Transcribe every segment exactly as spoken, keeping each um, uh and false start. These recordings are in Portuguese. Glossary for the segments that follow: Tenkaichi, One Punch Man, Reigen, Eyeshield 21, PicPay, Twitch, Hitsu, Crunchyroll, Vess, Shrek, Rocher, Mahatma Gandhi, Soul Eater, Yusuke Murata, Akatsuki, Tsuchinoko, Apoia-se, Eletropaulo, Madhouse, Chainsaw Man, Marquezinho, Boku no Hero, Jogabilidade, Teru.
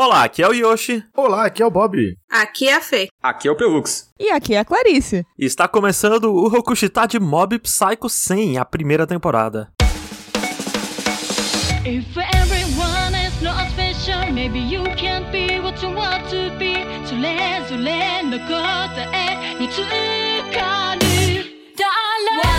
Olá, aqui é o Yoshi. Olá, aqui é o Bob. Aqui é a Fê. Aqui é o Pelux. E aqui é a Clarice. E está começando o Rokushita de Mob Psycho cem, a primeira temporada. If everyone is not special, maybe you can't be what you want to be. So let's learn the code.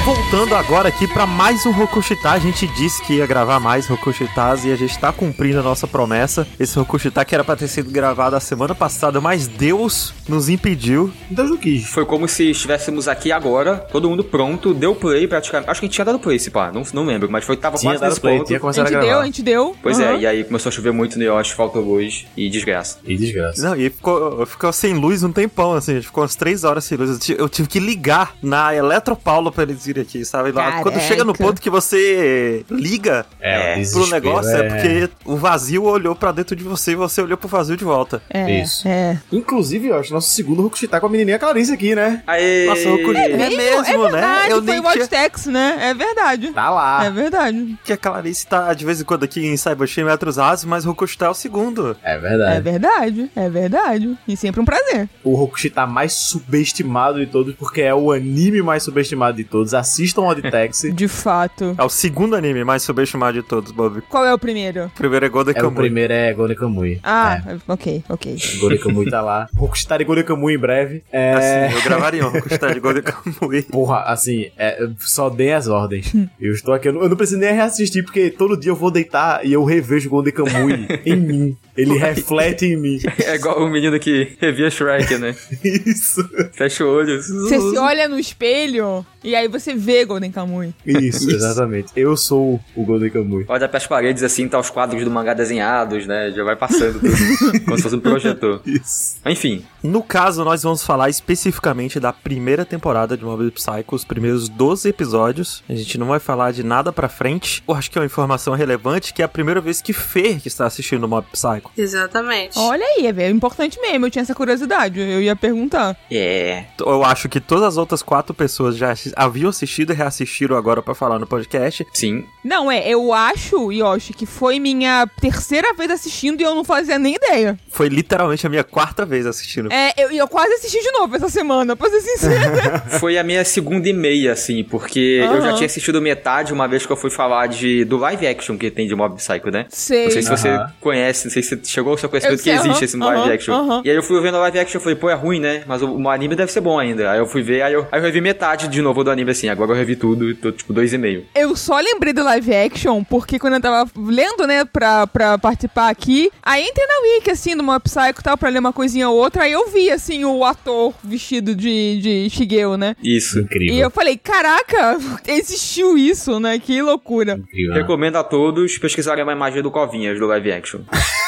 Voltando agora aqui pra mais um Rokushita, a gente disse que ia gravar mais Rokushitas e a gente tá cumprindo a nossa promessa. Esse Rokushita que era pra ter sido gravado a semana passada, mas Deus nos impediu. Deus não quis. Foi como se estivéssemos aqui agora, todo mundo pronto, deu play praticamente. Acho que a gente tinha dado play, se pá, não, não lembro, mas foi, tava tinha quase nesse play, ponto. Tinha a gente a deu, a gente deu. Pois uhum. é, e aí começou a chover muito no Yoshi, faltou luz e desgraça. E desgraça. Não, e ficou, ficou sem luz um tempão, assim, a gente ficou umas três horas sem luz. Eu tive, eu tive que ligar na Eletropaulo pra eles virem aqui, sabe? Lá, quando chega no ponto que você liga é, pro negócio, é... é porque o vazio olhou pra dentro de você e você olhou pro vazio de volta. É, isso. É. Inclusive, eu acho nosso segundo Rokushita com a menininha Clarice aqui, né? Aê! Nossa, o Rokushita é, é mesmo, é verdade, né? Eu foi nem Watch tinha... Tex, né? É verdade. Tá lá. É verdade. Que a Clarice tá de vez em quando aqui em Cybershim e Metros Asos, mas o Rokushita é o segundo. É verdade. É verdade. É verdade. E sempre um prazer. O Rokushita mais subestimado de todos, porque é o anime mais subestimado de todos. Assistam ao de Taxi. De fato. É o segundo anime mais subestimado de todos, Bob. Qual é o primeiro? O primeiro é Golden é, Kamui. O primeiro é Golden Kamui. Ah, é. ok, ok. Golden Kamui tá lá. Rokushita de Golden Kamui em breve. É... Assim, eu gravaria um Rokushita de Golden Kamui. Porra, assim, é, só dei as ordens. Eu estou aqui, eu não, eu não preciso nem reassistir, porque todo dia eu vou deitar e eu revejo Golden Kamui em mim. Ele reflete em mim. É igual o menino que revia Shrek, né? Isso. Fecha o olho. Você se olha no espelho e aí você vê Golden Kamui. Isso, exatamente. Eu sou o Golden Kamui. Olha para as paredes assim, tá os quadros do mangá desenhados, né? Já vai passando tudo. Como se fosse um projetor. Isso. Enfim. No caso, nós vamos falar especificamente da primeira temporada de Mob Psycho, os primeiros doze episódios. A gente não vai falar de nada pra frente. Eu acho que é uma informação relevante, que é a primeira vez que Fer que está assistindo Mob Psycho. Exatamente. Olha aí, é importante mesmo, eu tinha essa curiosidade, eu ia perguntar. É. Yeah. Eu acho que todas as outras quatro pessoas já haviam assistido e reassistiram agora pra falar no podcast. Sim. Não, é, eu acho, Yoshi, que foi minha terceira vez assistindo e eu não fazia nem ideia. Foi literalmente a minha quarta vez assistindo. É, eu, eu quase assisti de novo essa semana, pra ser sincero. Foi a minha segunda e meia, assim, porque uh-huh. eu já tinha assistido metade uma vez que eu fui falar de, do live action que tem de Mob Psycho, né? Sei. Não sei se uh-huh. você conhece, não sei se chegou ao seu conhecimento sei, que existe uh-huh, esse live uh-huh, action. Uh-huh. E aí eu fui vendo o live action e falei, pô, é ruim, né? Mas o, o anime deve ser bom ainda. Aí eu fui ver, aí eu, aí eu revi metade de novo do anime, assim. Agora eu revi tudo, tô tipo dois e meio. Eu só lembrei do live action porque quando eu tava lendo, né, pra, pra participar aqui, aí entrei na Wiki, assim, do Mob Psycho e tal, pra ler uma coisinha ou outra, aí eu vi, assim, o ator vestido de, de Shigeo, né? Isso. Incrível. E eu falei, caraca, existiu isso, né? Que loucura. Incrível. Recomendo a todos pesquisarem uma imagem do Covinhas do live action.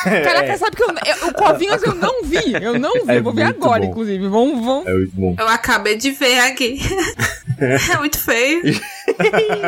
Caraca, é. Sabe que eu, eu, o Covinhas eu não vi, eu não vi, é vou ver agora, bom. Inclusive, vamos, vamos. É muito bom. Eu acabei de ver aqui. É muito feio.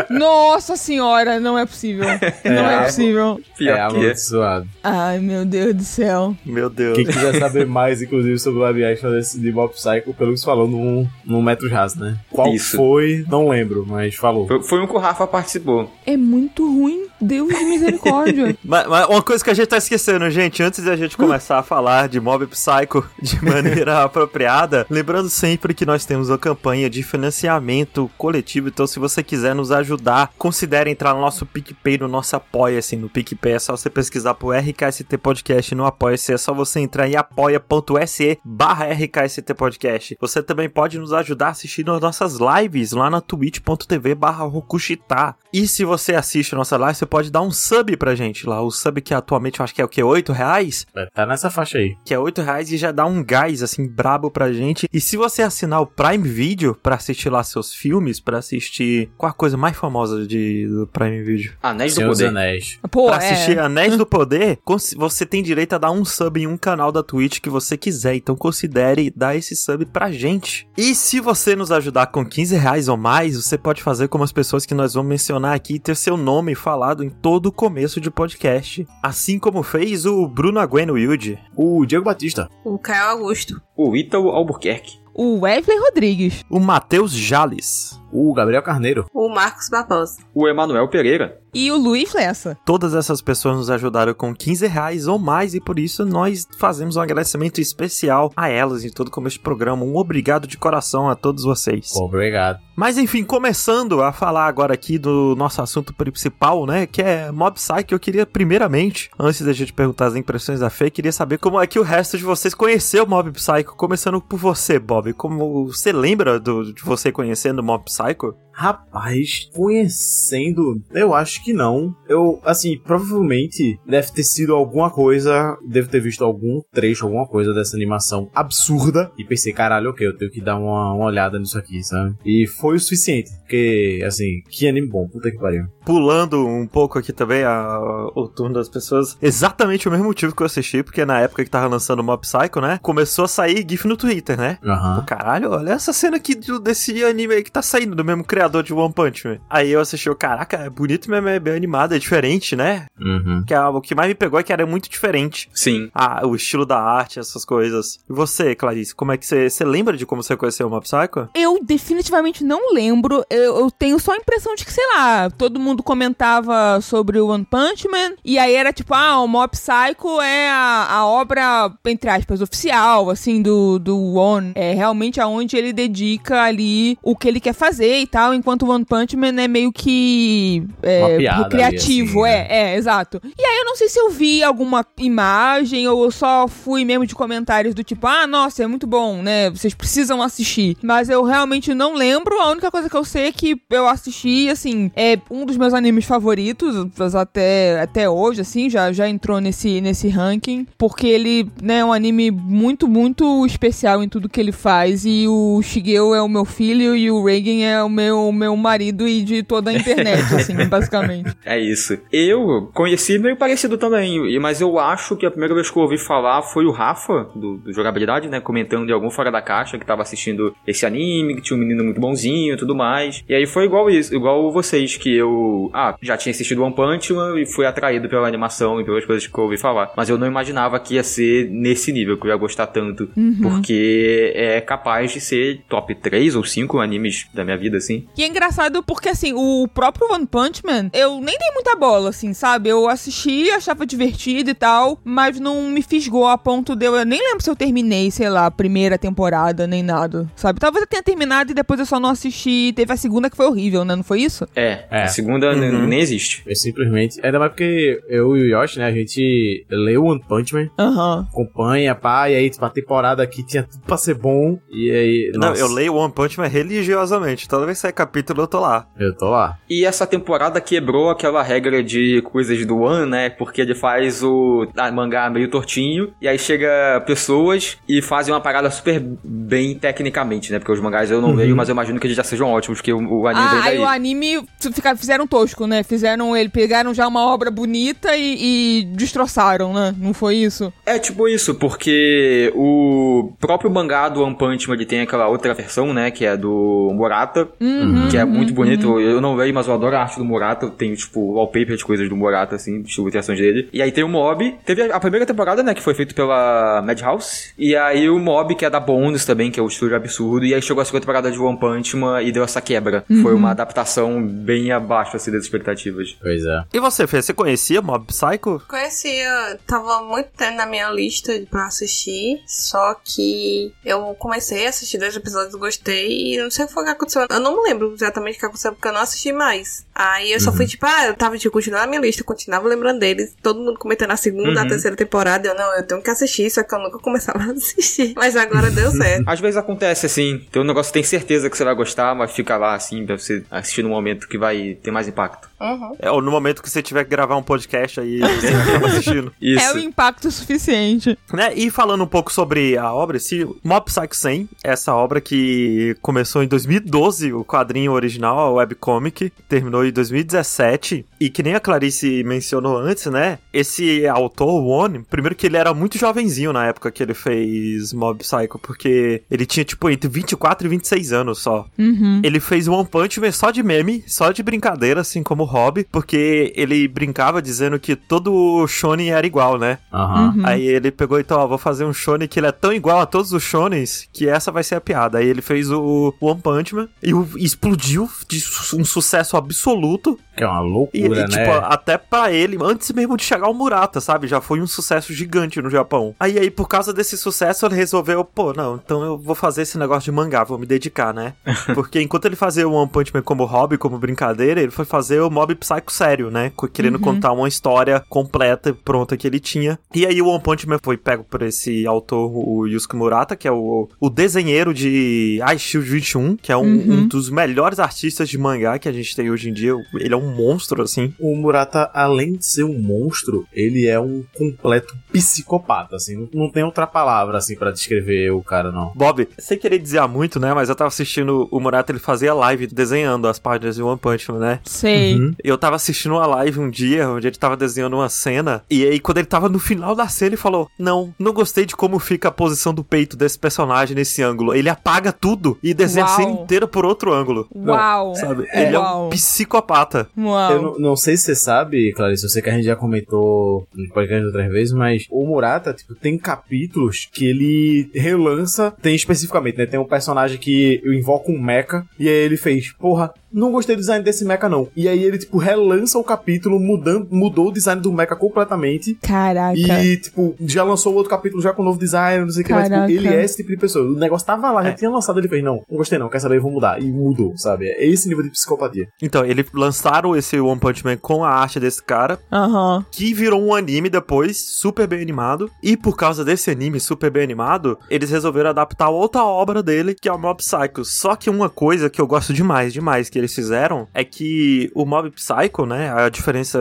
Nossa senhora, não é possível. É, não é possível. É amaldiçoado. Ai, meu Deus do céu. Meu Deus. Quem quiser saber mais, inclusive, sobre o live action de Mob Psycho, pelo que você falou num, num Metro Jazz, né? Qual Isso. foi, não lembro, mas falou. Foi, foi um que o Rafa participou. É muito ruim, Deus de misericórdia. mas, mas uma coisa que a gente tá esquecendo, gente, antes da gente começar a falar de Mob Psycho de maneira apropriada, lembrando sempre que nós temos uma campanha de financiamento coletivo, então se você quiser nos ajudar, considere entrar no nosso PicPay, no nosso Apoia-se, no PicPay é só você pesquisar por R K S T Podcast, no Apoia-se é só você entrar em apoia.se barra RKST Podcast. Você também pode nos ajudar assistindo as nossas lives lá na twitch.tv barra Rokushita. E se você assiste a nossa live, você pode dar um sub pra gente lá, o sub que atualmente eu acho que é o que, oito reais? É, tá nessa faixa aí. Que é oito reais e já dá um gás, assim, brabo pra gente. E se você assinar o Prime Video pra assistir lá seus filmes, pra assistir... Qual a coisa mais famosa de, do Prime Video? Anéis do Poder. Anéis. Pô, pra assistir é. Anéis do Poder, você tem direito a dar um sub em um canal da Twitch que você quiser. Então considere dar esse sub pra gente. E se você nos ajudar com quinze reais ou mais, você pode fazer como as pessoas que nós vamos mencionar aqui, ter seu nome falado em todo o começo de podcast. Assim como fez o Bruno Agüeno Wilde, o Diego Batista, o Caio Augusto, o Ítalo Albuquerque, o Wesley Rodrigues, o Matheus Jales, o Gabriel Carneiro, o Marcos Barbosa, o Emanuel Pereira e o Luiz Flessa. Todas essas pessoas nos ajudaram com quinze reais ou mais, e por isso nós fazemos um agradecimento especial a elas em todo o começo do programa. Um obrigado de coração a todos vocês. Obrigado. Mas enfim, começando a falar agora aqui do nosso assunto principal, né, que é Mob Psycho, eu queria primeiramente, antes da gente perguntar as impressões da Fê, queria saber como é que o resto de vocês conheceu o Mob Psycho, começando por você, Bob. Como você lembra do, de você conhecendo o Mob Psycho? Rapaz, conhecendo, eu acho que não. Eu, assim, provavelmente deve ter sido alguma coisa, devo ter visto algum trecho, alguma coisa dessa animação absurda e pensei, caralho, ok, eu tenho que dar uma, uma olhada nisso aqui, sabe? E foi o suficiente, porque, assim, que anime bom, puta que pariu. Pulando um pouco aqui também a, o turno das pessoas, exatamente o mesmo motivo que eu assisti, porque na época que tava lançando o Mob Psycho, né, começou a sair GIF no Twitter, né? Aham. Uhum. Caralho, olha essa cena aqui desse anime aí que tá saindo, do mesmo criador de One Punch Man. Aí eu assisti, eu, caraca, é bonito mesmo, é bem animado, é diferente, né? Uhum. Que é, o que mais me pegou é que era muito diferente. Sim. Ah, o estilo da arte, essas coisas. E você, Clarice, como é que você... Você lembra de como você conheceu o Mob Psycho? Eu definitivamente não lembro. Eu, eu tenho só a impressão de que, sei lá, todo mundo comentava sobre o One Punch Man, e aí era tipo, ah, o Mob Psycho é a, a obra, entre aspas, oficial, assim, do, do One. É realmente aonde ele dedica ali o que ele quer fazer e tal, enquanto o One Punch Man é meio que é, piada, criativo, assim, é, né? é, é, exato. E aí eu não sei se eu vi alguma imagem ou eu só fui mesmo de comentários do tipo, ah, nossa, é muito bom, né, vocês precisam assistir. Mas eu realmente não lembro, a única coisa que eu sei é que eu assisti, assim, é um dos meus animes favoritos, até, até hoje, assim, já, já entrou nesse, nesse ranking, porque ele, né, é um anime muito, muito especial em tudo que ele faz, e o Shigeo é o meu filho e o Reigen é o meu o meu marido e de toda a internet, assim, basicamente. É isso. Eu conheci meio parecido também, mas eu acho que a primeira vez que eu ouvi falar foi o Rafa, do, do Jogabilidade, né, comentando de algum fora da caixa que tava assistindo esse anime, que tinha um menino muito bonzinho e tudo mais. E aí foi igual isso, igual vocês, que eu, ah, já tinha assistido One Punch Man e fui atraído pela animação e pelas coisas que eu ouvi falar. Mas eu não imaginava que ia ser nesse nível, que eu ia gostar tanto, uhum. porque é capaz de ser top três ou cinco animes da minha vida, assim. E é engraçado porque, assim, o próprio One Punch Man, eu nem dei muita bola, assim, sabe? Eu assisti, achava divertido e tal, mas não me fisgou a ponto de... Eu, eu nem lembro se eu terminei, sei lá, a primeira temporada, nem nada, sabe? Talvez eu tenha terminado e depois eu só não assisti. Teve a segunda que foi horrível, né? Não foi isso? É, é. A segunda uhum. nem, nem existe. Eu simplesmente... Ainda mais porque eu e o Yoshi, né, a gente lê o One Punch Man, uhum. acompanha, pá, e aí, tipo, a temporada aqui tinha tudo pra ser bom, e aí... Nossa. Não, eu leio o One Punch Man religiosamente, toda vez que capítulo, eu tô lá. Eu tô lá. E essa temporada quebrou aquela regra de coisas do One, né? Porque ele faz o ah, mangá meio tortinho, e aí chega pessoas e fazem uma parada super bem tecnicamente, né? Porque os mangás eu não uhum. leio, mas eu imagino que eles já sejam ótimos, porque o, o anime... Ah, aí o anime fica, fizeram tosco, né? Fizeram ele, pegaram já uma obra bonita e, e destroçaram, né? Não foi isso? É tipo isso, porque o próprio mangá do One Punch Man, ele tem aquela outra versão, né? Que é do Murata. Hum. Uhum, que é muito uhum, bonito, uhum. eu não leio, mas eu adoro a arte do Murata, eu tenho, tipo, wallpaper de coisas do Murata, assim, estilo de ação dele. E aí tem o Mob, teve a primeira temporada, né, que foi feito pela Madhouse, e aí o Mob, que é da Bones também, que é o estúdio absurdo, e aí chegou a segunda temporada de One Punch Man e deu essa quebra. Uhum. Foi uma adaptação bem abaixo, assim, das expectativas. Pois é. E você, Fê, você conhecia Mob Psycho? Conhecia, tava muito tempo na minha lista pra assistir, só que eu comecei a assistir dois episódios, gostei, e não sei o que foi que aconteceu. Eu não me lembro exatamente o que aconteceu, porque eu não assisti mais. Aí eu só uhum. fui tipo, ah, eu tava de continuar na minha lista, eu continuava lembrando deles, todo mundo comentando a segunda, uhum. a terceira temporada, eu não, eu tenho que assistir, só que eu nunca começava a assistir. Mas agora deu certo. Às vezes acontece, assim, tem um negócio que tem certeza que você vai gostar, mas fica lá, assim, pra você assistir no momento que vai ter mais impacto. Uhum. É, ou no momento que você tiver que gravar um podcast aí, você acaba assistindo. Isso. É o impacto suficiente. Né? E falando um pouco sobre a obra, esse Mob Psycho cem, essa obra que começou em dois mil e doze, o quadrinho original, a webcomic, terminou estreou em dois mil e dezessete, e que nem a Clarice mencionou antes, né? Esse autor, One, primeiro que ele era muito jovenzinho na época que ele fez Mob Psycho, porque ele tinha, tipo, entre vinte e quatro e vinte e seis anos só. Uhum. Ele fez One Punch Man só de meme, só de brincadeira, assim, como hobby, porque ele brincava dizendo que todo shonen era igual, né? Uhum. Aí ele pegou e então, ó, vou fazer um shonen que ele é tão igual a todos os shonens que essa vai ser a piada. Aí ele fez o One Punch Man e o, explodiu de su- um sucesso absoluto. Que é uma loucura, e, e, né? Tipo, até pra ele, antes mesmo de chegar o Murata, sabe? Já foi um sucesso gigante no Japão. Aí, aí, por causa desse sucesso, ele resolveu, pô, não, então eu vou fazer esse negócio de mangá, vou me dedicar, né? Porque enquanto ele fazia o One Punch Man como hobby, como brincadeira, ele foi fazer o Mob Psycho sério, né? Querendo uhum. contar uma história completa e pronta que ele tinha. E aí o One Punch Man foi pego por esse autor, o Yusuke Murata, que é o, o desenheiro de Eyeshield vinte e um, que é um, uhum. um dos melhores artistas de mangá que a gente tem hoje em dia. Ele é um monstro, assim. O Murata, além de ser um monstro, ele é um completo psicopata, assim. Não, não tem outra palavra, assim, pra descrever o cara, não. Bob, sem querer dizer muito, né, mas eu tava assistindo o Murata, ele fazia live desenhando as páginas de One Punch Man, né? Sei. Uhum. Eu tava assistindo uma live um dia, onde ele tava desenhando uma cena, e aí quando ele tava no final da cena, ele falou, não, não gostei de como fica a posição do peito desse personagem nesse ângulo. Ele apaga tudo e desenha Uau. a cena inteira por outro ângulo. Uau! Sabe? É, ele Uau. é um psicopata. Uau! Eu não, não sei se você sabe, Clarice, eu sei que a gente já comentou no podcast outras vezes, mas o Murata, tipo, tem capítulos que ele relança, tem especificamente, né? Tem um personagem que eu invoco um mecha, e aí ele fez, porra, não gostei do design desse mecha, não. E aí ele, tipo, relança o capítulo, mudando, mudou o design do mecha completamente. Caraca. E, tipo, já lançou o outro capítulo já com o novo design, não sei o que, mas tipo, ele é esse tipo de pessoa. O negócio tava lá, é. já tinha lançado, ele fez, não, não gostei não, quer saber, vou mudar. E mudou, sabe? É esse nível de psicopatia. Então, eles lançaram esse One Punch Man com a arte desse cara, uhum. que virou um anime depois, super bem animado, e por causa desse anime super bem animado, eles resolveram adaptar outra obra dele, que é o Mob Psycho. Só que uma coisa que eu gosto demais, demais, que eles fizeram é que o Mob Psycho, né, a diferença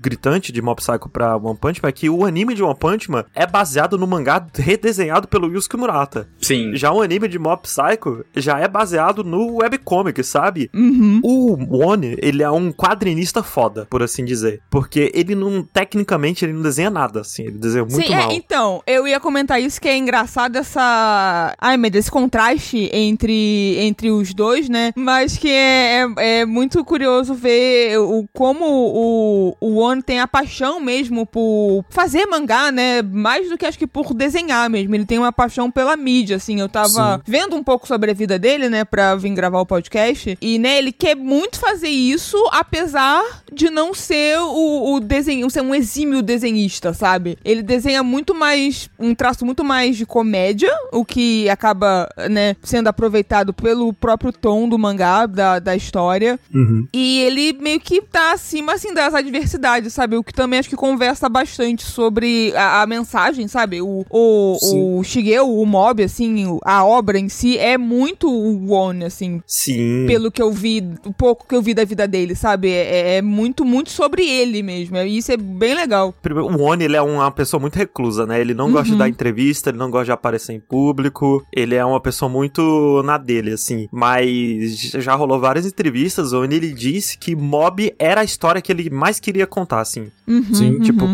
gritante de Mob Psycho pra One Punch Man é que o anime de One Punch Man é baseado no mangá redesenhado pelo Yusuke Murata. Sim. Já o anime de Mob Psycho já é baseado no webcomic, sabe? Uhum. O One, ele é um quadrinista foda, por assim dizer, porque ele não, tecnicamente, ele não desenha nada, assim, ele desenha muito Sim, mal. Sim, é, então, eu ia comentar isso, que é engraçado essa... Ai, meu Deus, esse contraste entre, entre os dois, né? Mas que é É, é, é muito curioso ver o, como o, o One tem a paixão mesmo por fazer mangá, né? Mais do que acho que por desenhar mesmo. Ele tem uma paixão pela mídia, assim. Eu tava Sim. vendo um pouco sobre a vida dele, né? Pra vir gravar o podcast. E, né, ele quer muito fazer isso, apesar de não ser o, o desenho, ser um exímio desenhista, sabe? Ele desenha muito mais, um traço muito mais de comédia, o que acaba, né, sendo aproveitado pelo próprio tom do mangá, da, da história, uhum. e ele meio que tá acima, assim, das adversidades, sabe, o que também acho que conversa bastante sobre a, a mensagem, sabe, o, o, o Shigeo, o Mob, assim, a obra em si é muito o One, assim, Sim. pelo que eu vi, o pouco que eu vi da vida dele, sabe, é, é muito, muito sobre ele mesmo, e isso é bem legal. O One, ele é uma pessoa muito reclusa, né, ele não uhum. gosta de dar entrevista, ele não gosta de aparecer em público, ele é uma pessoa muito na dele, assim, mas já rolou várias entrevistas onde ele disse que Mob era a história que ele mais queria contar, assim. Uhum, Sim, uhum. Tipo,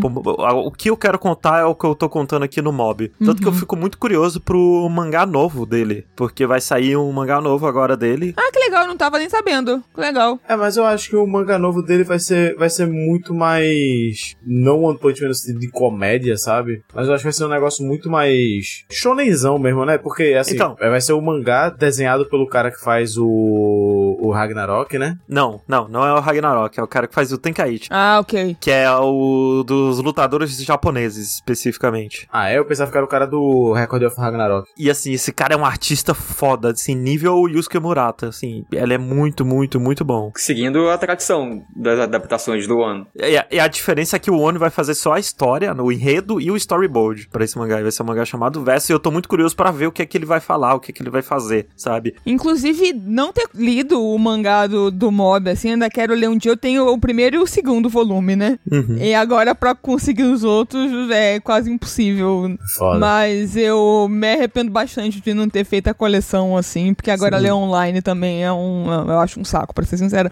o que eu quero contar é o que eu tô contando aqui no Mob. Tanto uhum. que eu fico muito curioso pro mangá novo dele, porque vai sair um mangá novo agora dele. Ah, que legal, eu não tava nem sabendo. Que legal. É, mas eu acho que o mangá novo dele vai ser, vai ser muito mais... Não One Punch Man de comédia, sabe? Mas eu acho que vai ser um negócio muito mais... shonenzão mesmo, né? Porque, assim, então, vai ser o mangá desenhado pelo cara que faz o... o Ragnarok, né? Não, não, não é o Ragnarok, é o cara que faz o Tenkaichi. Ah, ok. Que é o dos lutadores japoneses, especificamente. Ah, é? Eu pensava que era o cara do Record of Ragnarok. E assim, esse cara é um artista foda, assim, nível Yusuke Murata, assim, ele é muito, muito, muito bom. Seguindo a tradição das adaptações do One. E, e a diferença é que o One vai fazer só a história, o enredo e o storyboard pra esse mangá. Vai ser um mangá chamado Vess, e eu tô muito curioso pra ver o que é que ele vai falar, o que é que ele vai fazer, sabe? Inclusive, não ter lido o o mangá do, do Mob, assim, ainda quero ler um dia. Eu tenho o primeiro e o segundo volume, né? Uhum. E agora pra conseguir os outros é quase impossível. Foda. Mas eu me arrependo bastante de não ter feito a coleção, assim, porque agora ler online também é um... Eu acho um saco, pra ser sincera.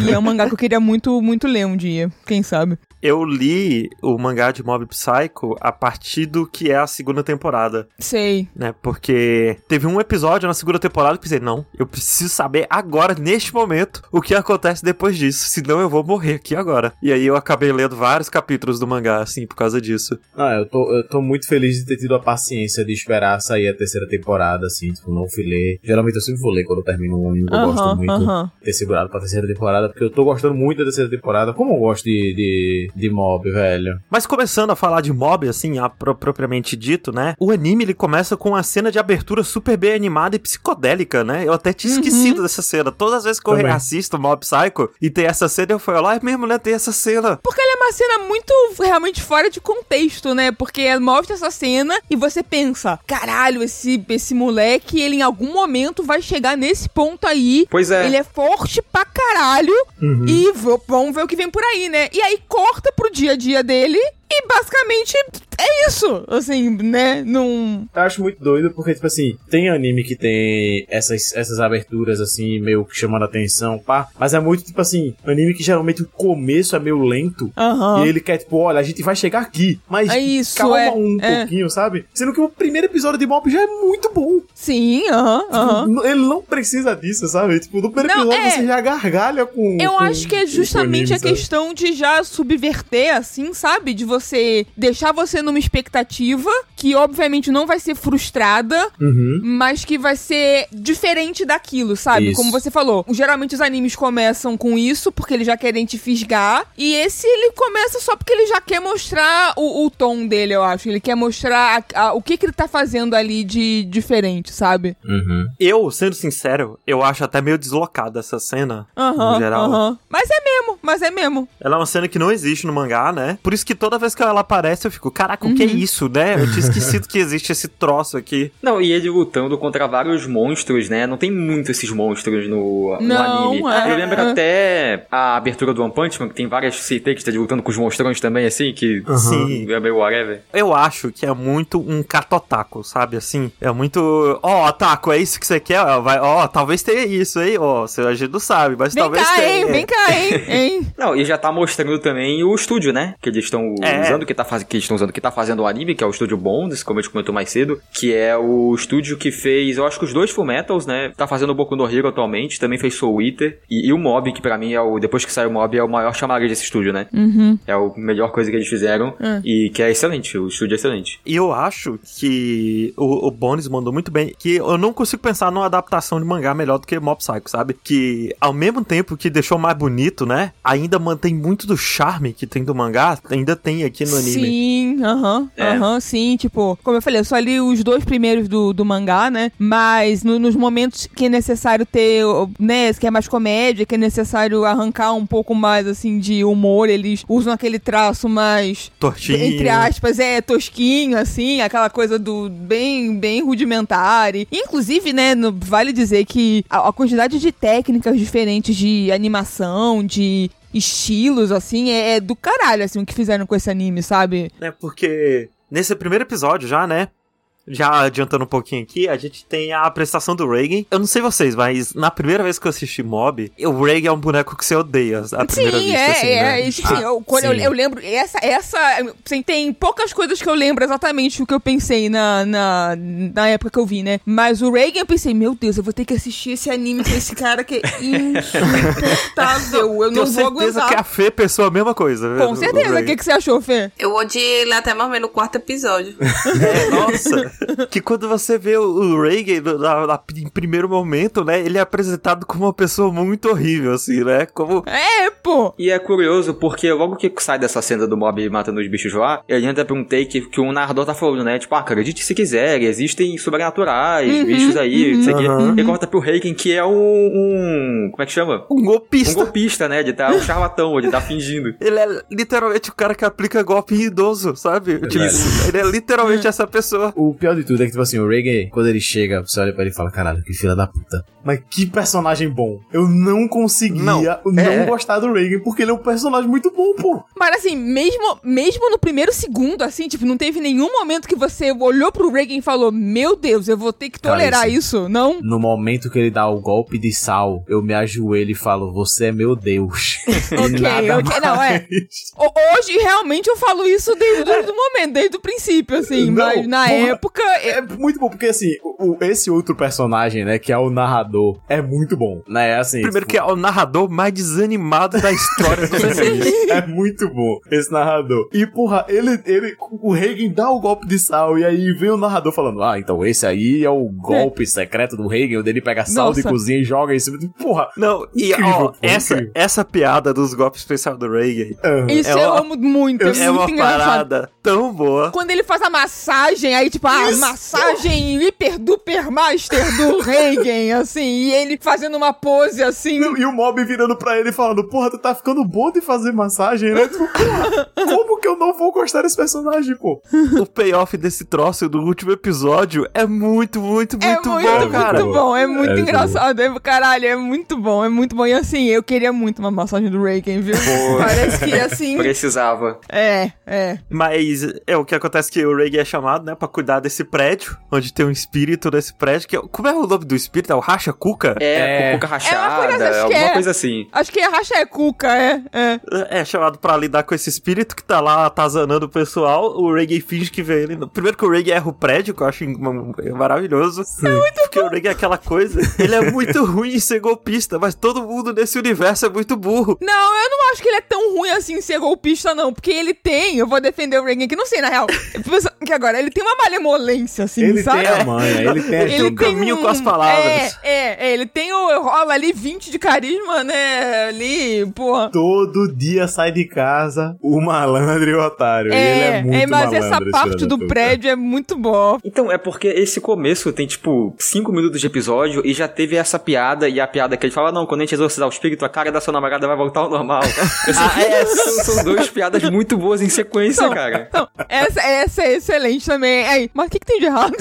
É. E é um mangá que eu queria muito, muito ler um dia, quem sabe. Eu li o mangá de Mob Psycho a partir do que é a segunda temporada. Sei. Né? Porque teve um episódio na segunda temporada que eu pensei, não, eu preciso saber agora, neste momento, o que acontece depois disso, senão eu vou morrer aqui agora. E aí eu acabei lendo vários capítulos do mangá, assim, por causa disso. Ah, eu tô, eu tô muito feliz de ter tido a paciência de esperar sair a terceira temporada, assim, tipo, não fui ler. Geralmente eu sempre vou ler quando eu termino um anime que eu uh-huh, gosto muito. Uh-huh. Ter segurado pra terceira temporada, porque eu tô gostando muito da terceira temporada, como eu gosto de... de... de Mob, velho. Mas começando a falar de Mob, assim, a, pro, propriamente dito, né? O anime, ele começa com uma cena de abertura super bem animada e psicodélica, né? Eu até tinha uhum. esquecido dessa cena. Todas as vezes que Também. eu assisto Mob Psycho e tem essa cena, eu falo, ah, é mesmo, né? Tem essa cena. Porque ela é uma cena muito, realmente, fora de contexto, né? Porque mostra essa cena e você pensa, caralho, esse, esse moleque, ele em algum momento vai chegar nesse ponto aí. Pois é. Ele é forte pra caralho uhum. e v- vamos ver o que vem por aí, né? E aí, corta pro dia a dia dele e basicamente é isso, assim, né? Num... Eu acho muito doido porque, tipo assim, tem anime que tem essas, essas aberturas, assim, meio que chamando a atenção, pá, mas é muito, tipo assim, anime que geralmente o começo é meio lento uhum. e ele quer, tipo, olha, a gente vai chegar aqui, mas é isso, calma é, um é. pouquinho, sabe? Sendo que o primeiro episódio de Mob já é muito bom. Sim, aham, uh-huh, aham. Tipo, uh-huh. ele não precisa disso, sabe? Tipo, no primeiro não, episódio é... você já gargalha com... Eu com, acho que é justamente anime, a questão de já subverter, assim, sabe? De você deixar você numa expectativa que, obviamente, não vai ser frustrada, uhum. mas que vai ser diferente daquilo, sabe? Isso. Como você falou, geralmente os animes começam com isso, porque eles já querem te fisgar, e esse ele começa só porque ele já quer mostrar o, o tom dele, eu acho. Ele quer mostrar a, a, o que, que ele tá fazendo ali de diferente, sabe? Uhum. Eu, sendo sincero, eu acho até meio deslocada essa cena, uhum, no geral. Uhum. Mas é mesmo, mas é mesmo. Ela é uma cena que não existe no mangá, né? Por isso que toda vez que ela aparece, eu fico, caraca, o uhum. que é isso, né? Eu tinha esquecido que existe esse troço aqui. Não, e ele lutando contra vários monstros, né? Não tem muito esses monstros no, não, no anime. É, eu lembro é. até a abertura do One Punch Man, que tem várias C T que tá lutando com os monstrões também, assim, que uhum. sim, é meio whatever. Eu acho que é muito um catotaco, sabe? Assim, é muito, ó, oh, taco, é isso que você quer? Ó, oh, talvez tenha isso, hein? Ó, oh, a gente não sabe, mas vem talvez cá, tenha. Vem cá, hein? hein? Não, e já tá mostrando também o estúdio, né? Que eles estão é. usando, que tá fazendo, que estão usando, que tá fazendo o anime, que é o estúdio Bones, como a gente comentou mais cedo, que é o estúdio que fez, eu acho que os dois Fullmetals, né? Tá fazendo o Boku no Hero atualmente, também fez Soul Eater, e, e o Mob, que pra mim é o, depois que saiu o Mob, é o maior chamariz desse estúdio, né? Uhum. É a melhor coisa que eles fizeram, uhum. e que é excelente, o estúdio é excelente. E eu acho que o, o Bones mandou muito bem, que eu não consigo pensar numa adaptação de mangá melhor do que Mob Psycho, sabe? Que ao mesmo tempo que deixou mais bonito, né? Ainda mantém muito do charme que tem do mangá, ainda tem aqui no anime. Sim, aham, uh-huh, é. aham, uh-huh, sim, tipo, como eu falei, eu só li os dois primeiros do, do mangá, né, mas no, nos momentos que é necessário ter, né, que é mais comédia, que é necessário arrancar um pouco mais, assim, de humor, eles usam aquele traço mais... Tortinho. Entre aspas, é, tosquinho, assim, aquela coisa do bem, bem rudimentar, e, inclusive, né, no, vale dizer que a, a quantidade de técnicas diferentes de animação, de... estilos, assim, é, é do caralho, assim, o que fizeram com esse anime, sabe? É, porque nesse primeiro episódio já, né, já adiantando um pouquinho aqui, a gente tem a apresentação do Reigen. Eu não sei vocês, mas na primeira vez que eu assisti Mob, o Reigen é um boneco que você odeia à primeira sim, vista, é, assim, é, né? é, é, sim, ah, eu, quando sim. Eu, eu lembro, essa, essa assim, tem poucas coisas que eu lembro exatamente o que eu pensei na, na, na época que eu vi, né? Mas o Reigen, eu pensei, meu Deus, eu vou ter que assistir esse anime com esse cara que é insuportável, eu não vou aguentar. Com certeza que a Fê pensou a mesma coisa, né? Com certeza, o que, que você achou, Fê? Eu odiei ele até mais ou menos no quarto episódio. É, nossa... Que quando você vê o Reigen em primeiro momento, né, ele é apresentado como uma pessoa muito horrível, assim, né, como... É, pô! E é curioso, porque logo que sai dessa cena do Mob matando os bichos lá, ele entra pra um take que o Nardô tá falando, né, tipo, ah, acredite se quiser, existem sobrenaturais, uhum, bichos aí, uhum, não sei o uhum. que. E corta pro Reigen, que é um, um... como é que chama? Um golpista. Um golpista, né, de tá um charlatão, de tá fingindo. Ele é literalmente o cara que aplica golpe em idoso, sabe? É, tipo, ele é literalmente essa pessoa. O pior de tudo é que, tipo assim, o Reagan, quando ele chega, você olha pra ele e fala, caralho, que filha da puta. Mas que personagem bom. Eu não conseguia não, não é. gostar do Reagan, porque ele é um personagem muito bom, pô. Mas assim, mesmo, mesmo no primeiro segundo, assim, tipo, não teve nenhum momento que você olhou pro Reagan e falou, meu Deus, eu vou ter que tolerar cara, isso. isso, não? No momento que ele dá o golpe de sal, eu me ajoelho e falo, você é meu Deus. Ok, nada ok, mais. Não, é. Hoje, realmente, eu falo isso desde o momento, desde o princípio, assim, não, mas na porra, época... É muito bom, porque, assim, o, esse outro personagem, né, que é o narrador, é muito bom, né, assim... Primeiro que é o narrador mais desanimado da história do anime. É muito bom, esse narrador. E, porra, ele, ele, o Reagan dá o golpe de sal, e aí vem o narrador falando, ah, então esse aí é o golpe é. secreto do Reagan, onde ele pega sal de cozinha e joga em cima, porra... Não, e, incrível, ó, pô, essa, essa piada dos golpes especiais do Reagan... Uhum. Isso é eu uma, amo muito, é, é muito uma engraçado. Parada tão boa. Quando ele faz a massagem, aí, tipo, a isso. massagem hiper duper master do Reagan, assim, e ele fazendo uma pose, assim. E o Mob virando pra ele e falando, porra, tu tá ficando bom de fazer massagem, né? Tipo, porra, como que eu não vou gostar desse personagem, pô? O payoff desse troço do último episódio é muito, muito, muito, é muito bom, cara. É muito bom, é muito é engraçado. É, caralho, é muito bom, é muito bom. E assim, eu queria muito uma massagem do Reagan, viu? Boa. Parece que, assim... Precisava. É, é. Mas é o que acontece que o Reagan é chamado, né, pra cuidar desse prédio, onde tem um espírito desse prédio, que é, como é o nome do espírito? É o Racha Cuca? É, é Cuca Rachada, é coisa, alguma é, coisa assim. Acho que é Racha é Cuca, é, é. É, é chamado pra lidar com esse espírito que tá lá atazanando o pessoal, o Reagan finge que vê ele. Primeiro que o Reagan erra o prédio, que eu acho maravilhoso. Sim. É muito bom. Porque o Reagan é aquela coisa, ele é muito ruim em ser golpista, mas todo mundo nesse universo é muito burro. Não, eu não acho que ele é tão ruim assim em ser golpista, não, porque ele tem, eu vou defender o Reagan aqui, não sei, na real, que agora, ele tem uma malemolência, assim, ele sabe? Ele tem a manha, ele tem, ele tem um caminho um, com as palavras. É, é, ele tem o, rola ali vinte de carisma, né, ali, porra. Todo dia sai de casa o malandro e o otário, é, ele é muito é, mas malandro. Mas essa parte do prédio é muito boa. Então, é porque esse começo tem, tipo, cinco minutos de episódio e já teve essa piada, e a piada que ele fala, não, quando a gente exorcizar o espírito, a cara da sua namorada vai voltar ao normal. Ah, é, são, são dois piadas muito boas em sequência, então, cara. Então, essa, essa é excelente também. Aí, mas o que, que tem de errado?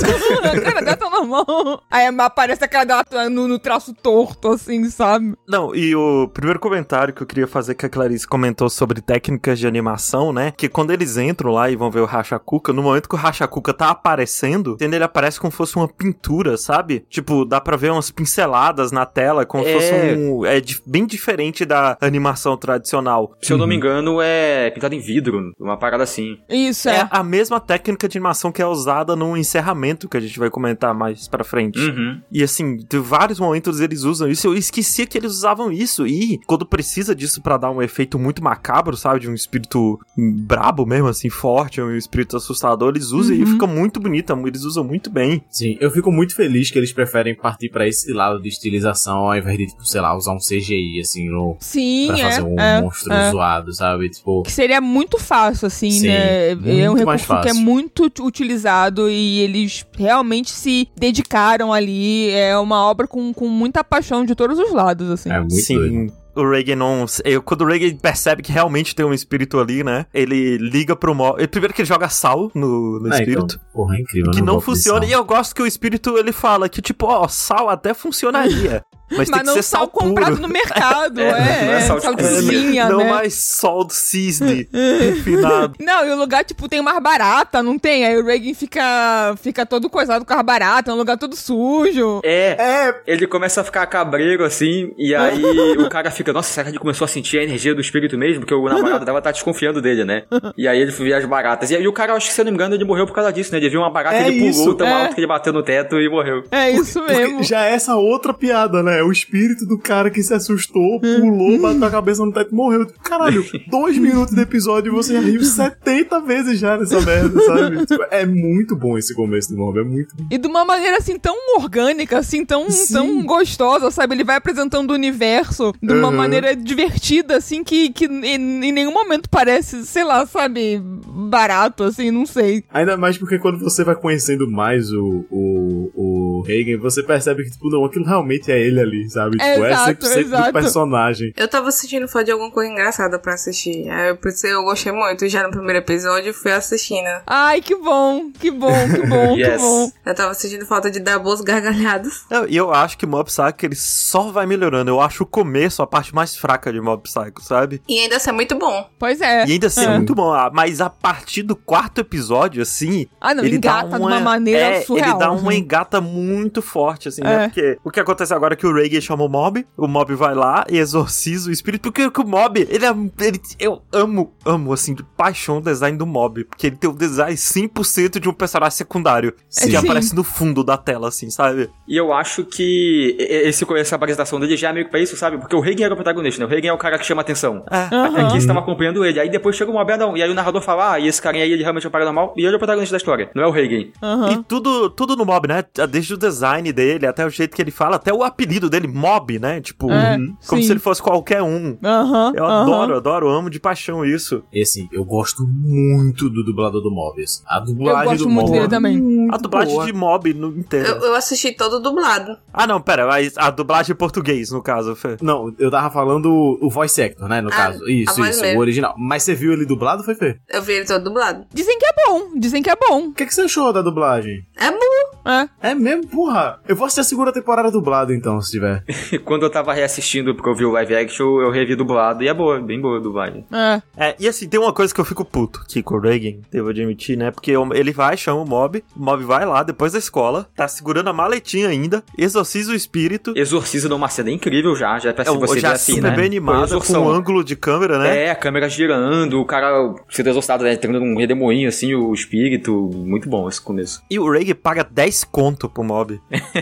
A cara dela tá normal. Aí aparece a cara dela no, no traço torto, assim, sabe? Não, e o primeiro comentário que eu queria fazer, que a Clarice comentou sobre técnicas de animação, né? Que quando eles entram lá e vão ver o Racha Cuca, no momento que o Racha Cuca tá aparecendo, entendeu? Ele aparece como se fosse uma pintura, sabe? Tipo, dá pra ver umas pinceladas na tela, como se é... fosse um... É bem diferente da animação tradicional. Se eu não me engano, é pintado em vidro, uma parada assim. Isso, é. É a mesma técnica de animação que é usada num encerramento, que a gente vai comentar mais pra frente. Uhum. E assim, de vários momentos eles usam isso, eu esquecia que eles usavam isso, e quando precisa disso pra dar um efeito muito macabro, sabe, de um espírito brabo mesmo, assim, forte, um espírito assustador, eles usam uhum. e fica muito bonito, eles usam muito bem. Sim, eu fico muito feliz que eles preferem partir pra esse lado de estilização, ao invés de, tipo, sei lá, usar um C G I, assim, no... Sim, pra fazer é, um é, monstro é. zoado, sabe, tipo... Que seria muito fácil, assim, sim, né? É um recurso que é muito utilizado e eles realmente se dedicaram ali. É uma obra com, com muita paixão de todos os lados, assim. É muito sim. doido. O Reagan não... Eu, quando o Reagan percebe que realmente tem um espírito ali, né? Ele liga pro Mob... Ele, primeiro que ele joga sal no, no ah, espírito. Então, porra, é incrível. Que não, não funciona. E eu gosto que o espírito, ele fala que, tipo, ó, sal até funcionaria. Mas, mas tem que não ser sal, sal comprado no mercado, é, é, não é sal, sal de cozinha, né? Não mais sol do cisne refinado. Não, e o lugar, tipo, tem mais barata, não tem? Aí o Reagan fica, fica todo coisado com as baratas, é um lugar todo sujo. É, é, ele começa a ficar cabreiro, assim, e aí o cara fica, nossa, será que ele começou a sentir a energia do espírito mesmo? Porque o namorado dela tá desconfiando dele, né? E aí ele via as baratas. E aí o cara, acho que, se eu não me engano, ele morreu por causa disso, né? Ele viu uma barata, é ele isso, pulou, tão é. alto que ele bateu no teto e morreu. É isso porque, mesmo. Porque já é essa outra piada, né? É o espírito do cara que se assustou, pulou, bateu a cabeça no teto e morreu. Caralho, dois minutos de episódio e você já riu setenta vezes já nessa merda, sabe? Tipo, é muito bom esse começo do Mob, é muito bom. E de uma maneira, assim, tão orgânica, assim, tão, tão gostosa, sabe? Ele vai apresentando o universo de uma uhum. maneira divertida, assim, que, que em, em nenhum momento parece, sei lá, sabe, barato, assim, não sei. Ainda mais porque quando você vai conhecendo mais o, o, o Reagan, você percebe que, tipo, não, aquilo realmente é ele ali, sabe? É, tipo, exato, é cem por cento do personagem. Eu tava sentindo falta de alguma coisa engraçada pra assistir. Aí eu pensei, eu gostei muito. Já no primeiro episódio, fui assistindo. Ai, que bom, que bom, que bom, yes. que bom. Eu tava sentindo falta de dar boas gargalhadas. E eu, eu acho que Mob Psycho, ele só vai melhorando. Eu acho o começo a parte mais fraca de Mob Psycho, sabe? E ainda assim é muito bom. Pois é. E ainda assim é, é muito bom. Mas a partir do quarto episódio, assim... Ah, não, ele engata dá uma, de uma maneira é, surreal. Ele dá uma engata muito forte, assim, é. né? Porque o que acontece agora é que o Reagan chama o Mob, o Mob vai lá e exorciza o espírito, porque o Mob, ele é... Ele, eu amo, amo, assim, de paixão o design do Mob, porque ele tem o design cem por cento de um personagem secundário, Sim. que Sim. aparece no fundo da tela, assim, sabe? E eu acho que esse, essa apresentação dele já é meio que pra isso, sabe? Porque o Reagan era o protagonista, né? O Reagan é o cara que chama atenção. É. Uhum. Aqui estavam acompanhando ele, aí depois chega o Mob, ah, não, e aí o narrador fala, ah, e esse carinha aí, ele realmente é o paranormal, e ele é o protagonista da história, não é o Reagan. Uhum. E tudo, tudo no Mob, né? Desde o design dele, até o jeito que ele fala, até o apelido dele, Mob, né? Tipo, é, como sim. se ele fosse qualquer um. Uhum, eu uhum. adoro, adoro, amo de paixão isso. Esse, eu gosto muito do dublador do Mob. Esse. A dublagem do Mob. Eu gosto muito dele também. Muito a dublagem boa. De Mob inteira. Eu, eu assisti todo dublado. Ah, não, pera, a dublagem em português, no caso. Fê. Não, eu tava falando o voice actor, né, no ah, caso. Isso, isso, mesmo. O original. Mas você viu ele dublado, foi Fê? Eu vi ele todo dublado. Dizem que é bom, dizem que é bom. O que, que você achou da dublagem? É bom. É, é mesmo, porra. Eu vou assistir a segunda temporada dublado, então, se tiver. Quando eu tava reassistindo, porque eu vi o live action, eu revi dublado, e é boa, bem boa a dublagem. É. É, e assim, tem uma coisa que eu fico puto, que com o Reagan, devo admitir, né, porque ele vai, chama o Mob, o Mob vai lá, depois da escola, tá segurando a maletinha ainda, exorciza o espírito. Exorciza numa cena incrível já, já é pra se é, você já ver assim, né? Bem animado, com um ângulo de câmera, né? É, a câmera girando, o cara sendo exorcizado, né, entrando num redemoinho, assim, o espírito, muito bom esse começo. E o Reagan paga dez conto pro Mob.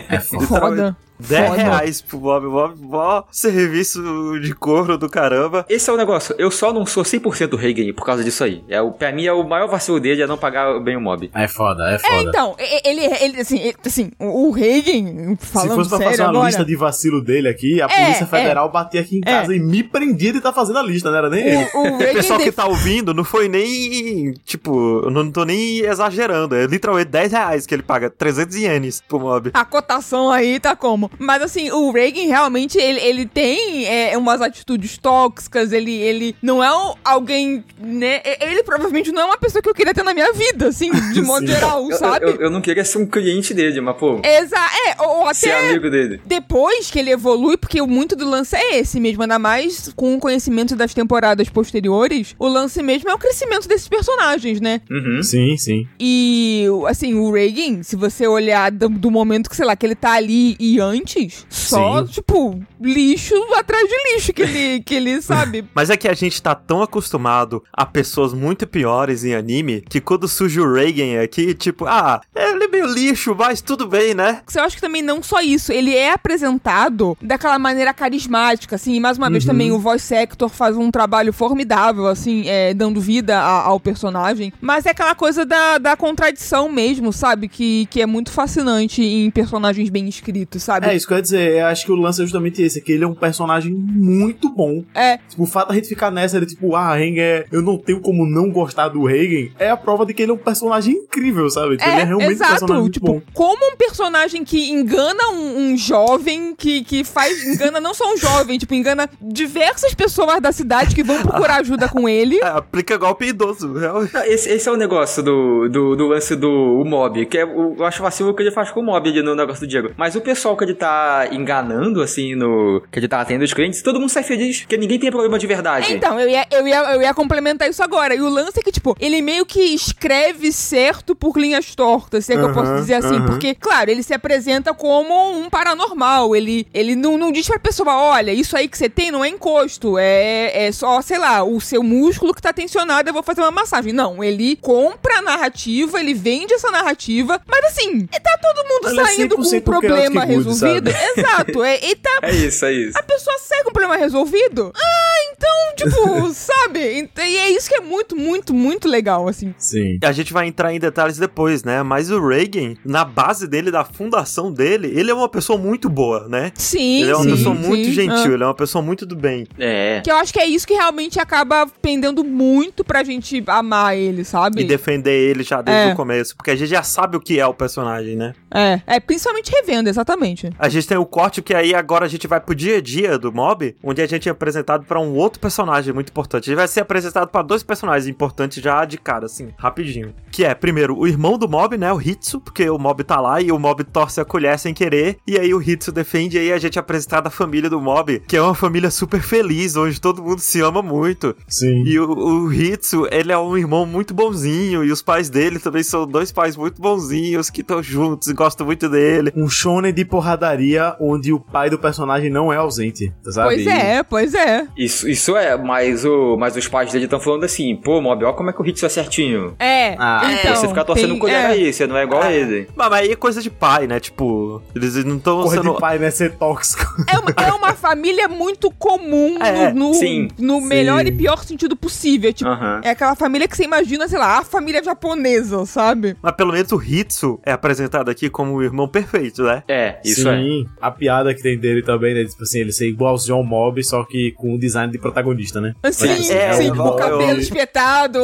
É foda. dez reais pro Bob, Bob, Bob, serviço de couro do caramba. Esse é o negócio, eu só não sou cem por cento Reagan por causa disso aí. É, pra mim, é o maior vacilo dele é não pagar bem o Mob. É foda, é foda. É, então, ele, ele assim, ele, assim, o Reagan, falando se fosse pra sério fazer uma agora... lista de vacilo dele aqui, a é, Polícia Federal é, batia aqui em casa é. e me prendia de estar tá fazendo a lista, não era nem ele. O, o, o pessoal def... que tá ouvindo não foi nem, tipo, eu não tô nem exagerando, é literalmente dez reais que ele paga, trezentos ienes pro Mob. A cotação aí tá como? Mas assim, o Reagan realmente ele, ele tem é, umas atitudes tóxicas, ele, ele não é um, alguém, né, ele provavelmente não é uma pessoa que eu queria ter na minha vida, assim, de modo geral, sabe? Eu, eu, eu não queria ser um cliente dele, mas pô, Exa- é, ou, ou até ser amigo dele. Depois que ele evolui, porque muito do lance é esse mesmo, ainda mais com o conhecimento das temporadas posteriores, o lance mesmo é o crescimento desses personagens, né? Uhum. Sim, sim. E assim, o Reagan, se você olhar do, do momento que, sei lá, que ele tá ali e antes, só, Sim. tipo, lixo atrás de lixo que ele, que ele sabe. Mas é que a gente tá tão acostumado a pessoas muito piores em anime, que quando surge o Reagan aqui, tipo, ah, ele é meio lixo, mas tudo bem, né? Eu acho que também não só isso, ele é apresentado daquela maneira carismática, assim, e mais uma uhum. vez também o voice actor faz um trabalho formidável, assim, é, dando vida a, ao personagem, mas é aquela coisa da, da contradição mesmo, sabe? Que, que é muito fascinante em personagens bem escritos, sabe? É, isso que eu ia dizer, eu acho que o lance é justamente esse, é que ele é um personagem muito bom. É. Tipo, o fato da gente ficar nessa, ele tipo, ah, Reagan, é... eu não tenho como não gostar do Reagan, é a prova de que ele é um personagem incrível, sabe? Tipo, é, ele é realmente exato. um personagem tipo, muito bom. Como um personagem que engana um, um jovem, que, que faz, engana não só um jovem, tipo, engana diversas pessoas da cidade que vão procurar ajuda com ele. É, aplica golpe idoso, realmente. Esse, esse é o negócio do, do, do lance do o Mob, que é, o, eu acho vacilo que ele faz com o Mob ali no negócio do Diego. Mas o pessoal que ele tá enganando, assim, no... que ele tá atendendo os clientes, todo mundo sai feliz, porque ninguém tem problema de verdade. Então, eu ia, eu, ia, eu ia complementar isso agora. E o lance é que, tipo, ele meio que escreve certo por linhas tortas, se é que uhum, eu posso dizer assim. Uhum. Porque, claro, ele se apresenta como um paranormal. Ele, ele não, não diz pra pessoa, olha, isso aí que você tem não é encosto, é, é só, sei lá, o seu músculo que tá tensionado, eu vou fazer uma massagem. Não, ele compra a narrativa, ele vende essa narrativa, mas assim, tá todo mundo olha, saindo com um problema resolvido. Exato, é, e tá... É isso, é isso. A pessoa sai com o problema resolvido? Ah, então Então, tipo, sabe? E é isso que é muito, muito, muito legal, assim. Sim. A gente vai entrar em detalhes depois, né? Mas o Reigen, na base dele, da fundação dele, ele é uma pessoa muito boa, né? Sim, Ele é uma sim, pessoa sim. muito gentil, ah. ele é uma pessoa muito do bem. É. Que eu acho que é isso que realmente acaba pendendo muito pra gente amar ele, sabe? E defender ele já desde é. o começo, porque a gente já sabe o que é o personagem, né? É, é principalmente revendo, exatamente. A gente tem o corte que aí agora a gente vai pro dia a dia do Mob, onde a gente é apresentado pra um outro personagem muito importante. A gente vai ser apresentado pra dois personagens importantes já de cara, assim, rapidinho. Que é, primeiro, o irmão do Mob, né, o Hitsu, porque o Mob tá lá e o Mob torce a colher sem querer, e aí o Hitsu defende, e aí a gente é apresentado a família do Mob, que é uma família super feliz, onde todo mundo se ama muito. Sim. E o, o Hitsu, ele é um irmão muito bonzinho, e os pais dele também são dois pais muito bonzinhos, que estão juntos e gostam muito dele. Um shonen de porradaria, onde o pai do personagem não é ausente, sabe? Pois é, pois é. Isso, isso é, mas, o, mas os pais dele estão falando assim, pô, Mob, ó como é que o Hitsu é certinho. É, ah, então... Você fica torcendo tem, colher é. aí, você não é igual é. a ele. Mas aí é coisa de pai, né, tipo, eles não estão sendo... Coisa de pai, né, ser tóxico. É uma, é uma família muito comum é, no, no, sim, no sim. melhor e pior sentido possível, tipo, uh-huh. é aquela família que você imagina, sei lá, a família japonesa, sabe? Mas pelo menos o Hitsu é apresentado aqui como o irmão perfeito, né? É, isso sim. é. Sim, a piada que tem dele também, né, tipo assim, ele ser igual ao John Mob, só que com o design de protagonista, né? Sim, Mas, assim, é, sim, é o, o cabelo espetado.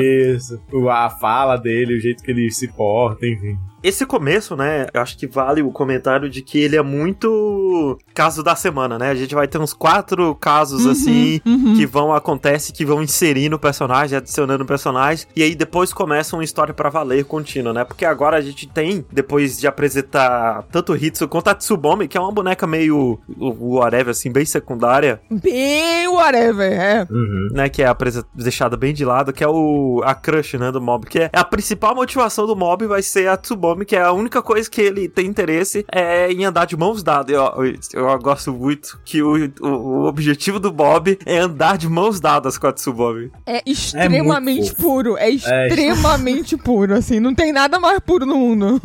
Isso, a fala dele, o jeito que ele se porta, enfim. Esse começo, né, eu acho que vale o comentário de que ele é muito caso da semana, né? A gente vai ter uns quatro casos, uhum, assim, uhum. que vão acontecer, que vão inserindo o personagem, adicionando o personagem, e aí depois começa uma história pra valer contínua, né? Porque agora a gente tem, depois de apresentar tanto o Hitsu quanto a Tsubomi, que é uma boneca meio whatever, assim, bem secundária. Bem whatever, é. Uhum. Né, que é apresent... deixada bem de lado, que é o... a crush, né, do Mob, que é a principal motivação do Mob vai ser a Tsubomi, que é a única coisa que ele tem interesse é em andar de mãos dadas. Eu, eu, eu gosto muito que o, o, o objetivo do Mob é andar de mãos dadas com a Tsubomi. É extremamente é puro. É extremamente é. puro, assim. Não tem nada mais puro no mundo.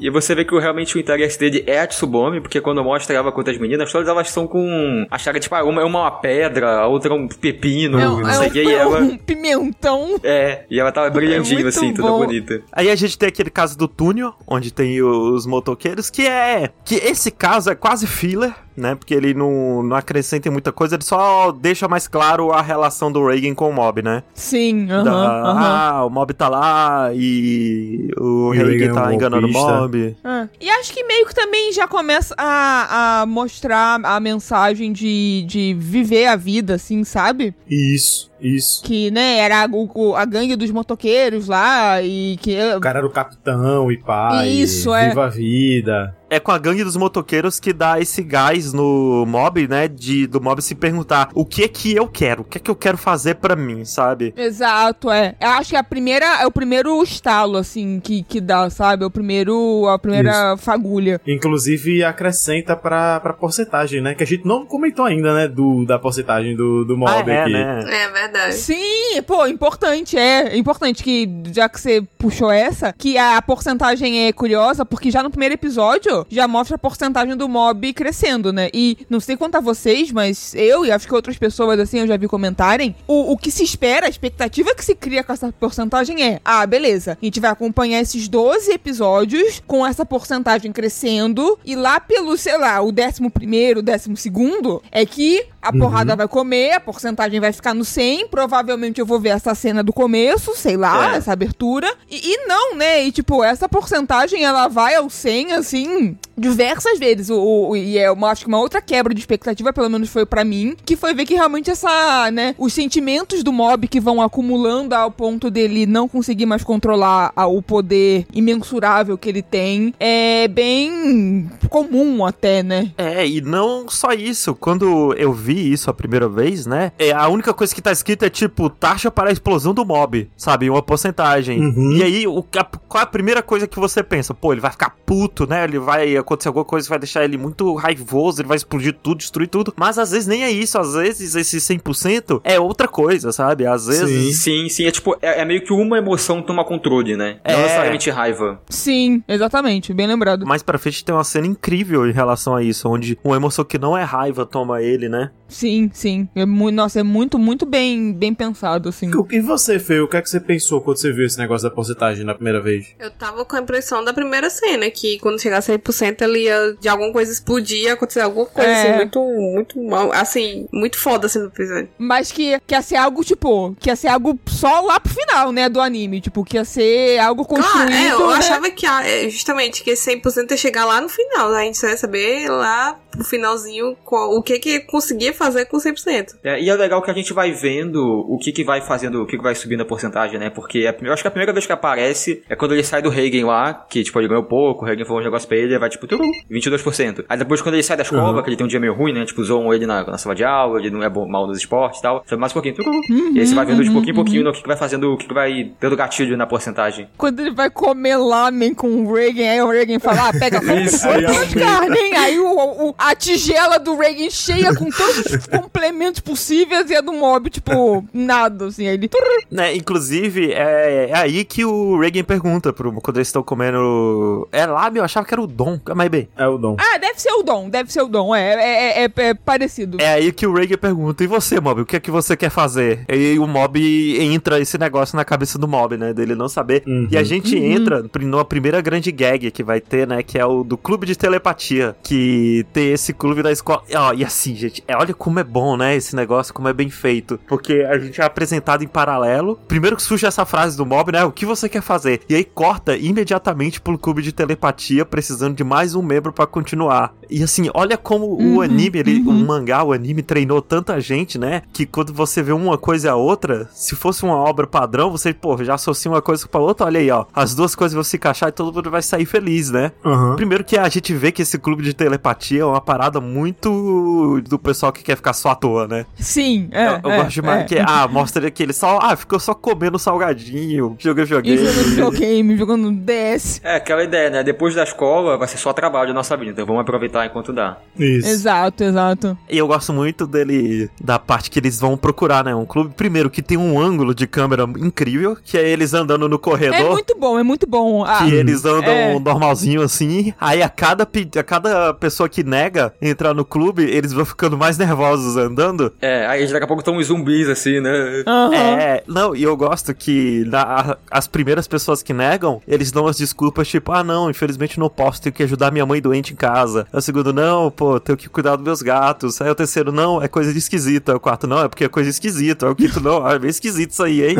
E você vê que realmente o interesse dele é a Tsubomi, porque quando mostrava com outras meninas, todas elas são com... Acharam, tipo, ah, uma é uma pedra, a outra é um pepino, é, não é sei o que. É ela... um pimentão. É, e ela tava brilhantinho, é assim, bom. toda bonita. Aí a gente tem aquele caso do túnel, onde tem os motoqueiros, que é... Que esse caso é quase filler, né? Porque ele não, não acrescenta muita coisa, ele só deixa mais claro a relação do Reigen com o Mob, né? Sim, aham, uh-huh, uh-huh. Ah, o Mob tá lá e o Reigen tá é um enganando o Mob. Ah. E acho que meio que também já começa a, a mostrar a mensagem de, de viver a vida, assim, sabe? Isso. Isso. Que, né, era o, a gangue dos motoqueiros lá e que... O cara era o capitão e pai. Isso, é. Viva a vida. É com a gangue dos motoqueiros que dá esse gás no Mob, né? De, do Mob se perguntar o que é que eu quero, o que é que eu quero fazer pra mim, sabe? Exato, é. Eu acho que a primeira, é o primeiro estalo, assim, que, que dá, sabe? É o primeiro, a primeira Isso. fagulha. Inclusive acrescenta pra, pra porcentagem, né? Que a gente não comentou ainda, né? Do, da porcentagem do, do Mob ah, é, aqui. Né? É verdade. Sim, pô, importante, é. Importante que, já que você puxou essa, que a porcentagem é curiosa, porque já no primeiro episódio já mostra a porcentagem do Mob crescendo, né? E não sei quanto a vocês, mas eu e acho que outras pessoas, assim, eu já vi comentarem, o, o que se espera, a expectativa que se cria com essa porcentagem é, ah, beleza, a gente vai acompanhar esses doze episódios com essa porcentagem crescendo e lá pelo, sei lá, o décimo primeiro, décimo segundo, é que a porrada uhum. vai comer, a porcentagem vai ficar no cem, provavelmente eu vou ver essa cena do começo, sei lá, é. essa abertura, e, e não, né? E tipo, essa porcentagem, ela vai ao cem, assim, diversas vezes, o, o, e é uma, acho que uma outra quebra de expectativa, pelo menos foi pra mim, que foi ver que realmente essa, né, os sentimentos do Mob que vão acumulando ao ponto dele não conseguir mais controlar a, o poder imensurável que ele tem, é bem comum até, né? É, e não só isso, quando eu vi isso a primeira vez, né, é, a única coisa que tá escrita é tipo, tá caixa para a explosão do mob, sabe? Uma porcentagem. Uhum. E aí, o, a, qual é a primeira coisa que você pensa? Pô, ele vai ficar puto, né? Ele vai acontecer alguma coisa que vai deixar ele muito raivoso, ele vai explodir tudo, destruir tudo. Mas às vezes nem é isso. Às vezes esse cem por cento é outra coisa, sabe? Às vezes... Sim, sim. sim. É tipo, é, é meio que uma emoção toma controle, né? É. Não necessariamente raiva. Sim, exatamente. Bem lembrado. Mas pra frente tem uma cena incrível em relação a isso, onde uma emoção que não é raiva toma ele, né? Sim, sim. É muito, nossa, é muito, muito bem, bem pensado, assim. E você, Fê? O que é que você pensou quando você viu esse negócio da porcentagem na primeira vez? Eu tava com a impressão da primeira cena, que quando chegasse a cem por cento ele ia de alguma coisa explodir, ia acontecer alguma coisa, é. assim, muito, muito mal, assim, muito foda, assim, no episódio. Mas que, que ia ser algo, tipo, que ia ser algo só lá pro final, né, do anime, tipo, que ia ser algo construído, claro, é, eu né? achava que, justamente, que cem por cento ia chegar lá no final, né? A gente só ia saber lá pro finalzinho qual, o que que conseguia fazer com cem por cento. É, e é legal que a gente vai vendo o que que vai fazendo, o que que vai subindo a porcentagem, né? Porque a, eu acho que a primeira vez que aparece é quando ele sai do Reigen lá, que tipo, ele ganhou pouco, o Reigen falou um negócio pra ele, ele vai tipo, turu, vinte e dois por cento. Aí depois quando ele sai da escola, uhum. que ele tem um dia meio ruim, né? Tipo, zoam ele na, na sala de aula, ele não é bom, mal nos esportes e tal, sobe mais um pouquinho, turu. Uhum, e aí você vai vendo uhum, de pouquinho em uhum. pouquinho o que que vai fazendo, o que que vai dando gatilho na porcentagem. Quando ele vai comer lamen com o Reigen, aí o Reigen fala, ah, pega isso, aí, carne, aí o, o, a tigela do Reigen cheia com todos complementos possíveis e a do mob, tipo, nada, assim, aí ele... Né, inclusive, é, é aí que o Reigen pergunta, pro, quando eles estão comendo... É lá, eu achava que era o Dom, mas bem... É o Dom. Ah, deve ser o Dom, deve ser o Dom, é, é, é, é, é parecido. É aí que o Reigen pergunta, e você, mob, o que é que você quer fazer? E o mob entra esse negócio na cabeça do mob, né, dele não saber. Uhum. E a gente uhum. entra numa primeira grande gag que vai ter, né, que é o do clube de telepatia, que tem esse clube da escola... Oh, e assim, gente, é, olha como é bom, né, esse negócio, como é bem feito, porque a gente é apresentado em paralelo, primeiro que surge essa frase do mob, né, o que você quer fazer? E aí corta imediatamente pro clube de telepatia, precisando de mais um membro pra continuar. E assim, olha como uhum, o anime, ele, uhum. o mangá, o anime treinou tanta gente, né, que quando você vê uma coisa e a outra, se fosse uma obra padrão, você, pô, já associa uma coisa com a outra, olha aí, ó, as duas coisas vão se encaixar e todo mundo vai sair feliz, né? Uhum. Primeiro que a gente vê que esse clube de telepatia é uma parada muito do pessoal que quer ficar só à toa, né? Sim, é. Eu, eu é, gosto demais é. que, ah, mostra que ele só, ah, ficou só comendo salgadinho, joga videogame. Jogando videogame, jogando D S. É, aquela ideia, né? Depois da escola vai ser só trabalho nossa vida, então vamos aproveitar enquanto dá. Isso. Exato, exato. E eu gosto muito dele, da parte que eles vão procurar, né? Um clube, primeiro, que tem um ângulo de câmera incrível, que é eles andando no corredor. É muito bom, é muito bom. Ah, que eles andam é... normalzinho assim, aí a cada, a cada pessoa que nega entrar no clube, eles vão ficando mais nervosos andando. É, aí daqui a pouco estão uns zumbis assim, né? Uhum. É, não, e eu gosto que na, a, as primeiras pessoas que negam, eles dão as desculpas tipo, ah não, infelizmente não posso, tenho que ajudar minha mãe doente em casa. O segundo, não, pô, tenho que cuidar dos meus gatos. Aí o terceiro, não, é coisa de esquisita. Aí o quarto, não, é porque é coisa esquisita. Aí o quinto, não, é meio esquisito isso aí, hein?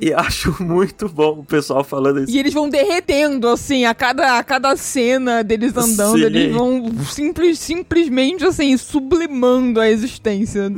E acho muito bom o pessoal falando isso. E eles vão derretendo, assim, a cada, a cada cena deles andando, Sim. eles vão simples, simplesmente, assim, sublimando a existência.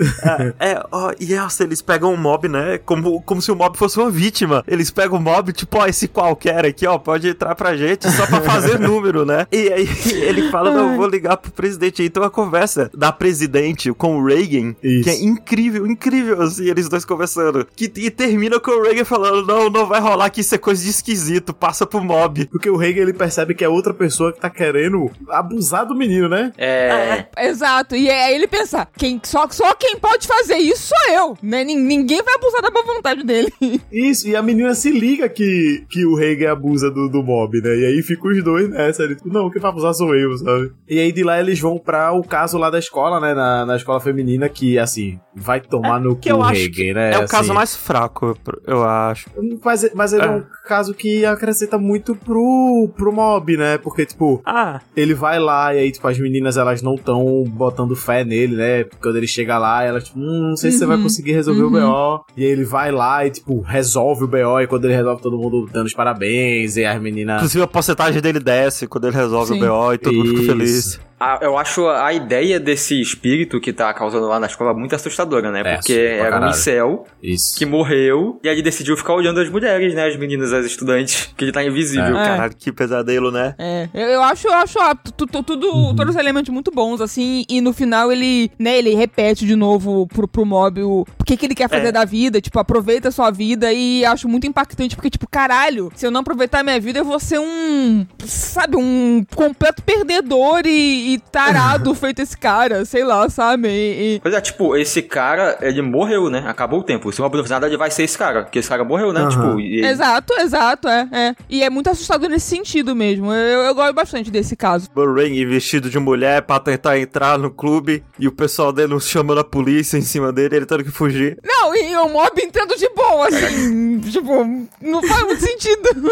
É, é ó, e nossa, eles pegam o mob, né, como, como se o mob fosse uma vítima. Eles pegam o mob, tipo, ó, esse qualquer aqui, ó, pode entrar pra gente só pra fazer número, né? E aí ele fala, não, eu vou ligar pro presidente. Então a conversa da presidente com o Reigen, isso. que é incrível, incrível, assim, eles dois conversando. Que, e termina com o Reigen falando, não, não vai rolar que isso é coisa de esquisito, passa pro mob. Porque o Reigen, ele percebe que é outra pessoa que tá querendo abusar do menino, né? É. é exato, e aí ele pensa, quem, só, só quem pode fazer isso sou eu, né? Ninguém vai abusar da boa vontade dele. Isso, e a menina se liga que, que o Reigen abusa do, do mob, né? E aí ficam os dois nessa, ele, não, quem vai abusar sou eu, sabe? E aí de lá eles vão pra o caso lá da escola, né? Na, na escola feminina, que, assim, vai tomar é, no cu o Reigen, né? É o assim, caso mais fraco, eu acho. Mas, mas ele é. é um caso que acrescenta muito pro, pro mob, né? Porque, tipo, ah. ele vai lá e aí, tipo, as meninas, elas não tão botando fé nele, né? Quando ele chega lá, elas, tipo, hum, não sei uhum. se você vai conseguir resolver uhum. o B O. E aí ele vai lá e, tipo, resolve o B O. E quando ele resolve, todo mundo dando os parabéns. E as meninas... Inclusive, a porcentagem dele desce quando ele resolve Sim. o B O e todo Isso. mundo fica feliz. A, eu acho a ideia desse espírito que tá causando lá na escola muito assustadora, né? É, porque era caralho. um incel Isso. que morreu e aí decidiu ficar olhando as mulheres, né? As meninas, as estudantes, que ele tá invisível. É. Caralho, que pesadelo, né? É, eu, eu acho, eu acho ah, tu, tu, tudo, uhum. todos os elementos muito bons, assim, e no final ele, né, ele repete de novo pro, pro Mob o que que ele quer fazer é. da vida, tipo, aproveita a sua vida, e acho muito impactante, porque, tipo, caralho, se eu não aproveitar a minha vida, eu vou ser um, sabe, um completo perdedor e E tarado feito esse cara, sei lá, sabe? E, e... Pois é, tipo, esse cara, ele morreu, né? Acabou o tempo. Se o Mob não fizer nada, ele vai ser esse cara, porque esse cara morreu, né? Uhum. Tipo, e... Exato, exato, é, é. E é muito assustador nesse sentido mesmo. Eu, eu gosto bastante desse caso. Boring vestido de mulher pra tentar entrar no clube e o pessoal dele chamando a polícia em cima dele, ele tendo que fugir. Não, e o Mob entrando de boa, assim, tipo, não faz muito sentido.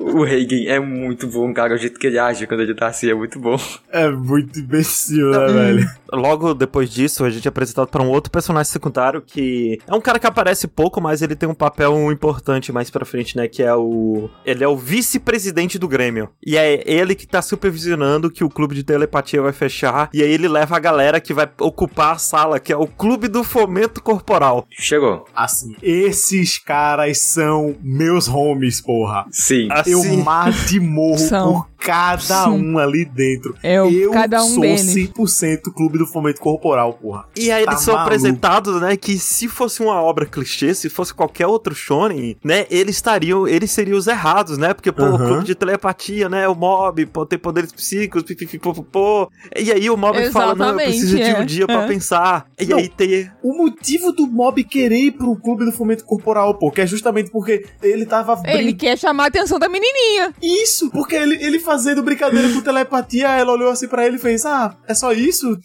O Reigen é muito bom, cara, o jeito que ele age quando ele tá assim, é muito bom. É muito Muito imbecil, né, velho? Logo depois disso, a gente é apresentado pra um outro personagem secundário que... É um cara que aparece pouco, mas ele tem um papel importante mais pra frente, né? Que é o... Ele é o vice-presidente do Grêmio. E é ele que tá supervisionando que o clube de telepatia vai fechar. E aí ele leva a galera que vai ocupar a sala, que é o clube do fomento corporal. Chegou. Assim. Esses caras são meus homies, porra. Sim. Assim. Eu mato e morro são. por cada Sim. um ali dentro. Eu, Eu cada um sou deles. cem por cento clube do fomento corporal, porra. E aí tá eles são maluco. apresentados, né, que se fosse uma obra clichê, se fosse qualquer outro shonen, né, eles estariam, eles seriam os errados, né, porque, pô, uhum. o clube de telepatia, né, o Mob, pô, tem poderes psíquicos, pô, pô, pô, e aí o Mob fala, não, eu preciso é. de um dia é. pra pensar, e não, aí tem... O motivo do Mob querer ir pro clube do fomento corporal, pô, que é justamente porque ele tava... Brin... Ele quer chamar a atenção da menininha. Isso, porque ele, ele fazendo brincadeira com telepatia, ela olhou assim pra ele e fez, ah, é só isso?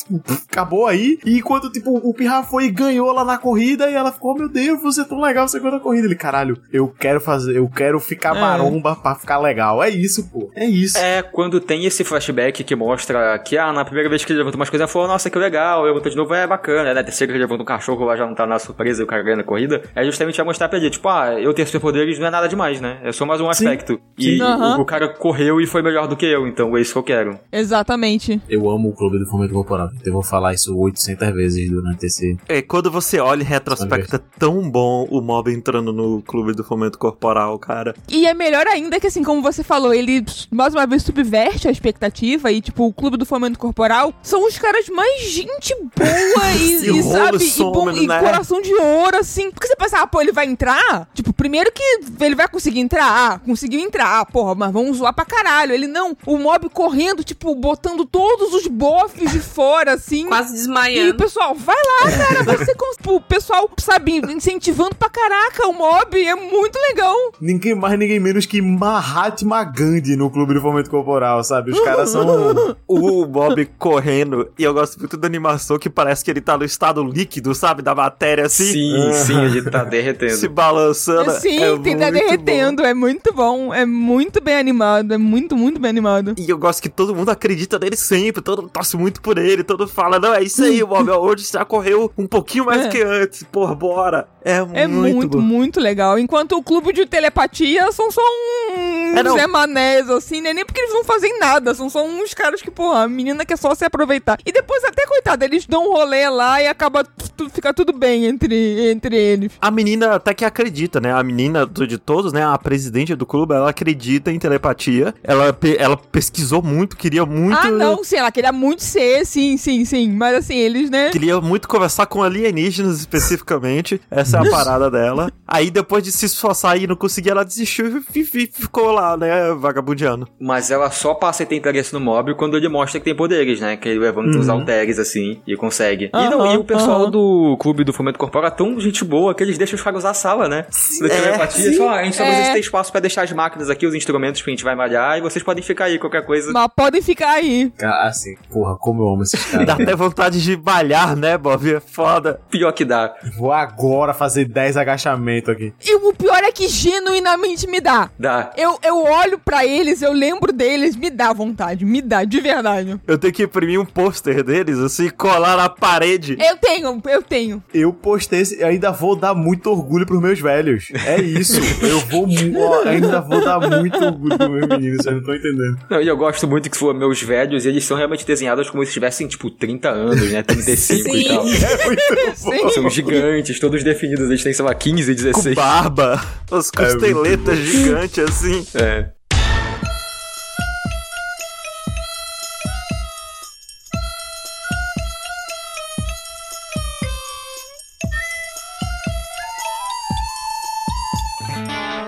Acabou aí, e enquanto, tipo, o Pirra foi e ganhou lá na corrida, e ela ficou, oh, meu Deus, você é tão legal, você ganhou na corrida. Ele, caralho, eu quero fazer, eu quero ficar maromba é. pra ficar legal. É isso, pô. É isso. É, quando tem esse flashback que mostra que, ah, na primeira vez que ele levantou umas coisas, ela falou, nossa, que legal, eu vou de novo, é bacana, né? A terceira que ele levanta um cachorro, lá já não tá na surpresa, o cara ganha na corrida, é justamente pra mostrar pra ele, tipo, ah, eu ter superpoderes não é nada demais, né? É só mais um aspecto. Sim. E Sim. Uhum. O, o cara correu e foi melhor do que eu, então é isso que eu quero. Exatamente. Eu amo o clube do fomento corporal. Eu vou falar isso oitocentas vezes durante esse... É, quando você olha e retrospecta, é tão bom o Mob entrando no clube do fomento corporal, cara. E é melhor ainda que, assim, como você falou, ele, mais uma vez, subverte a expectativa e, tipo, o clube do fomento corporal são os caras mais gente boa e, e, sabe, e, bom, e né? coração de ouro, assim. Porque você pensa, ah, pô, ele vai entrar? Tipo, primeiro que ele vai conseguir entrar, ah, conseguiu entrar, ah, porra, mas vamos zoar pra caralho. Ele não, o Mob correndo, tipo, botando todos os bofes de fora, assim. Quase desmaiando. E o pessoal, vai lá, cara, você com o pessoal, sabe, incentivando pra caraca o Mob, é muito legal. Ninguém mais, ninguém menos que Mahatma Gandhi no clube do fomento corporal, sabe? Os caras são... o Mob correndo, e eu gosto muito da animação que parece que ele tá no estado líquido, sabe? Da matéria, assim. Sim, ah. sim, ele tá derretendo. Se balançando. Sim, é ele tá derretendo, bom. é muito bom, é muito bem animado, é muito, muito bem animado. E eu gosto que todo mundo acredita nele sempre, todo torce muito por ele, todo fala, não, é isso aí, Mob, hoje já correu um pouquinho mais é. que antes, porra, bora. É, é muito, muito, muito legal. Enquanto o clube de telepatia são só uns é, Zé Manés, assim, né? Nem porque eles não fazem nada, são só uns caras que, porra, a menina quer só se aproveitar. E depois até, coitada, eles dão um rolê lá e acaba, tu, fica tudo bem entre, entre eles. A menina até que acredita, né? A menina de todos, né? A presidente do clube, ela acredita em telepatia, ela, ela pesquisou muito, queria muito... Ah, não, sei lá, queria muito ser, sim, sim, sim, mas assim, eles, né? Queria muito conversar com alienígenas especificamente, essa a parada dela. Aí depois de se esforçar e não conseguir, ela desistiu e ficou lá, né, vagabundeando. Mas ela só passa e tem interesse no Mob quando ele mostra que tem poderes, né, que ele levanta os uhum. halteres, assim, e consegue. Uhum, e, não, e o pessoal uhum. do clube do fomento corporal é tão gente boa que eles deixam os caras usar a sala, né? Sim, é, empatia, só, a gente só é. precisa ter espaço pra deixar as máquinas aqui, os instrumentos que a gente vai malhar, e vocês podem ficar aí, qualquer coisa. Mas podem ficar aí. Ah, assim, porra, como eu amo esses caras. Dá até vontade de malhar, né, Bob? É foda. Pior que dá. Vou agora fazer fazer dez agachamentos aqui. E o pior é que genuinamente me dá. Dá. Eu, eu olho pra eles, eu lembro deles, me dá vontade, me dá, de verdade. Eu tenho que imprimir um pôster deles, assim, colar na parede. Eu tenho, eu tenho. Eu postei esse, ainda vou dar muito orgulho pros meus velhos. É isso. Eu vou, ó, ainda vou dar muito orgulho pros meus meninos, vocês não estão entendendo. Não, e eu gosto muito que foram meus velhos, e eles são realmente desenhados como se tivessem, tipo, trinta anos, né? trinta e cinco Sim. e tal. É muito bom. São gigantes, todos definidos. Eles têm, sei lá, quinze, dezesseis Com barba. As costeletas é gigantes, assim. É.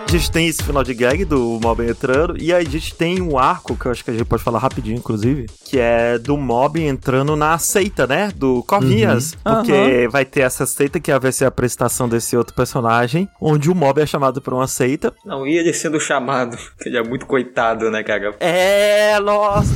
A gente tem esse final de gag do Mob entrando, e aí a gente tem um arco, que eu acho que a gente pode falar rapidinho, inclusive, que é do Mob entrando na seita, né? Do Covinhas. Uhum. Porque uhum. vai ter essa seita, que vai ser a apresentação desse outro personagem, onde o Mob é chamado pra uma seita. Não, e ele sendo chamado, ele é muito coitado, né, cara? É, nossa!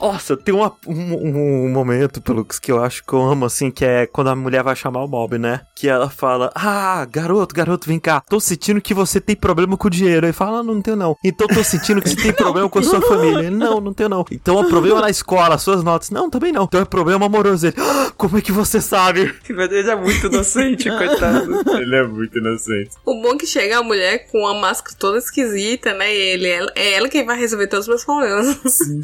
Nossa, tem uma, um, um momento, Pelux, que eu acho que eu amo, assim, que é quando a mulher vai chamar o Mob, né? Que ela fala, ah, garoto, garoto, vem cá, tô sentindo que você tem problema com o dinheiro. Ele fala, ah, não, não tenho não. Então tô sentindo que você tem problema com a sua família. Ele, não, não tenho não. Então é problema na escola, suas notas. Não, também não. Então é problema amoroso. Ele, ah, como é que você sabe? Ele é muito inocente, coitado. Ele é muito inocente. O bom que chega a mulher com uma máscara toda esquisita, né? E ele, ela, é ela quem vai resolver todos os meus problemas. Sim.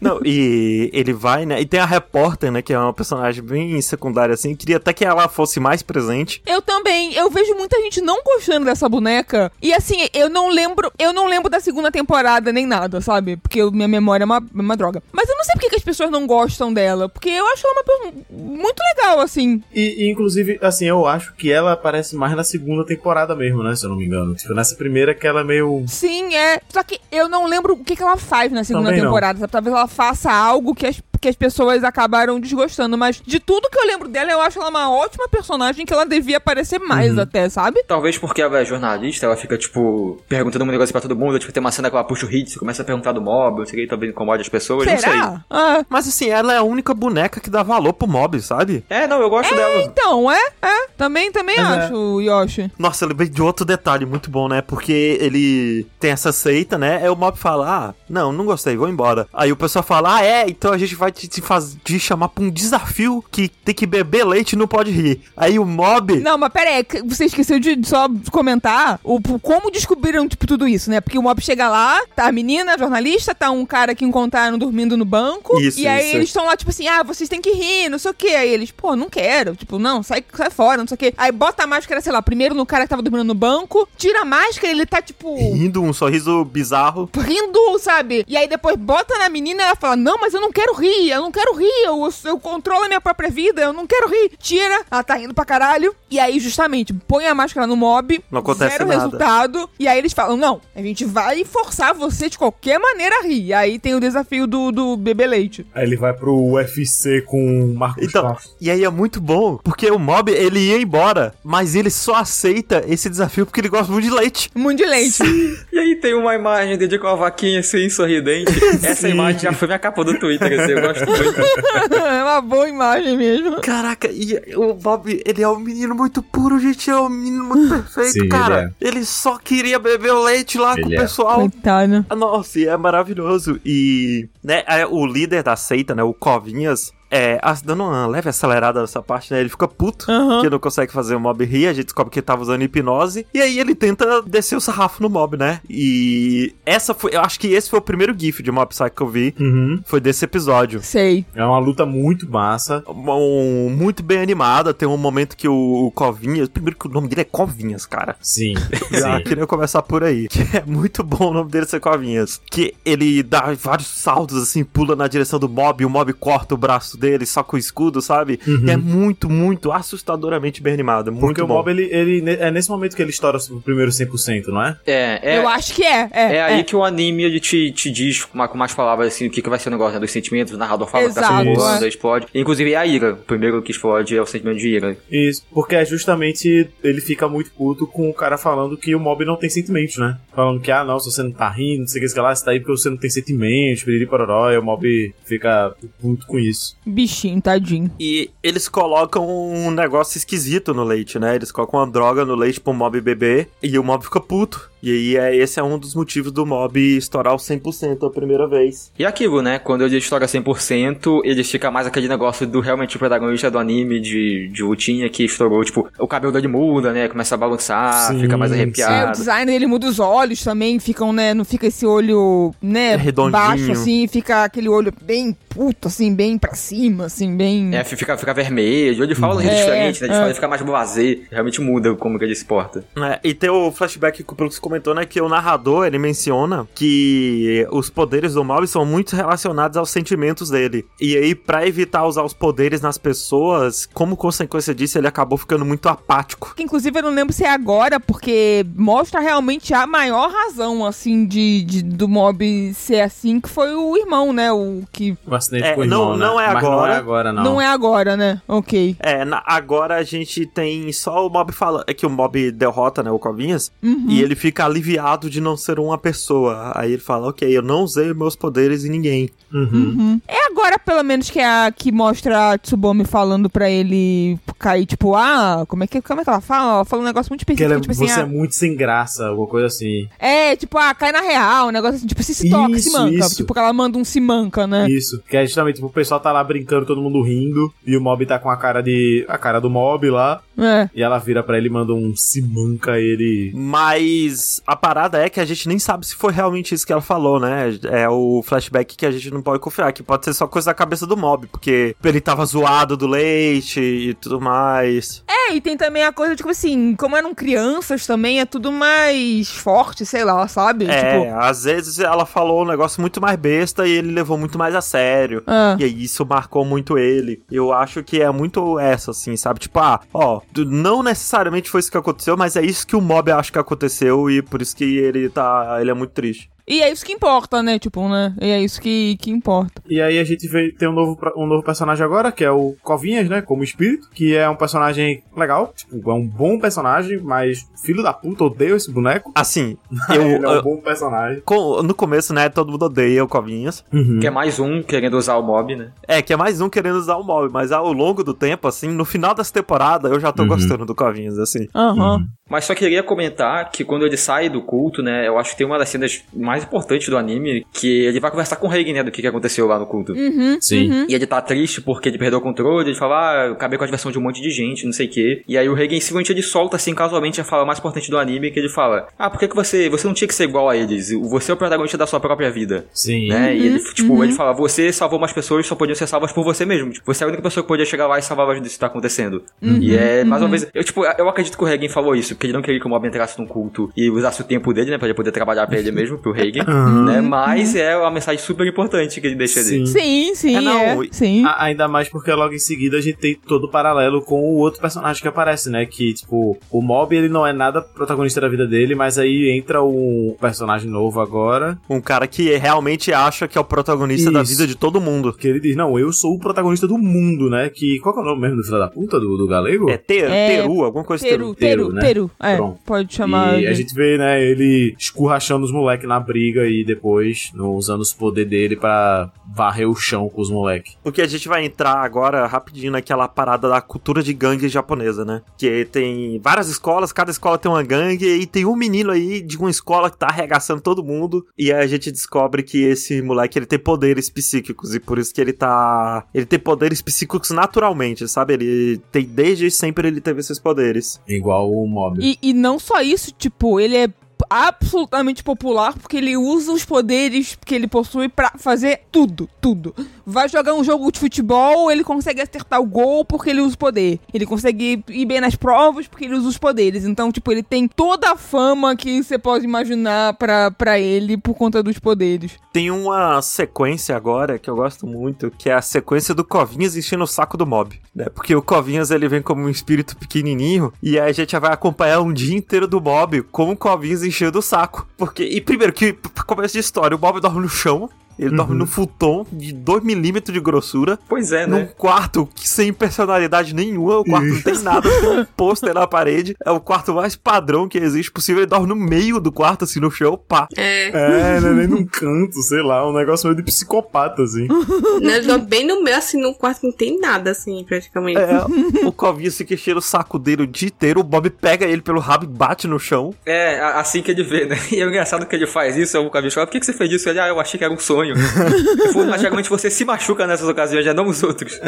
Não, e ele vai, né? E tem a repórter, né? Que é uma personagem bem secundária, assim. Queria até que ela fosse mais presente. Eu também. Eu vejo muita gente não gostando dessa boneca. E assim, eu não lembro eu não lembro da segunda temporada nem nada, sabe? Porque eu, minha memória é uma, uma droga. Mas eu não sei porque que as pessoas não gostam dela, porque eu acho ela uma, muito legal, assim. E, e inclusive, assim, eu acho que ela aparece mais na segunda temporada mesmo, né? Se eu não me engano. Tipo, nessa primeira que ela é meio... Sim, é. Só que eu não lembro o que, que ela faz na segunda Também temporada. Sabe? Talvez ela faça algo que as que as pessoas acabaram desgostando, mas de tudo que eu lembro dela, eu acho ela uma ótima personagem que ela devia aparecer mais, uhum. até, sabe? Talvez porque ela é jornalista, ela fica, tipo, perguntando um negócio pra todo mundo, tipo, tem uma cena que ela puxa o hit, você começa a perguntar do Mob, não sei o que, talvez incomode as pessoas, Será? não sei. Ah, mas assim, ela é a única boneca que dá valor pro Mob, sabe? É, não, eu gosto é, dela. então, é, é, também, também uhum. acho, Yoshi. Nossa, eu lembrei de outro detalhe muito bom, né, porque ele tem essa seita, né, aí o Mob fala, ah, não, não gostei, vou embora. Aí o pessoal fala, ah, é, então a gente vai Te, te, faz, te chamar pra um desafio que tem que beber leite e não pode rir. Aí o Mob... Não, mas pera aí, você esqueceu de só comentar o, como descobriram, tipo, tudo isso, né? Porque o Mob chega lá, tá a menina, a jornalista, tá um cara que encontraram dormindo no banco, isso, e aí isso. eles estão lá, tipo assim, ah, vocês têm que rir, não sei o quê. Aí eles, pô, não quero, tipo, não, sai, sai fora, não sei o quê. Aí bota a máscara, sei lá, primeiro no cara que tava dormindo no banco, tira a máscara, ele tá, tipo... rindo, um sorriso bizarro. Rindo, sabe? E aí depois bota na menina, ela fala, não, mas eu não quero rir, eu não quero rir, eu, eu controlo a minha própria vida, eu não quero rir. Tira, ela tá rindo pra caralho, e aí justamente põe a máscara no Mob, não acontece zero nada. resultado, e aí eles falam, não, a gente vai forçar você de qualquer maneira a rir. E aí tem o desafio do, do bebê leite. Aí ele vai pro U F C com o Marcos então, Passos. E aí é muito bom, porque o Mob, ele ia embora, mas ele só aceita esse desafio porque ele gosta muito de leite. Muito de leite. E aí tem uma imagem dele com a vaquinha assim, sorridente. Essa imagem já foi minha capa do Twitter, assim. Eu gosto muito. É uma boa imagem mesmo. Caraca, e o Mob, ele é um menino muito puro, gente. É um menino muito perfeito, Sim, cara. Ele, é. ele só queria beber o leite lá ele com o pessoal. É. Coitado. Nossa, é maravilhoso. E, né, o líder da seita, né, o Covinhas, é, dando uma leve acelerada nessa parte, né? Ele fica puto, uhum. que não consegue fazer o Mob rir. A gente descobre que ele tava usando hipnose. E aí ele tenta descer o sarrafo no Mob, né? E essa foi... Eu acho que esse foi o primeiro gif de Mob Psycho que eu vi. Uhum. Foi desse episódio. Sei. É uma luta muito massa. Um, muito bem animada. Tem um momento que o, o Covinhas... Primeiro que o nome dele é Covinhas, cara. Sim. Já Sim. queria começar por aí. Que é muito bom o nome dele ser Covinhas. Que ele dá vários saltos, assim, pula na direção do Mob. E o Mob corta o braço dele, só com o escudo, sabe? Uhum. É muito, muito, assustadoramente bem animado. Muito Porque bom. o Mob, ele, ele, é nesse momento que ele estoura o primeiro cem por cento, não é? É, é eu acho que é. É, é, é. aí que o anime ele te, te diz com mais palavras, assim, o que, que vai ser o negócio, né? Dos sentimentos, o narrador fala que tá sendo explode. Inclusive é a ira. O primeiro que explode é o sentimento de ira. Isso. Porque é justamente ele fica muito puto com o cara falando que o Mob não tem sentimentos, né? Falando que, ah, não, se você não tá rindo, não sei o que, sei lá, você tá aí porque você não tem sentimentos, piriri pororó, e o Mob fica puto com isso. Bichinho, tadinho. E eles colocam um negócio esquisito no leite, né? Eles colocam uma droga no leite pro Mob beber e o Mob fica puto. E aí é, esse é um dos motivos do Mob estourar o cem por cento a primeira vez. E aquilo, né? Quando ele estoura cem por cento, ele fica mais aquele negócio do realmente o protagonista do anime de, de lutinha que estourou, tipo, o cabelo dele muda, né? Começa a balançar, sim, fica mais arrepiado. Sim, o design dele muda os olhos também, ficam, né? Não fica esse olho, né? Redondinho. Baixo, assim, fica aquele olho bem puto, assim, bem pra cima, assim, bem... É, fica, fica vermelho, ele fala é, diferente, né? Ele, é. fala, ele fica mais blasé, realmente muda como que ele se porta. É, e tem o flashback, pelo que você comentou, né, que o narrador, ele menciona que os poderes do Mob são muito relacionados aos sentimentos dele. E aí, pra evitar usar os poderes nas pessoas, como consequência disso, ele acabou ficando muito apático. Inclusive, eu não lembro se é agora, porque mostra realmente a maior razão, assim, de, de, do Mob ser assim, que foi o irmão, né, o que... O acidente é, com o irmão, não, né? Não é agora. Mas não é agora, não. Não é agora, né? Ok. É, na, agora a gente tem só o Mob falando, é que o Mob derrota, né, o Covinhas, uhum. E ele fica aliviado de não ser uma pessoa. Aí ele fala, ok, eu não usei meus poderes em ninguém. Uhum. Uhum. É agora, pelo menos, que é a que mostra a Tsubomi falando pra ele cair, tipo, ah, como é que, como é que ela fala? Ela fala um negócio muito específico, ela, tipo assim, você ah, é muito sem graça, alguma coisa assim. É, tipo, ah, cai na real, um negócio assim, tipo, se se toca, isso, se manca. Isso. Tipo, que ela manda um se manca, né? Isso, que é justamente, tipo, o pessoal tá lá brincando, todo mundo rindo, e o Mob tá com a cara de... a cara do Mob lá. É. E ela vira pra ele e manda um se manca ele. Mas a parada é que a gente nem sabe se foi realmente isso que ela falou, né? É o flashback que a gente não pode confiar, que pode ser só coisa da cabeça do Mob, porque ele tava zoado do leite e tudo mais. É, e tem também a coisa, tipo assim, como eram crianças também, é tudo mais forte, sei lá, sabe? É, tipo... às vezes ela falou um negócio muito mais besta e ele levou muito mais a sério. Ah. E isso marcou muito ele. Eu acho que é muito essa, assim, sabe? Tipo, ah, ó, não necessariamente foi isso que aconteceu, mas é isso que o Mob acha que aconteceu e por isso que ele tá, ele é muito triste. E é isso que importa, né? Tipo, né? E é isso que, que importa. E aí a gente vê, tem um novo, um novo personagem agora, que é o Covinhas, né? Como espírito. Que é um personagem legal. Tipo, é um bom personagem, mas filho da puta, odeio esse boneco. Assim, eu... Ele é um eu, bom personagem. Com, no começo, né? Todo mundo odeia o Covinhas. Uhum. Que é mais um querendo usar o Mob, né? É, que é mais um querendo usar o Mob. Mas ao longo do tempo, assim, no final dessa temporada, eu já tô uhum. gostando do Covinhas, assim. Aham. Uhum. Uhum. Mas só queria comentar que quando ele sai do culto, né? Eu acho que tem uma das cenas mais importante do anime, que ele vai conversar com o Reig, né, do que, que aconteceu lá no culto. Uhum, sim. Uhum. E ele tá triste porque ele perdeu o controle, ele fala, ah, eu acabei com a diversão de um monte de gente, não sei o quê. E aí o Reig, em seguida, ele solta, assim, casualmente, a fala mais importante do anime, que ele fala, ah, por que que você, você não tinha que ser igual a eles? Você é o protagonista da sua própria vida. Sim. Né? Uhum, e ele, tipo, uhum. ele fala, você salvou umas pessoas, só podiam ser salvas por você mesmo. Tipo, você é a única pessoa que podia chegar lá e salvar disso que tá acontecendo. Uhum, e é, mais uhum. uma vez, eu, tipo, eu acredito que o Reig falou isso, porque ele não queria que o Mob entrasse num culto e usasse o tempo dele, né, pra ele poder trabalhar pra ele mesmo, pro Reagan, uhum. né? Mas é uma mensagem super importante que ele deixa ali. Sim, sim, sim. É, não, é. sim. A, ainda mais porque logo em seguida a gente tem todo o paralelo com o outro personagem que aparece, né? Que, tipo, o Mob, ele não é nada protagonista da vida dele, mas aí entra um personagem novo agora. Um cara que realmente acha que é o protagonista Isso. da vida de todo mundo. Que ele diz, não, eu sou o protagonista do mundo, né? Que, qual que é o nome mesmo do filho da puta do, do galego? É, ter, é Teru, alguma coisa de Teru. Teru, Teru, né? Teru. É, Pronto. Pode chamar. E de... a gente vê, né, ele escurrachando os moleques na briga e depois no, usando os poderes dele pra varrer o chão com os moleques. O que a gente vai entrar agora rapidinho naquela parada da cultura de gangue japonesa, né? Que tem várias escolas, cada escola tem uma gangue e tem um menino aí de uma escola que tá arregaçando todo mundo e aí a gente descobre que esse moleque, ele tem poderes psíquicos e por isso que ele tá... ele tem poderes psíquicos naturalmente, sabe? Ele tem... desde sempre ele teve esses poderes. Igual o Mob. E, e não só isso, tipo, ele é absolutamente popular, porque ele usa os poderes que ele possui pra fazer tudo, tudo. Vai jogar um jogo de futebol, ele consegue acertar o gol porque ele usa o poder. Ele consegue ir bem nas provas porque ele usa os poderes. Então, tipo, ele tem toda a fama que você pode imaginar pra, pra ele por conta dos poderes. Tem uma sequência agora que eu gosto muito, que é a sequência do Covinhas enchendo o saco do Mob, né? Porque o Covinhas, ele vem como um espírito pequenininho e aí a gente vai acompanhar um dia inteiro do Mob com o Covinhas enchendo o saco. Porque, e primeiro que, pra começo de história, o Mob dorme no chão. Ele uhum. dorme no futon de dois milímetros de grossura. Pois é, né? Num quarto que sem personalidade nenhuma. O quarto não tem nada, tem um pôster na parede. É o quarto mais padrão que existe possível. Ele dorme no meio do quarto, assim, no chão, pá. É, é né, nem num canto, sei lá. Um negócio meio de psicopata, assim. Não, ele dorme bem no meio, assim, num quarto que não tem nada, assim, praticamente. É, o Covinho se assim, cheira o saco dele o dia inteiro. O Bob pega ele pelo rabo e bate no chão. É, assim que ele vê, né? E é engraçado que ele faz isso. O Covinho fala, por que, que você fez isso? Ele, ah, eu achei que era um sonho. Mas geralmente você se machuca nessas ocasiões, já não os outros.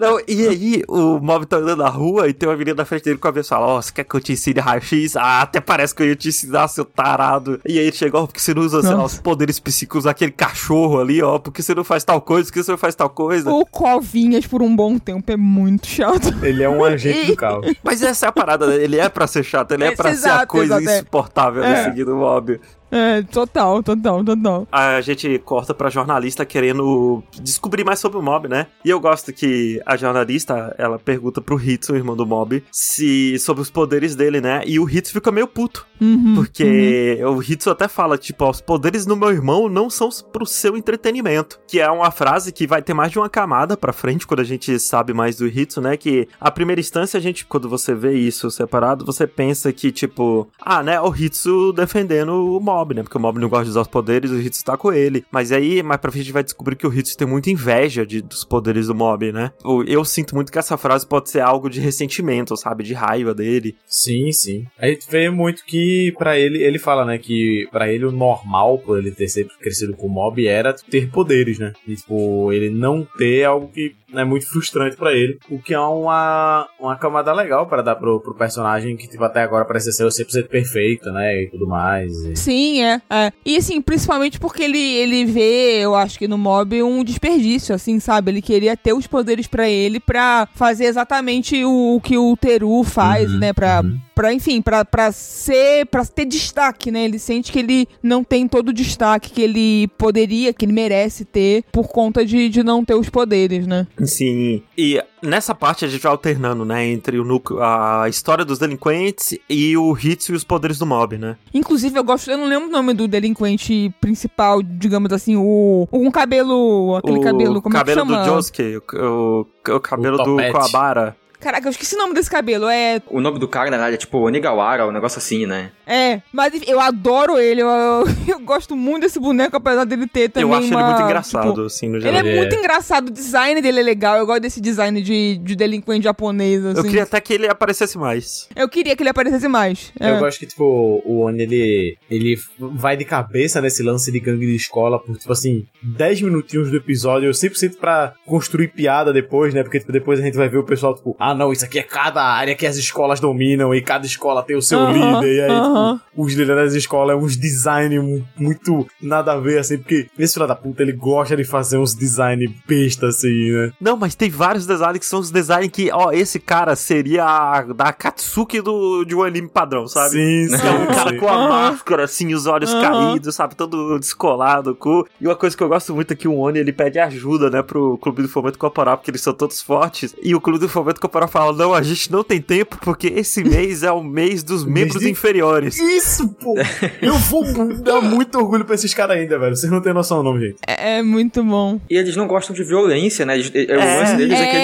Não, e aí o Mob tá andando na rua e tem uma menina na frente dele com a cabeça, ó, oh, você quer que eu te ensine raio-x? Ah, até parece que eu ia te ensinar, seu tarado. E aí ele chega, ó, oh, porque você não usa, sei lá, os poderes psíquicos daquele cachorro ali, ó, oh, porque você não faz tal coisa, porque você não faz tal coisa. O Covinhas por um bom tempo é muito chato. Ele é um agente do caos. Mas essa é a parada, né? Ele é pra ser chato, ele é, é pra exato, ser a coisa exato, insuportável é. Nesse do Mob. É, total, total, total. A gente corta pra jornalista querendo descobrir mais sobre o Mob, né? E eu gosto que a jornalista, ela pergunta pro Hitsu, o irmão do Mob, se, sobre os poderes dele, né? E o Hitsu fica meio puto. Uhum, porque uhum. o Hitsu até fala, tipo, ó, os poderes do meu irmão não são pro seu entretenimento. Que é uma frase que vai ter mais de uma camada pra frente quando a gente sabe mais do Hitsu, né? Que a primeira instância, a gente, quando você vê isso separado, você pensa que, tipo, ah, né? O Hitsu defendendo o Mob. Né? Porque o Mob não gosta de usar os poderes, o Hitsu tá com ele. Mas aí, mais pra frente, a gente vai descobrir que o Hitsu tem muita inveja de, dos poderes do Mob, né? Eu, eu sinto muito que essa frase pode ser algo de ressentimento, sabe? De raiva dele. Sim, sim. A gente vê muito que pra ele, ele fala, né? Que pra ele o normal, por ele ter sempre crescido com o Mob, era ter poderes, né? E, tipo, ele não ter algo que é muito frustrante pra ele. O que é uma, uma camada legal pra dar pro, pro personagem que, tipo, até agora parece ser cem por cento perfeito, né? E tudo mais. E... Sim. É, é. E assim, principalmente porque ele, ele vê, eu acho que no Mob, um desperdício, assim, sabe? Ele queria ter os poderes pra ele pra fazer exatamente o, o que o Teru faz, uhum, né? Pra, uhum. pra enfim, pra, pra ser, pra ter destaque, né? Ele sente que ele não tem todo o destaque que ele poderia, que ele merece ter por conta de, de não ter os poderes, né? Sim, e nessa parte a gente vai alternando, né? Entre o núcleo, a história dos delinquentes e o Hitsu e os poderes do Mob, né? Inclusive, eu gosto, eu não lembro o nome do delinquente principal, digamos assim, o... um cabelo... Aquele o cabelo, como cabelo é que chama? Do Josuke, o, o, o cabelo o do Kawabara. Caraca, eu esqueci o nome desse cabelo, é... O nome do cara, na verdade, é tipo Onigawara, um negócio assim, né? É, mas eu adoro ele, eu, eu, eu gosto muito desse boneco, apesar dele ter também Eu acho uma, ele muito engraçado, tipo, assim, no geral. Ele é, é muito engraçado, o design dele é legal, eu gosto desse design de, de delinquente japonês, assim. Eu queria até que ele aparecesse mais. Eu queria que ele aparecesse mais. É. Eu gosto que, tipo, o Oni, ele, ele vai de cabeça nesse lance de gangue de escola por, tipo assim, dez minutinhos do episódio, cem por cento pra construir piada depois, né? Porque, tipo, depois a gente vai ver o pessoal, tipo... Ah, não, isso aqui é cada área que as escolas dominam e cada escola tem o seu uhum, líder. E aí, uhum. tipo, os líderes das escolas, uns design muito nada a ver, assim, porque esse filho da puta, ele gosta de fazer uns design besta, assim, né? Não, mas tem vários designs que são os designs que, ó, esse cara seria a, da Akatsuki do, de um anime padrão, sabe? Sim, sim. É um cara sim. com a uhum. máscara, assim, os olhos uhum. caídos, sabe? Todo descolado, cu. E uma coisa que eu gosto muito é que o Oni, ele pede ajuda, né, pro Clube do Fomento Corporal, porque eles são todos fortes. E o Clube do Fomento Corporal fala, não, a gente não tem tempo, porque esse mês é o mês dos membros de... inferiores. Isso, pô! Eu vou dar muito orgulho pra esses caras ainda, velho. Vocês não têm noção não, gente. É, é muito bom. E eles não gostam de violência, né? Eles, é, o lance deles é... é que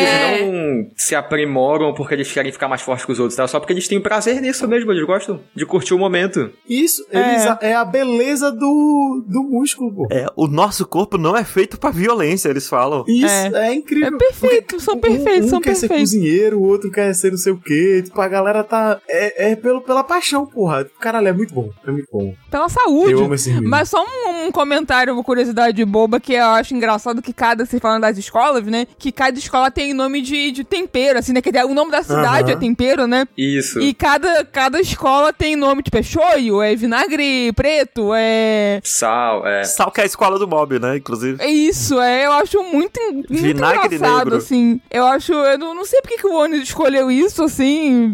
eles não se aprimoram porque eles querem ficar mais fortes que os outros, tá? Só porque eles têm prazer nisso mesmo, eles gostam de curtir o momento. Isso, eles, é. é a beleza do, do músculo, pô. É, o nosso corpo não é feito pra violência, eles falam. Isso, é, é incrível. É perfeito, são perfeitos, um, um são perfeitos. O outro quer ser não sei o que. Tipo, a galera tá... É, é pelo, pela paixão, porra. Caralho, é muito bom. É muito bom. Pela saúde. Eu amo esse vídeo. Mas só um, um comentário, uma curiosidade boba, que eu acho engraçado que cada... Vocês falam das escolas, né? Que cada escola tem nome de, de tempero, assim, né? Que o nome da cidade uh-huh. é tempero, né? Isso. E cada, cada escola tem nome, tipo, é shoyu, é vinagre preto, é... Sal, é... Sal que é a escola do Mob, né? Inclusive. É isso, é. Eu acho muito, muito vinagre engraçado, negro. Assim. Eu acho... Eu não, não sei porque que o Oni escolheu isso, assim...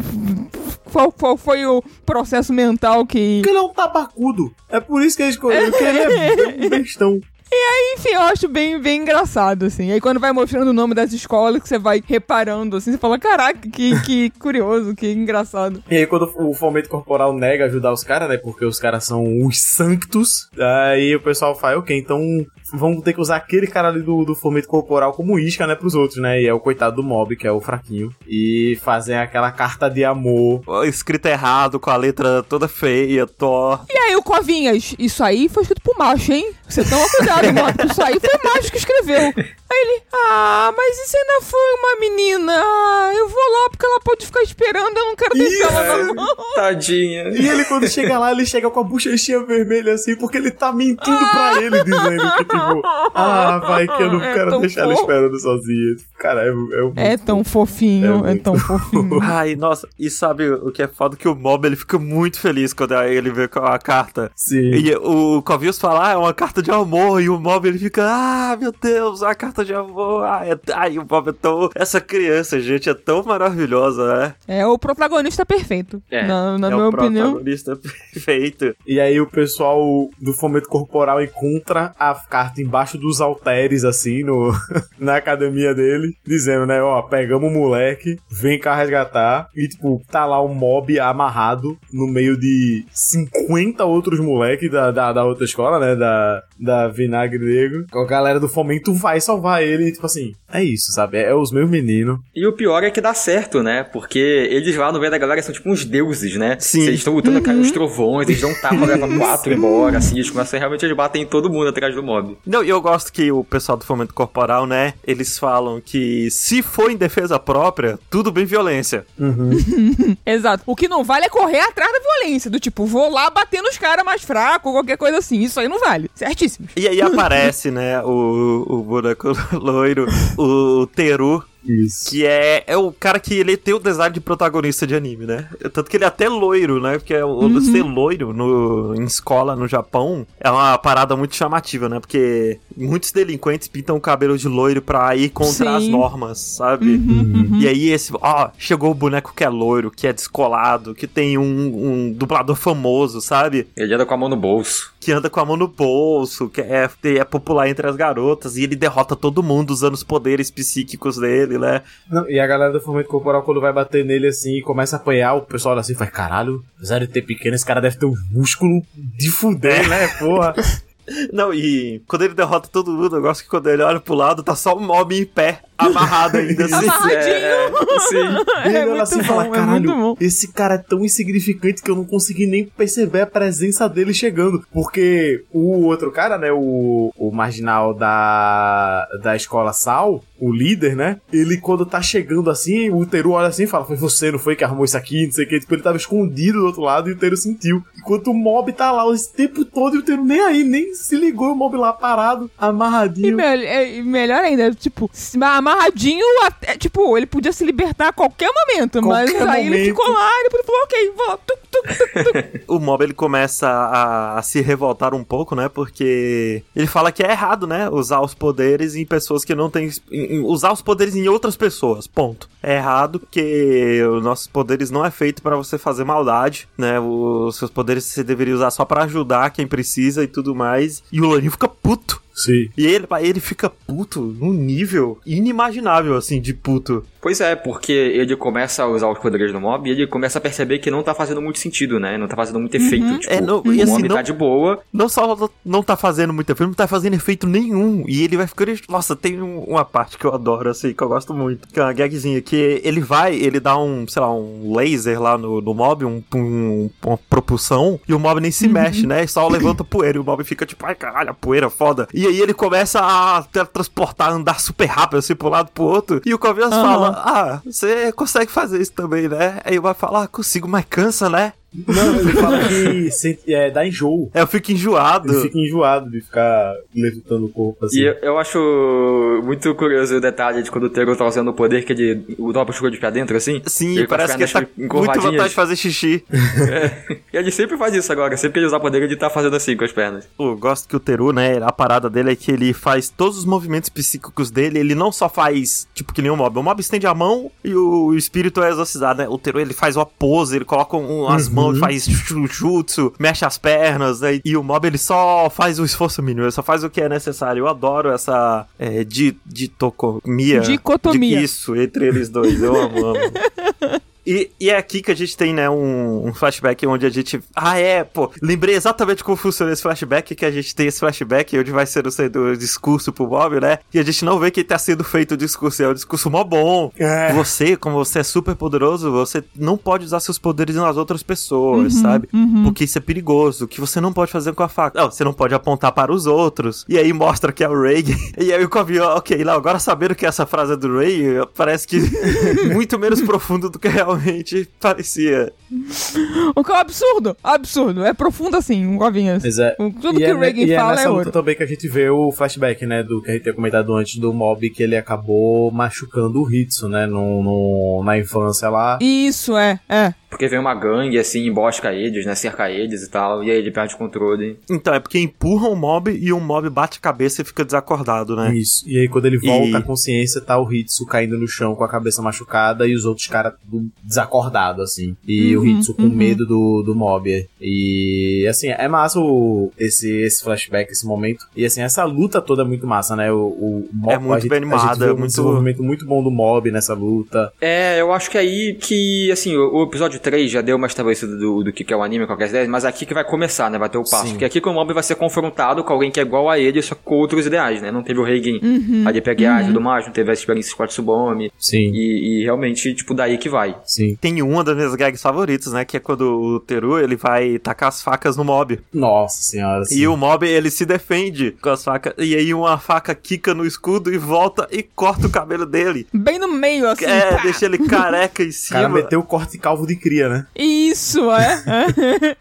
Qual, qual foi o processo mental que... Porque ele é um tabacudo. É por isso que ele escolheu, porque ele é um bestão. E aí, enfim, eu acho bem, bem engraçado, assim. E aí quando vai mostrando o nome das escolas, que você vai reparando, assim, você fala, caraca, que, que curioso, que engraçado. E aí quando o fomento corporal nega ajudar os caras, né, porque os caras são os sanctos, aí o pessoal fala, ok, então vão ter que usar aquele cara ali do, do fomento corporal como isca, né, pros outros, né, e é o coitado do Mob, que é o fraquinho, e fazem aquela carta de amor escrita errado, com a letra toda feia, torta. E aí o Covinhas, isso aí foi escrito pro macho, hein, você toma cuidado, Mob, isso aí foi o macho que escreveu. Aí ele, ah, mas isso ainda foi uma menina, ah, eu vou lá porque ela pode ficar esperando, eu não quero deixar ela na mão. Tadinha. E ele, quando chega lá, ele chega com a bochechinha vermelha assim, porque ele tá mentindo pra ele, dizendo que tipo, ah, vai que eu não é quero deixar fofo. Ela esperando sozinha. Cara, é, é, é tão fofinho, é, é tão fofinho. Ai, nossa, e sabe o que é foda? Que o Mob, ele fica muito feliz quando ele vê a carta. Sim. E o Covius fala, ah, é uma carta de amor, e o Mob, ele fica, ah, meu Deus, a carta de amor. Ai, é... Ai, o Mob é tão... Essa criança, gente, é tão maravilhosa, né? É o protagonista perfeito. É, na, na é minha o opinião. protagonista perfeito. E aí o pessoal do fomento corporal encontra a carta embaixo dos halteres, assim, no, na academia dele, dizendo, né, ó, pegamos o moleque, vem cá resgatar, e, tipo, tá lá o Mob amarrado no meio de cinquenta outros moleques da, da, da outra escola, né, da, da Vinagre Negro. A galera do fomento vai salvar ele, e, tipo assim, é isso, sabe? É, é os meus meninos. E o pior é que dá certo, né, porque eles lá no meio da galera são, tipo, uns deuses, né? Sim. Eles estão lutando com os trovões, eles dão um tapa, levam quatro embora, assim, eles começam, realmente, eles batem em todo mundo atrás do Mob. Não, e eu gosto que o pessoal do fomento corporal, né, eles falam que se for em defesa própria, tudo bem violência. Uhum. Exato. O que não vale é correr atrás da violência, do tipo, vou lá bater nos caras mais fracos, qualquer coisa assim, isso aí não vale. Certíssimo. E aí aparece, né, o, o boneco loiro, o Teru. Isso. Que é, é o cara que ele tem o design de protagonista de anime, né? Tanto que ele é até loiro, né? Porque o uhum. ser loiro no, em escola no Japão é uma parada muito chamativa, né? Porque muitos delinquentes pintam o cabelo de loiro pra ir contra Sim. as normas, sabe? Uhum, uhum. E aí esse, ó, chegou o boneco que é loiro, que é descolado, que tem um, um dublador famoso, sabe? Ele anda com a mão no bolso. Que anda com a mão no bolso, que é, é popular entre as garotas, e ele derrota todo mundo usando os poderes psíquicos dele. Né? Não, e a galera do fomento corporal, quando vai bater nele assim e começa a apanhar, o pessoal olha assim e fala, caralho, apesar de ter pequeno, esse cara deve ter um músculo de fuder, né, porra. Não, e quando ele derrota todo mundo, eu gosto que quando ele olha pro lado, tá só o Mob em pé, amarrado ainda. Assim. Amarradinho! É, sim. Ele é olha assim e fala, caralho, é esse cara é tão insignificante que eu não consegui nem perceber a presença dele chegando. Porque o outro cara, né, o, o marginal da, da escola Sal, o líder, né, ele quando tá chegando assim, o Teru olha assim e fala, foi você, não foi que arrumou isso aqui, não sei o que. Tipo, ele tava escondido do outro lado e o Teru sentiu. Enquanto o Mob tá lá esse tempo todo e o Teru nem aí, nem se ligou, o Mob lá parado, amarradinho. E me- é, melhor ainda, tipo, amarradinho, até, tipo, ele podia se libertar a qualquer momento, qualquer mas aí momento. Ele ficou lá, ele falou, ok, vou lá, tuc, tuc, tuc, tuc. O Mob, ele começa a, a se revoltar um pouco, né, porque ele fala que é errado, né, usar os poderes em pessoas que não têm, em, em, usar os poderes em outras pessoas, ponto. É errado, porque os nossos poderes não é feito pra você fazer maldade, né, os seus poderes você deveria usar só pra ajudar quem precisa e tudo mais. E o Lorinho fica puto. Sim. E ele, ele fica puto num nível inimaginável, assim, de puto. Pois é, porque ele começa a usar os poderes do Mob e ele começa a perceber que não tá fazendo muito sentido, né? Não tá fazendo muito efeito. Uhum. Tipo, é, não, o e assim, Mob não, tá de boa. Não só não tá fazendo muito efeito, não tá fazendo efeito nenhum. E ele vai ficando... Nossa, tem um, uma parte que eu adoro, assim, que eu gosto muito. Que é uma gagzinha, que ele vai, ele dá um, sei lá, um laser lá no, no Mob, um, um, uma propulsão, e o Mob nem se uhum. mexe, né? Só levanta poeira e o Mob fica tipo, ai caralho, a poeira, foda. E aí ele começa a transportar, andar super rápido, assim, pro lado, pro outro. E o Covias uhum. fala, ah, você consegue fazer isso também, né? Aí eu vai falar, ah, consigo, mas cansa, né? Não, ele fala que se, é, dá enjoo. É, eu fico enjoado. Eu fico enjoado de ficar levitando o corpo assim. E eu, eu acho muito curioso o detalhe de quando o Teru tá usando o poder que ele dropa o churro pra dentro, assim. Sim, ele parece que ele tá com muita vontade de fazer xixi. É, e ele sempre faz isso agora, sempre que ele usar o poder ele tá fazendo assim com as pernas. Eu gosto que o Teru, né, a parada dele é que ele faz todos os movimentos psíquicos dele, ele não só faz, tipo, que nem o Mob. O Mob estende a mão e o espírito é exorcizado, né? O Teru, ele faz uma pose, ele coloca um, as mãos. Uhum. Faz jutsu, mexe as pernas, né? E o Mob, ele só faz o esforço mínimo, ele só faz o que é necessário. Eu adoro essa é, di, ditocomia, dicotomia. Isso, entre eles dois, eu amo, amo. E, e é aqui que a gente tem, né, um, um flashback onde a gente... Ah, é, pô, lembrei exatamente como funciona esse flashback, que a gente tem esse flashback onde vai sendo o discurso pro Mob, né? E a gente não vê que tá sendo feito o discurso, é um discurso mó bom. É. Você, como você é super poderoso, você não pode usar seus poderes nas outras pessoas, uhum, sabe? Uhum. Porque isso é perigoso, que você não pode fazer com a faca. Não, você não pode apontar para os outros. E aí mostra que é o Ray. E aí o Kavio, ok, lá, agora sabendo que essa frase é do Ray, parece que muito menos profundo do que real realmente parecia. O que é um absurdo, absurdo. É profundo assim, um govinhas. Exato. Tudo e que é, o Reagan e fala é, é ouro. E também que a gente vê o flashback, né, do que a gente tinha comentado antes do Mob, que ele acabou machucando o Hitsu, né, no, no, na infância lá. Isso, é, é. Porque vem uma gangue, assim, embosca eles, né, cerca eles e tal, e aí ele perde o controle. Então, é porque empurra o Mob e o Mob bate a cabeça e fica desacordado, né? Isso. E aí quando ele volta, e... a consciência tá o Hitsu caindo no chão com a cabeça machucada e os outros caras tudo desacordado, assim. E uhum, o Hitsu com uhum. medo do, do Mob. E, assim, é massa o, esse, esse flashback, esse momento. E, assim, essa luta toda é muito massa, né? O, o Mob, é muito gente, bem animada. É muito... um desenvolvimento muito bom do Mob nessa luta. É, eu acho que aí que, assim, o, o episódio três já deu uma estabelecida do, do que é o anime, qualquer ideia, mas aqui que vai começar, né? Vai ter o passo. Sim. Porque aqui que o Mob vai ser confrontado com alguém que é igual a ele, só com outros ideais, né? Não teve o Reigen, uhum, a D P G A e tudo mais, não teve a experiência com a Tsubame. Sim. E, e, realmente, tipo, daí que vai. Sim. Tem uma das minhas gags favoritas, né? Que é quando o Teru, ele vai tacar as facas no Mob. Nossa senhora. Sim. E o Mob, ele se defende com as facas. E aí uma faca quica no escudo e volta e corta o cabelo dele. Bem no meio, assim. É, pá, deixa ele careca em cima. O cara meteu o corte calvo de cria, né? Isso, é.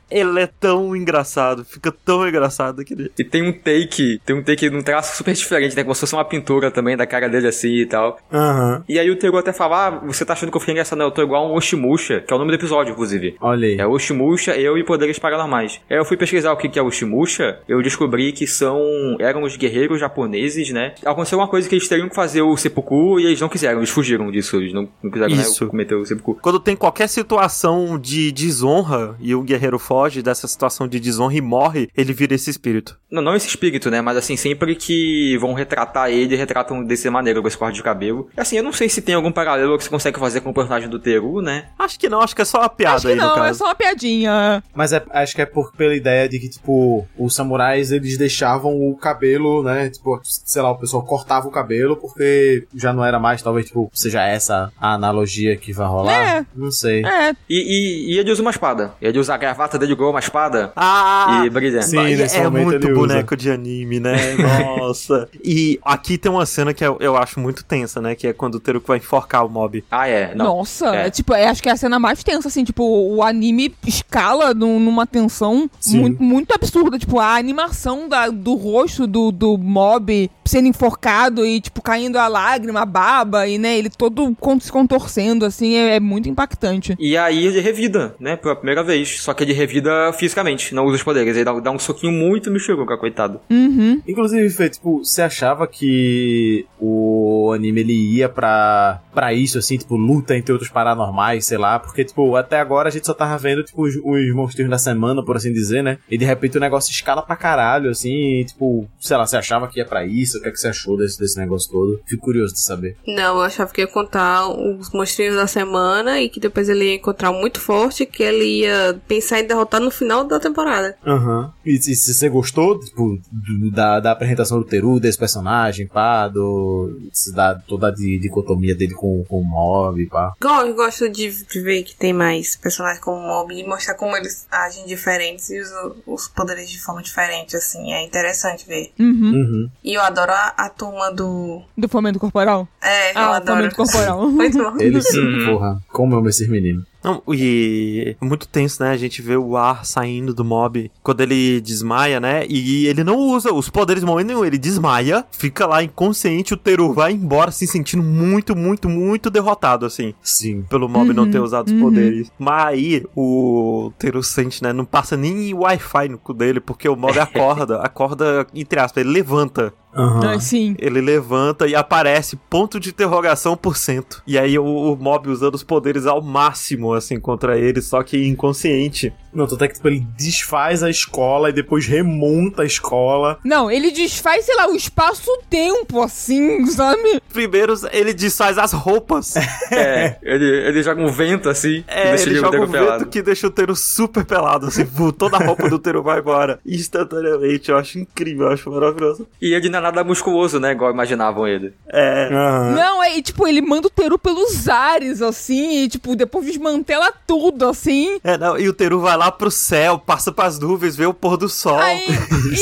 Ele é tão engraçado. Fica tão engraçado. Que... E tem um take, tem um take num traço super diferente, né? Como se fosse uma pintura também da cara dele assim e tal. Uhum. E aí o Teru até fala, ah, você tá achando que eu fiquei engraçado? Não, eu tô igual um Oshimusha, que é o nome do episódio, inclusive. Olha aí. É Oshimusha, eu e Poderes Paranormais. Aí eu fui pesquisar o que é Oshimusha, eu descobri que são... eram os guerreiros japoneses, né? Aconteceu uma coisa que eles teriam que fazer o seppuku e eles não quiseram, eles fugiram disso, eles não, não quiseram, né, cometer o seppuku. Quando tem qualquer situação de desonra e o guerreiro foge dessa situação de desonra e morre, ele vira esse espírito. Não, não esse espírito, né? Mas assim, sempre que vão retratar ele, retratam desse maneiro, com esse corte de cabelo. Assim, eu não sei se tem algum paralelo que você consegue fazer com o personagem do Teru, né? Acho que não, acho que é só uma piada acho que aí, não, no caso. É só uma piadinha. Mas é, acho que é por, pela ideia de que, tipo, os samurais, eles deixavam o cabelo, né? Tipo, sei lá, o pessoal cortava o cabelo porque já não era mais, talvez, tipo, seja essa a analogia que vai rolar. É. Não sei. É. E, e, e ele usa uma espada. Ele usa a gravata dele igual uma espada. Ah! E brilha. Sim, nesse é muito boneco usa. De anime, né? Nossa. E aqui tem uma cena que eu, eu acho muito tensa, né? Que é quando o Teru vai enforcar o Mob. Ah, é? Não. Nossa, é. É, tipo, é, acho que é a cena mais tensa, assim, tipo, o anime escala no, numa tensão muito, muito absurda, tipo, a animação da, do rosto do, do Mob sendo enforcado e, tipo, caindo a lágrima, a baba, e, né, ele todo se contorcendo, assim, é, é muito impactante. E aí ele revida, né, pela primeira vez, só que ele revida fisicamente, não usa os poderes, ele dá, dá um soquinho muito Michuruca, coitado. Uhum. Inclusive, Fê, tipo, você achava que o anime, ele ia pra, pra isso, assim, tipo, luta entre outros paranormais, sei lá, porque, tipo, até agora a gente só tava vendo, tipo, os, os monstros da semana, por assim dizer, né? E de repente o negócio escala pra caralho, assim, e, tipo, sei lá, você achava que ia pra isso? O que é que você achou desse, desse negócio todo? Fico curioso de saber. Não, eu achava que ia contar os monstrinhos da semana e que depois ele ia encontrar um muito forte, que ele ia pensar em derrotar no final da temporada. Aham. Uhum. E, e se você gostou, tipo, do, da, da apresentação do Teru, desse personagem, pá, do, da, toda a dicotomia dele com, com o Mob, pá? Eu gosto de, de ver que tem mais personagens como o Mob e mostrar como eles agem diferentes e usam os poderes de forma diferente, assim. É interessante ver. Uhum. Uhum. E eu adoro a, a turma do... Do fomento corporal? É, eu ah, adoro. Fomento corporal. Muito bom. Eles, uhum. Porra, como eu amo esses meninos. Não, e é muito tenso, né? A gente vê o ar saindo do Mob quando ele desmaia, né? E ele não usa os poderes de momento nenhum. Ele desmaia, fica lá inconsciente, o Teru vai embora se sentindo muito, muito, muito derrotado, assim. Sim. Pelo Mob uhum, não ter usado os uhum. poderes. Mas aí o Teru sente, né? Não passa nem Wi-Fi no cu dele, porque o Mob acorda. Acorda, entre aspas, ele levanta. Uhum. Ah, sim. Ele levanta e aparece ponto de interrogação por cento. E aí o, o Mob usando os poderes ao máximo, assim, contra ele, só que inconsciente. Não, tanto é que tipo, ele desfaz a escola e depois remonta a escola. Não, ele desfaz, sei lá, o espaço-tempo, assim, sabe? Primeiro, ele desfaz as roupas. É, ele, ele joga um vento, assim, é, deixa ele joga um pelado. Vento que deixa o Teru super pelado, assim, toda a roupa do Teru vai embora. Instantaneamente, eu acho incrível, eu acho maravilhoso. E ele não é nada musculoso, né, igual imaginavam ele. É. Uhum. Não, é, e tipo, ele manda o Teru pelos ares, assim, e tipo, depois desmantela tudo, assim. É, não, e o Teru vai lá pro céu, passa pras nuvens, vê o pôr do sol. Aí, e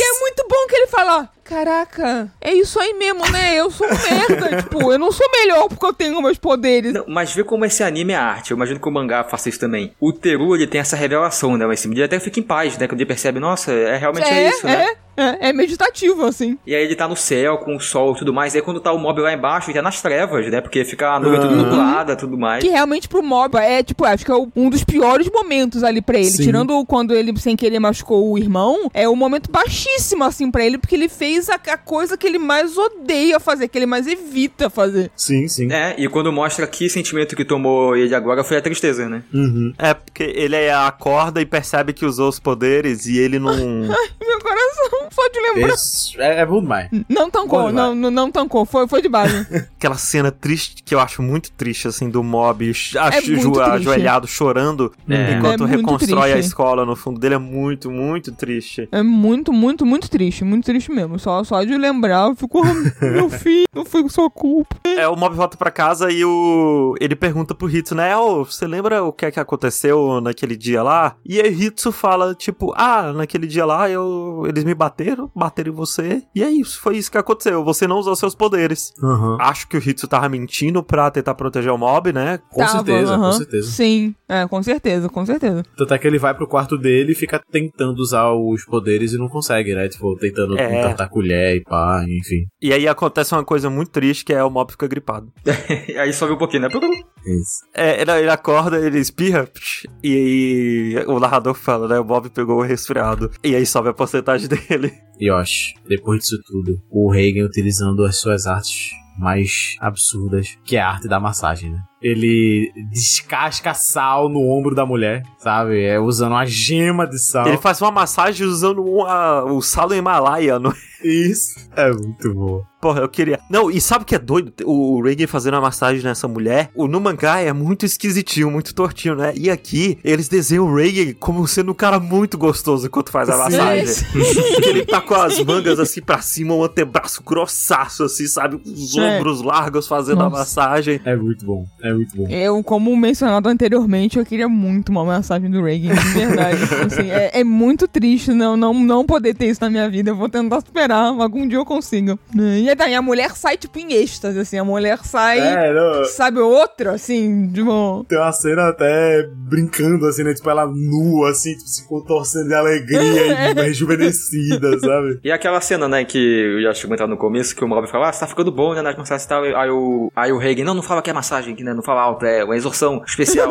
é muito bom que ele fala... Caraca, é isso aí mesmo, né? Eu sou merda, tipo, eu não sou melhor porque eu tenho meus poderes. Não, mas vê como esse anime é arte. Eu imagino que o mangá faça isso também. O Teru, ele tem essa revelação, né? Mas ele até fica em paz, né? Quando ele percebe, nossa, é realmente é, é isso, é, né? É, é, é meditativo, assim. E aí ele tá no céu, com o sol e tudo mais. E aí quando tá o Mob lá embaixo, ele tá nas trevas, né? Porque fica a nuvem uhum. tudo nublada e tudo mais. Que realmente pro Mob é, tipo, acho que é um dos piores momentos ali pra ele. Sim. Tirando quando ele, sem querer, machucou o irmão, é um momento baixíssimo, assim, pra ele, porque ele fez a coisa que ele mais odeia fazer, que ele mais evita fazer. Sim, sim. É, e quando mostra que sentimento que tomou ele agora foi a tristeza, né? Uhum. É, porque ele acorda e percebe que usou os poderes e ele não... Ai, meu coração, só de lembrar. Esse é bom demais. Não tancou, não, não, não tancou, foi, foi de base. Aquela cena triste, que eu acho muito triste, assim, do Mob a, é ju, ajoelhado, chorando, é. enquanto é reconstrói triste. A escola no fundo dele. É muito, muito triste. É muito, muito, muito triste. Muito triste mesmo. Só, só de lembrar, eu fico, meu filho, não foi sua culpa. É, o Mob volta pra casa e o ele pergunta pro Hitsu, né, oh, você lembra o que é que aconteceu naquele dia lá? E aí Hitsu fala, tipo, ah, naquele dia lá, eu eles me bateram, bateram em você, e é isso, foi isso que aconteceu, você não usou seus poderes. Uhum. Acho que o Hitsu tava mentindo pra tentar proteger o Mob, né? Com tava, certeza, uhum. com certeza. Sim, é, com certeza, com certeza. Tanto é que ele vai pro quarto dele e fica tentando usar os poderes e não consegue, né? Tipo, tentando é. tentar colher e pá, enfim. E aí acontece uma coisa muito triste, que é o Mob fica gripado. Aí sobe um pouquinho, né? Isso. É, ele, ele acorda, ele espirra, e aí o narrador fala, né? O Mob pegou o resfriado. E aí sobe a porcentagem dele. E ó, depois disso tudo, o Reigen utilizando as suas artes mais absurdas, que é a arte da massagem, né? Ele descasca sal no ombro da mulher, sabe? É usando uma gema de sal. Ele faz uma massagem usando uma, o sal do Himalaia, não é? Isso. É muito bom. Porra, eu queria... Não, e sabe o que é doido? O Reigen fazendo a massagem nessa mulher, o no mangá é muito esquisitinho, muito tortinho, né? E aqui, eles desenham o Reigen como sendo um cara muito gostoso enquanto faz a massagem. Ele tá com as mangas assim pra cima, um antebraço grossaço assim, sabe? Os ombros é. largos fazendo Nossa. a massagem. É muito bom, é muito bom. Eu, como mencionado anteriormente, eu queria muito uma massagem do Reigen, de verdade. Assim, é, é muito triste não, não, não poder ter isso na minha vida. Eu vou tentar superar, algum dia eu consigo. E E a mulher sai, tipo, em êxtase, assim. A mulher sai, é, não... sabe, outra, assim, de uma... Tem uma cena até brincando, assim, né? Tipo, ela nua, assim, tipo, se contorcendo de alegria e rejuvenescida, sabe? E aquela cena, né, que eu já cheguei a entrar no começo, que o Mob fala, ah, você tá ficando bom, né, nas massagens e tal. Aí o, aí o Reigen, não, não fala que é massagem, que, né, não fala alto, é uma exorção especial.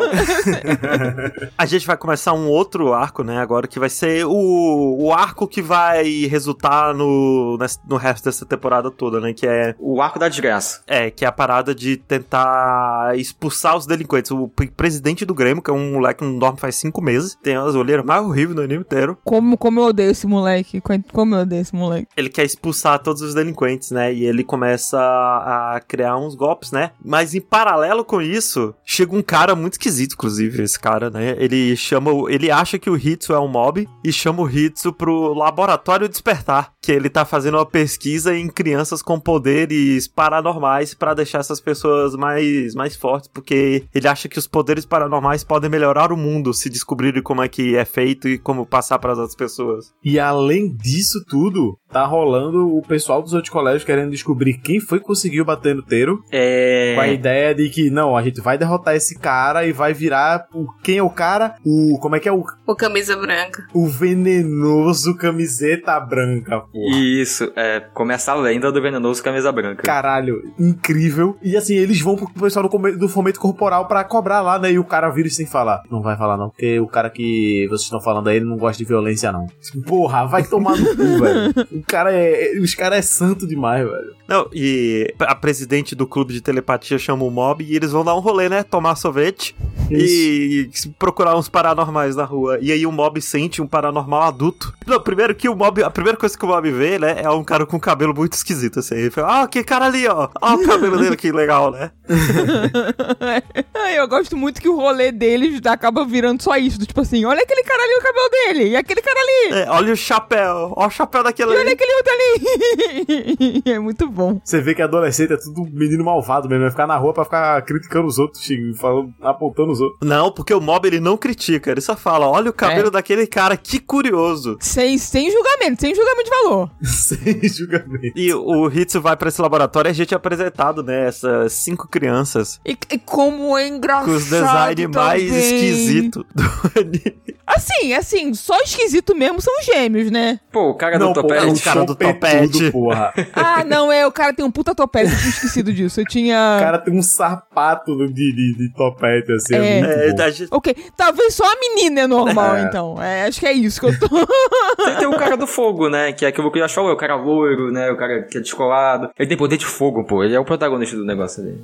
A gente vai começar um outro arco, né, agora, que vai ser o, o arco que vai resultar no, no resto dessa temporada toda. Né, que é o arco da desgraça. É, que é a parada de tentar expulsar os delinquentes. O presidente do Grêmio, que é um moleque que não dorme faz cinco meses, tem as olheiras mais horríveis do anime inteiro. Como, como eu odeio esse moleque. Como eu odeio esse moleque. Ele quer expulsar todos os delinquentes, né? E ele começa a criar uns golpes, né? Mas em paralelo com isso, chega um cara muito esquisito, inclusive, esse cara, né? Ele chama... Ele acha que o Hitsu é um mob e chama o Hitsu pro laboratório despertar. Que ele tá fazendo uma pesquisa em crianças com poderes paranormais pra deixar essas pessoas mais, mais fortes, porque ele acha que os poderes paranormais podem melhorar o mundo se descobrirem como é que é feito e como passar pras outras pessoas. E além disso tudo, tá rolando o pessoal dos outros colégios querendo descobrir quem foi que conseguiu bater no Teru, é... com a ideia de que, não, a gente vai derrotar esse cara e vai virar o... quem é o cara? O... como é que é o... o camisa branca. O venenoso camiseta branca, porra. Isso, é, começa a lenda do venenoso camisa branca. Caralho, incrível. E assim, eles vão pro pessoal do, do fomento corporal pra cobrar lá, né? E o cara vira sem falar. Não vai falar não, porque o cara que vocês estão falando aí, ele não gosta de violência não. Porra, vai tomar no cu, velho. O cara é... Os caras é santo demais, velho. Não, e a presidente do clube de telepatia chama o Mob e eles vão vão dar um rolê, né? Tomar sorvete e, e procurar uns paranormais na rua. E aí o Mob sente um paranormal adulto. Não, primeiro que o Mob... A primeira coisa que o Mob vê, né? É um cara com cabelo muito esquisito, assim. Ele fala, ah, que cara ali, ó. Ó o cabelo dele, que legal, né? Eu gosto muito que o rolê deles acaba virando só isso. Tipo assim, olha aquele cara ali, o cabelo dele. E aquele cara ali. É, olha o chapéu. Olha o chapéu daquele e ali. Olha aquele outro ali. É muito bom. Você vê que adolescente é tudo menino malvado mesmo. Vai ficar na rua pra ficar criticando os outros, falando, apontando os outros. Não, porque o Mob, ele não critica. Ele só fala, olha o cabelo é. daquele cara, que curioso. Sem, sem julgamento, sem julgamento de valor. Sem julgamento. E o Hitsu vai pra esse laboratório e a gente é apresentado, né? Essas cinco crianças. E, e como é engraçado. Com os design mais esquisito do anime. Assim, assim, só esquisito mesmo são os gêmeos, né? Pô, o cara não, do topete. Pô, é o cara do topete. Porra. Ah, não, é, o cara tem um puta topete, eu tinha esquecido disso, eu tinha... O cara tem um sapato de, de, de topete, assim, é, é muito é, gente... Ok, talvez só a menina é normal, é. então, é, acho que é isso que eu tô... Tem, tem o cara do fogo, né, que é aquilo que eu acho, o cara loiro, né, o cara que é descolado, ele tem poder de fogo, pô, ele é o protagonista do negócio ali.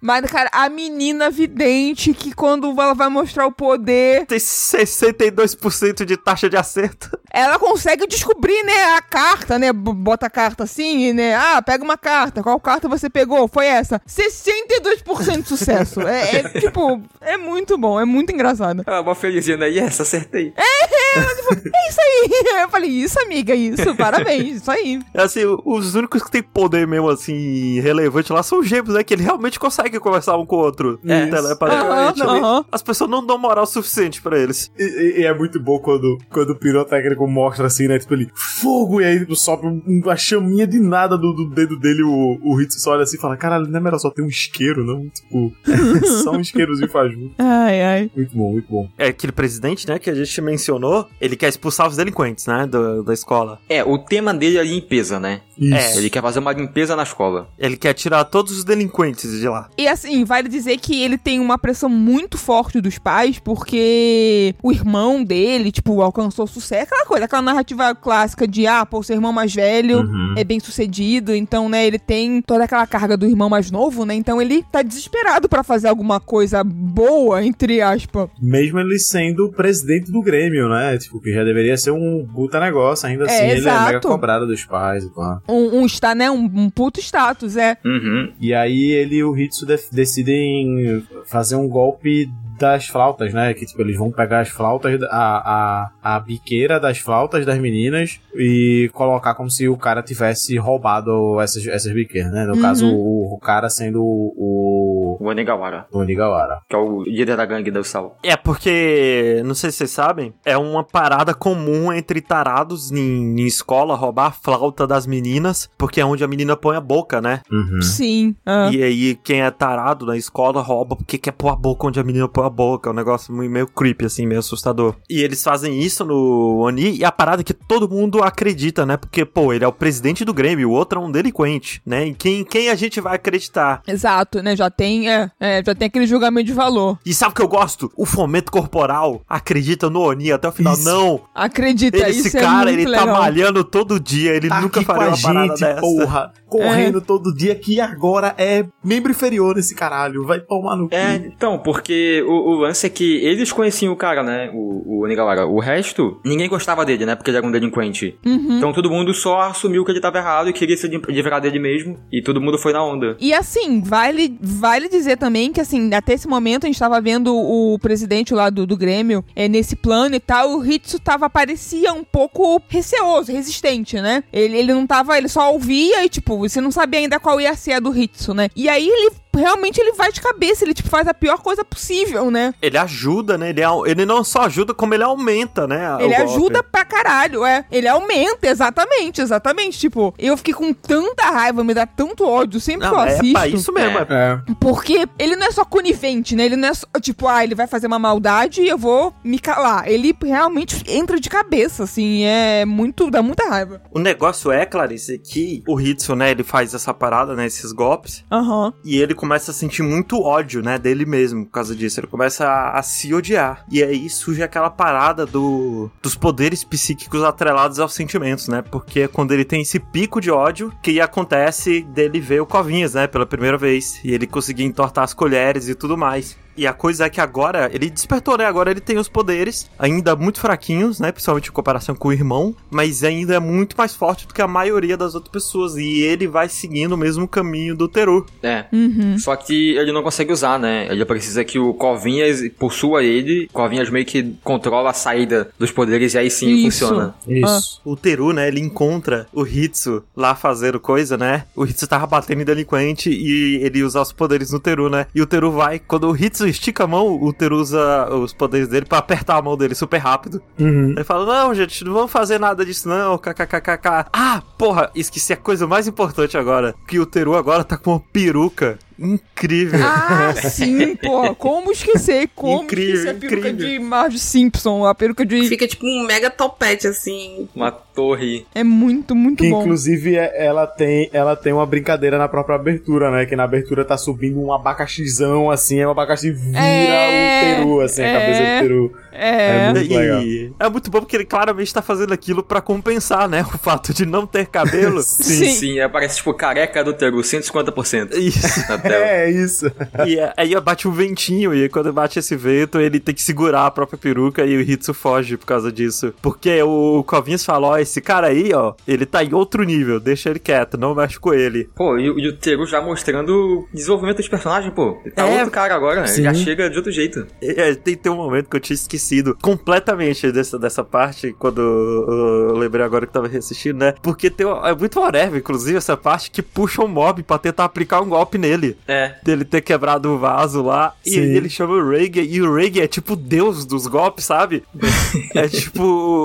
Mas, cara, a menina vidente, que quando ela vai mostrar o poder... Tem sessenta e dois por cento de taxa de acerto. Ela consegue descobrir, né, a carta, né, bota a carta assim, e, né, ah, pega uma carta, qual carta você pegou? Foi essa. sessenta e dois por cento de sucesso. é, é, tipo, é muito bom, é muito engraçado. Ah, uma felizinha, né, yes, acertei. É, é, tipo, é isso aí. Eu falei, isso, amiga, isso, parabéns, isso aí. É assim, os únicos que tem poder mesmo, assim, relevante lá são os gêmeos, né, que ele realmente consegue conversar um com o outro. É. Telepaticamente. Uhum, uhum. As pessoas não dão moral suficiente pra eles. E, e é muito bom quando, quando o pirotécnico mostra assim, né? Tipo, ele, fogo! E aí, tipo, sobe uma chaminha de nada do, do dedo dele. O, o Hitsu só olha assim e fala, caralho, não é melhor só ter um isqueiro, não? Tipo, só um isqueirozinho fajuto. Ai, ai. Muito bom, muito bom. É aquele presidente, né, que a gente mencionou, ele quer expulsar os delinquentes, né, do, da escola. É, o tema dele é limpeza, né? Isso. É, ele quer fazer uma limpeza na escola. Ele quer tirar todos os delinquentes de lá. E assim, vale dizer que ele tem uma pressão muito forte dos pais, porque... o irmão dele, tipo, alcançou sucesso. Aquela coisa, aquela narrativa clássica de, ah, pô, seu irmão mais velho uhum. é bem sucedido, então, né, ele tem toda aquela carga do irmão mais novo, né, então ele tá desesperado pra fazer alguma coisa boa, entre aspas. Mesmo ele sendo presidente do Grêmio, né, tipo, que já deveria ser um puta negócio, ainda assim, é, ele é mega cobrado dos pais e tal. Um, um, está, né, um, um puto status, é. Uhum. E aí ele e o Hitsu def- decidem fazer um golpe das flautas, né, que, tipo, eles vão pegar as flautas, a, a, a biqueira das flautas das meninas e colocar como se o cara tivesse roubado essas, essas biqueiras, né? No uhum. caso, o, o cara sendo o... O Onigawara. O Onigawara. Que é o líder da gangue do Sal. É, porque, não sei se vocês sabem, é uma parada comum entre tarados em, em escola roubar a flauta das meninas, porque é onde a menina põe a boca, né? Uhum. Sim. Uhum. E aí, quem é tarado na escola rouba porque quer pôr a boca onde a menina põe a boca. É um negócio meio creepy, assim, meio assustador. E eles fazem isso no Oni, e a parada é que todo mundo acredita, né? Porque, pô, ele é o presidente do Grêmio, o outro é um delinquente, né? Em quem, quem a gente vai acreditar? Exato, né? Já tem, é, é, já tem aquele julgamento de valor. E sabe o que eu gosto? O fomento corporal acredita no Oni até o final. Isso. Não. Acredita, ele, isso esse é cara, ele legal. Tá malhando todo dia, ele tá nunca faria uma gente, parada dessa. Porra, correndo é. todo dia, que agora é membro inferior esse caralho, vai tomar no cu. É, então, porque o, o lance é que eles conheciam o cara, né, o, o Onigawara. O resto, ninguém gostava dele, né, porque ele era um delinquente. Uhum. Então todo mundo só assumiu que ele tava errado e queria se livrar dele mesmo, e todo mundo foi na onda. E assim, vale, vale dizer também que, assim, até esse momento a gente tava vendo o presidente lá do, do Grêmio é, nesse plano e tal, o Hitsu tava, parecia um pouco receoso, resistente, né, ele, ele não tava, ele só ouvia e, tipo, você não sabia ainda qual ia ser a do Hitsu, né, e aí ele realmente ele vai de cabeça, ele tipo faz a pior coisa possível, né? Ele ajuda, né? Ele, ele não só ajuda, como ele aumenta, né? Ele ajuda pra caralho, é. Ele aumenta, exatamente, exatamente. Tipo, eu fiquei com tanta raiva, me dá tanto ódio sempre não, que eu é assisto. É, isso mesmo. É. É. Porque ele não é só conivente, né? Ele não é só, tipo, ah, ele vai fazer uma maldade e eu vou me calar. Ele realmente entra de cabeça, assim, é muito, dá muita raiva. O negócio é, Clarice, que o Hitsu, né, ele faz essa parada, né, esses golpes. Aham. Uhum. E ele começa começa a sentir muito ódio, né, dele mesmo por causa disso. Ele começa a, a se odiar. E aí surge aquela parada do, dos poderes psíquicos atrelados aos sentimentos, né? Porque é quando ele tem esse pico de ódio que acontece dele ver o Covinhas, né, pela primeira vez. E ele conseguir entortar as colheres e tudo mais. E a coisa é que agora ele despertou, né? Agora ele tem os poderes, ainda muito fraquinhos, né? Principalmente em comparação com o irmão, mas ainda é muito mais forte do que a maioria das outras pessoas. E ele vai seguindo o mesmo caminho do Teru. É. Uhum. Só que ele não consegue usar, né? Ele precisa que o Covinhas possua ele. O Covinhas meio que controla a saída dos poderes e aí sim Isso. funciona. Isso. Ah. O Teru, né? Ele encontra o Hitsu lá fazendo coisa, né? O Hitsu tava batendo em delinquente e ele usa os poderes no Teru, né? E o Teru vai, quando o Hitsu estica a mão, o Teru usa os poderes dele pra apertar a mão dele super rápido. Uhum. Ele fala, não, gente, não vamos fazer nada disso não, kkkk. Ah, porra, esqueci a coisa mais importante agora, que o Teru agora tá com uma peruca incrível. Ah, sim, porra. Como esquecer? Como incrível, esquecer a peruca incrível. De Marge Simpson, a peruca de... Fica tipo um mega topete, assim. Uma torre. É muito, muito que, bom. Inclusive, ela tem, ela tem uma brincadeira na própria abertura, né? Que na abertura tá subindo um abacaxizão, assim. É um abacaxi vira é... o Teru, assim, é... a cabeça do Teru. É, é muito legal. E é muito bom porque ele claramente tá fazendo aquilo pra compensar, né? O fato de não ter cabelo. sim, sim. sim. É, parece, tipo, careca do Teru, cento e cinquenta por cento. Isso. É, isso. E aí bate um ventinho, e quando bate esse vento, ele tem que segurar a própria peruca e o Hitsu foge por causa disso. Porque o Covinhas falou, ó, esse cara aí, ó, ele tá em outro nível, deixa ele quieto, não mexe com ele. Pô, e, e o Teru já mostrando o desenvolvimento dos personagens, pô. Ele tá é, outro cara agora, né? Sim. Já chega de outro jeito. É, tem, tem um momento que eu tinha esquecido completamente dessa, dessa parte, quando eu, eu lembrei agora que tava reassistindo, né? Porque tem, é muito whatever, inclusive, essa parte que puxa o Mob pra tentar aplicar um golpe nele. É. Dele ter quebrado o vaso lá. Sim. E ele chama o Reagan. E o Reagan é tipo o deus dos golpes, sabe? É tipo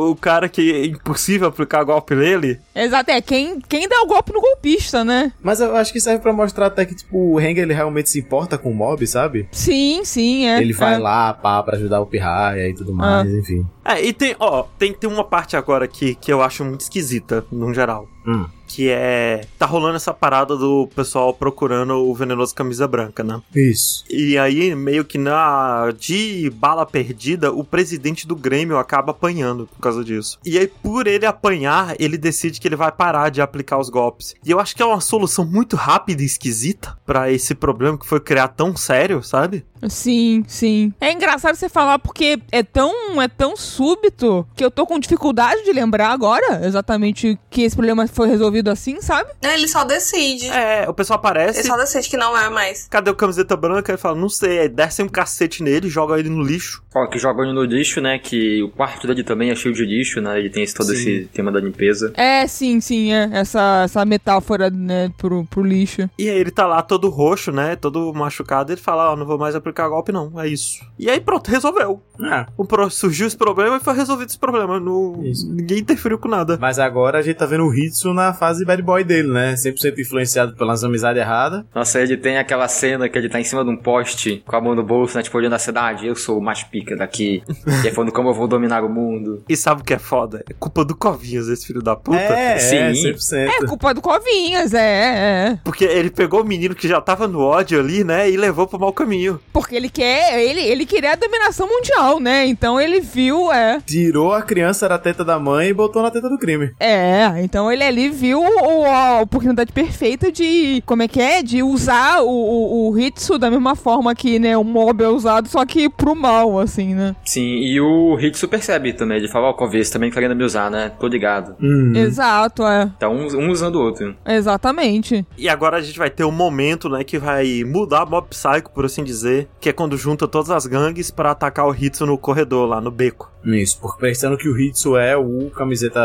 o cara que é impossível aplicar golpe nele. Exato, é quem, quem dá o golpe no golpista, né? Mas eu acho que serve pra mostrar até que tipo o Reagan ele realmente se importa com o Mob, sabe? Sim, sim, é. Ele vai é. lá, pá, pra ajudar o Pirraia e tudo mais, ah. enfim. É, e tem, ó, tem, tem uma parte agora aqui que eu acho muito esquisita, no geral. Hum. Que é... Tá rolando essa parada do pessoal procurando o venenoso camisa branca, né? Isso. E aí, meio que na... De bala perdida, o presidente do Grêmio acaba apanhando por causa disso. E aí, por ele apanhar, ele decide que ele vai parar de aplicar os golpes. E eu acho que é uma solução muito rápida e esquisita pra esse problema que foi criar tão sério, sabe? Sim, sim. É engraçado você falar porque é tão, é tão súbito que eu tô com dificuldade de lembrar agora exatamente que esse problema foi resolvido assim, sabe? É, ele só decide. É, o pessoal aparece. Ele só decide que não é mais. Cadê o camiseta branca? Ele fala, não sei. Aí desce um cacete nele, joga ele no lixo. Ó, que joga ele no lixo, né? Que o quarto dele também é cheio de lixo, né? Ele tem esse, todo sim. esse tema da limpeza. É, sim, sim. É. Essa, essa metáfora, né? Pro, pro lixo. E aí ele tá lá todo roxo, né? Todo machucado. Ele fala, ó, oh, não vou mais aplicar golpe não, é isso. E aí pronto, resolveu. Ah. O pro, surgiu esse problema e foi resolvido esse problema. No, ninguém interferiu com nada. Mas agora a gente tá vendo o Hitsu na fase bad boy dele, né? cem por cento influenciado pelas amizades erradas. Nossa, ele tem aquela cena que ele tá em cima de um poste com a mão no bolso, né? Tipo, olhando a cidade. Eu sou o mais pica daqui. E aí falando como eu vou dominar o mundo. E sabe o que é foda? É culpa do Covinhas, esse filho da puta. É, sim. É, cem por cento. É culpa do Covinhas, é, é. Porque ele pegou o menino que já tava no ódio ali, né? E levou pro mau caminho. Por Porque ele quer, ele, ele queria a dominação mundial, né? Então ele viu, é... Tirou a criança da teta da mãe e botou na teta do crime. É, então ele ali viu o, a oportunidade perfeita de, como é que é? De usar o, o, o Hitsu da mesma forma que, né, o Mob é usado, só que pro mal, assim, né? Sim, e o Hitsu percebe também, de falar, ó, oh, Covis também querendo me usar, né? Tô ligado. Hum. Exato, é. Tá um, um usando o outro. Exatamente. E agora a gente vai ter um momento, né, que vai mudar a Mob Psycho, por assim dizer... Que é quando junta todas as gangues pra atacar o Hitsu no corredor, lá no beco. Isso, porque pensando que o Hitsu é o camiseta...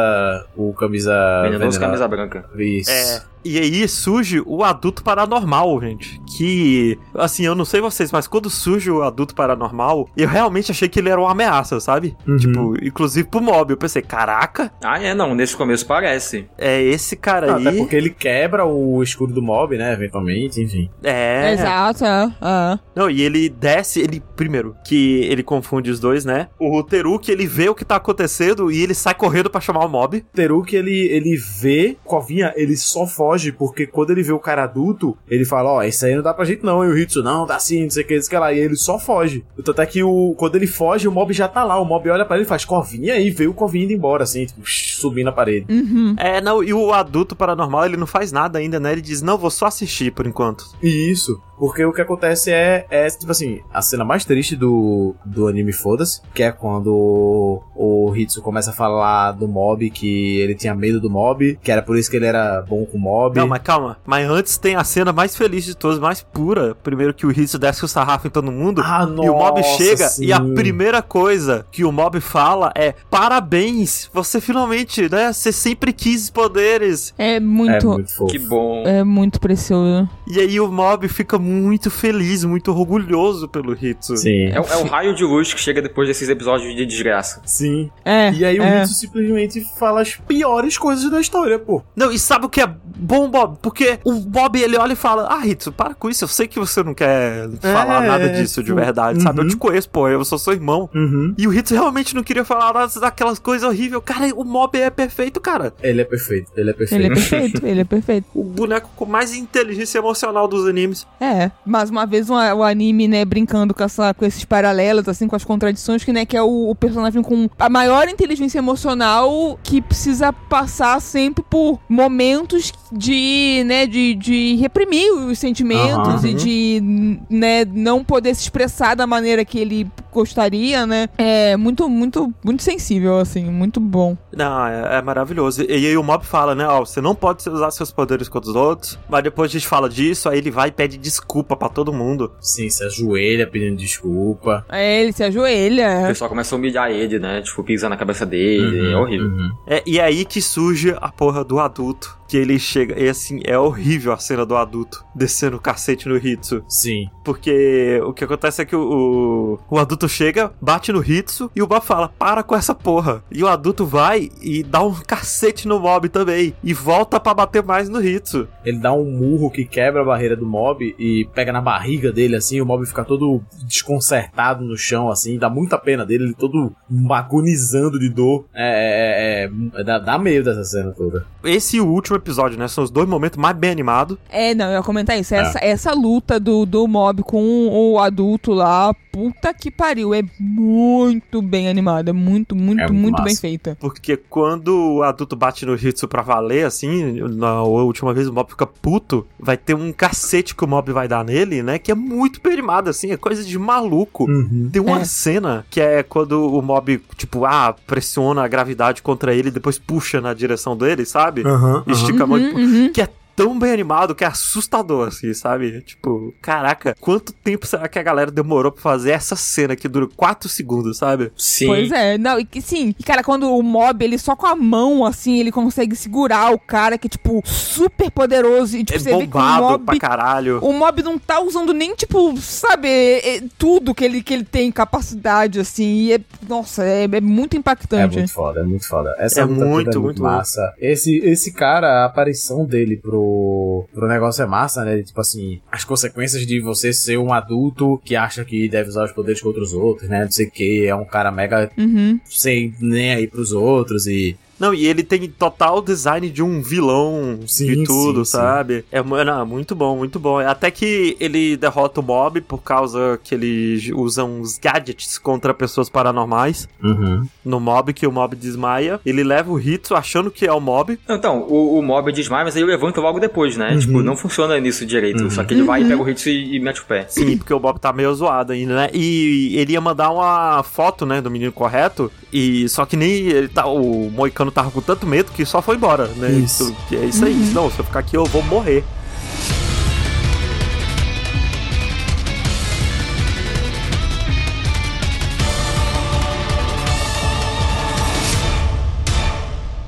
O camisa... Venenoso camisa branca. Isso. É... E aí surge o adulto paranormal, gente. Que, assim, eu não sei vocês, mas quando surge o adulto paranormal, eu realmente achei que ele era uma ameaça, sabe? Uhum. Tipo, inclusive pro Mob. Eu pensei, caraca. Ah, é, não. Nesse começo parece. É esse cara não, aí. Até porque ele quebra o escudo do Mob, né? Eventualmente, enfim. É. Exato, é. Uhum. Não, e ele desce, ele... Primeiro, que ele confunde os dois, né? O Teruki, ele vê o que tá acontecendo e ele sai correndo pra chamar o Mob. O Teruki, ele, ele vê Covinha, ele só foge foge, porque quando ele vê o cara adulto, ele fala, ó, oh, isso aí não dá pra gente não, e o Hitsu, não, dá sim, não sei o que, não sei o que lá, e ele só foge. Tanto é que o, quando ele foge, o Mob já tá lá, o Mob olha pra ele e faz, Corvinha aí, veio o Corvinha indo embora, assim, tipo, subindo a parede. Uhum. É, não, e o adulto paranormal, ele não faz nada ainda, né, ele diz, não, vou só assistir por enquanto. Isso, porque o que acontece é, é tipo assim, a cena mais triste do, do anime, foda-se, que é quando o, o Hitsu começa a falar do Mob, que ele tinha medo do Mob, que era por isso que ele era bom com o Mob. Não, mas calma, mas antes tem a cena mais feliz de todas, mais pura, primeiro que o Hitsu desce o sarrafo em todo mundo, ah, e nossa, o Mob chega, sim. E a primeira coisa que o Mob fala é, parabéns, você finalmente, né, você sempre quis poderes. É muito, é muito fofo. Que bom. É muito precioso. E aí o Mob fica muito feliz, muito orgulhoso pelo Hitsu. Sim. É, é um raio de luz que chega depois desses episódios de desgraça. Sim. É, e aí o é. Hitsu simplesmente fala as piores coisas da história, pô. Não, e sabe o que é bom, Bob? Porque o Bob, ele olha e fala, ah, Hitsu, para com isso, eu sei que você não quer é, falar nada disso de verdade, uhum. Sabe? Eu te conheço, pô, eu sou seu irmão. Uhum. E o Hitsu realmente não queria falar nada daquelas coisas horríveis. Cara, o Mob é perfeito, cara. Ele é perfeito, ele é perfeito. Ele é perfeito, ele é perfeito. O boneco com mais inteligência emocional dos animes. É, mais uma vez uma, o anime, né, brincando com, essa, com esses paralelos, assim, com as contradições, que, né, que é o, o personagem com a maior inteligência emocional que precisa passar sempre por momentos de, né, de, de reprimir os sentimentos, uhum. E de, né, não poder se expressar da maneira que ele gostaria, né, é muito, muito, muito sensível, assim, muito bom. Não, é, é maravilhoso. E, e aí o Mob fala, né, ó, você não pode usar seus poderes contra os outros, mas depois a gente fala disso, aí ele vai e pede desculpa pra todo mundo. Sim, se ajoelha pedindo desculpa. É, ele se ajoelha. O pessoal começa a humilhar ele, né, tipo, pisar na cabeça dele, uhum, é horrível. Uhum. É, e aí que surge a porra do adulto, que ele chega, e assim, é horrível a cena do adulto descendo o cacete no Hitsu. Sim. Porque o que acontece é que o, o, o adulto chega, bate no Hitsu, e o Bob fala, para com essa porra. E o adulto vai e dá um cacete no Mob também, e volta pra bater mais no Hitsu. Ele dá um murro que quebra a barreira do Mob e pega na barriga dele, assim, o Mob fica todo desconcertado no chão, assim, dá muita pena dele, ele todo agonizando de dor. É, é, é dá, dá medo dessa cena toda. Esse último episódio, né? São os dois momentos mais bem animados. É, não, eu ia comentar isso. Essa, é. essa luta do, do Mob com o adulto lá, puta que pariu, é muito bem animada, muito, muito, é muito, muito bem feita. Porque quando o adulto bate no Hitsu pra valer, assim, na última vez o Mob fica puto, vai ter um cacete que o Mob vai dar nele, né? Que é muito bem animado, assim, é coisa de maluco. Uhum. Tem uma é. cena que é quando o Mob, tipo, ah, pressiona a gravidade contra ele e depois puxa na direção dele, sabe? Uhum, e uhum. Uhum, muito... uhum. Que é tão bem animado que é assustador, assim, sabe? Tipo, caraca, quanto tempo será que a galera demorou pra fazer essa cena que dura quatro segundos, sabe? Sim. Pois é, não, e que sim, e cara, quando o Mob, ele só com a mão, assim, ele consegue segurar o cara que, tipo, super poderoso e, tipo, é você vê que o Mob... pra caralho. O Mob não tá usando nem, tipo, sabe, é tudo que ele, que ele tem, capacidade, assim, e é, nossa, é, é muito impactante. É muito foda, é muito foda. Essa é muito, é muito massa. Muito. Esse, esse cara, a aparição dele pro pro negócio é massa, né? Tipo assim, as consequências de você ser um adulto que acha que deve usar os poderes contra os outros, né? Não sei o que, é um cara mega uhum. sem nem aí pros outros e... Não, e ele tem total design de um vilão, sim, de tudo, sim, sabe? Sim. É não, muito bom, muito bom. Até que ele derrota o Mob por causa que ele usa uns gadgets contra pessoas paranormais. Uhum. No Mob, que o Mob desmaia. Ele leva o Hitsu achando que é o Mob. Então, o, o Mob desmaia, mas ele levanta logo depois, né? Uhum. Tipo, não funciona nisso direito. Uhum. Só que ele vai uhum. e pega o Hitsu e, e mete o pé. Sim, porque o Mob tá meio zoado ainda, né? E ele ia mandar uma foto, né, do menino correto. E só que nem ele tá... O Moicano tava com tanto medo que só foi embora, né? Isso. Isso, é isso aí. Uhum. Não, se eu ficar aqui eu vou morrer.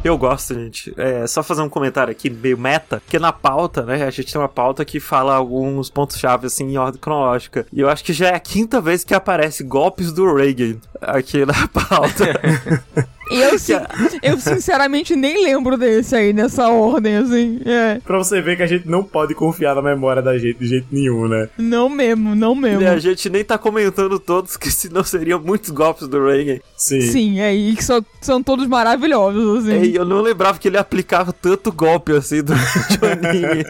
Eu gosto, gente. É, só fazer um comentário aqui, meio meta, porque na pauta, né, a gente tem uma pauta que fala alguns pontos-chave, assim, em ordem cronológica. E eu acho que já é a quinta vez que aparece golpes do Reagan aqui na pauta. Eu, sim, eu sinceramente nem lembro desse aí, nessa ordem, assim. É. Pra você ver que a gente não pode confiar na memória da gente de jeito nenhum, né? Não mesmo, não mesmo. E a gente nem tá comentando todos, que senão seriam muitos golpes do Reigen. Sim. Sim, é, e que só, são todos maravilhosos, assim. É, e eu não lembrava que ele aplicava tanto golpe, assim, do Johnny.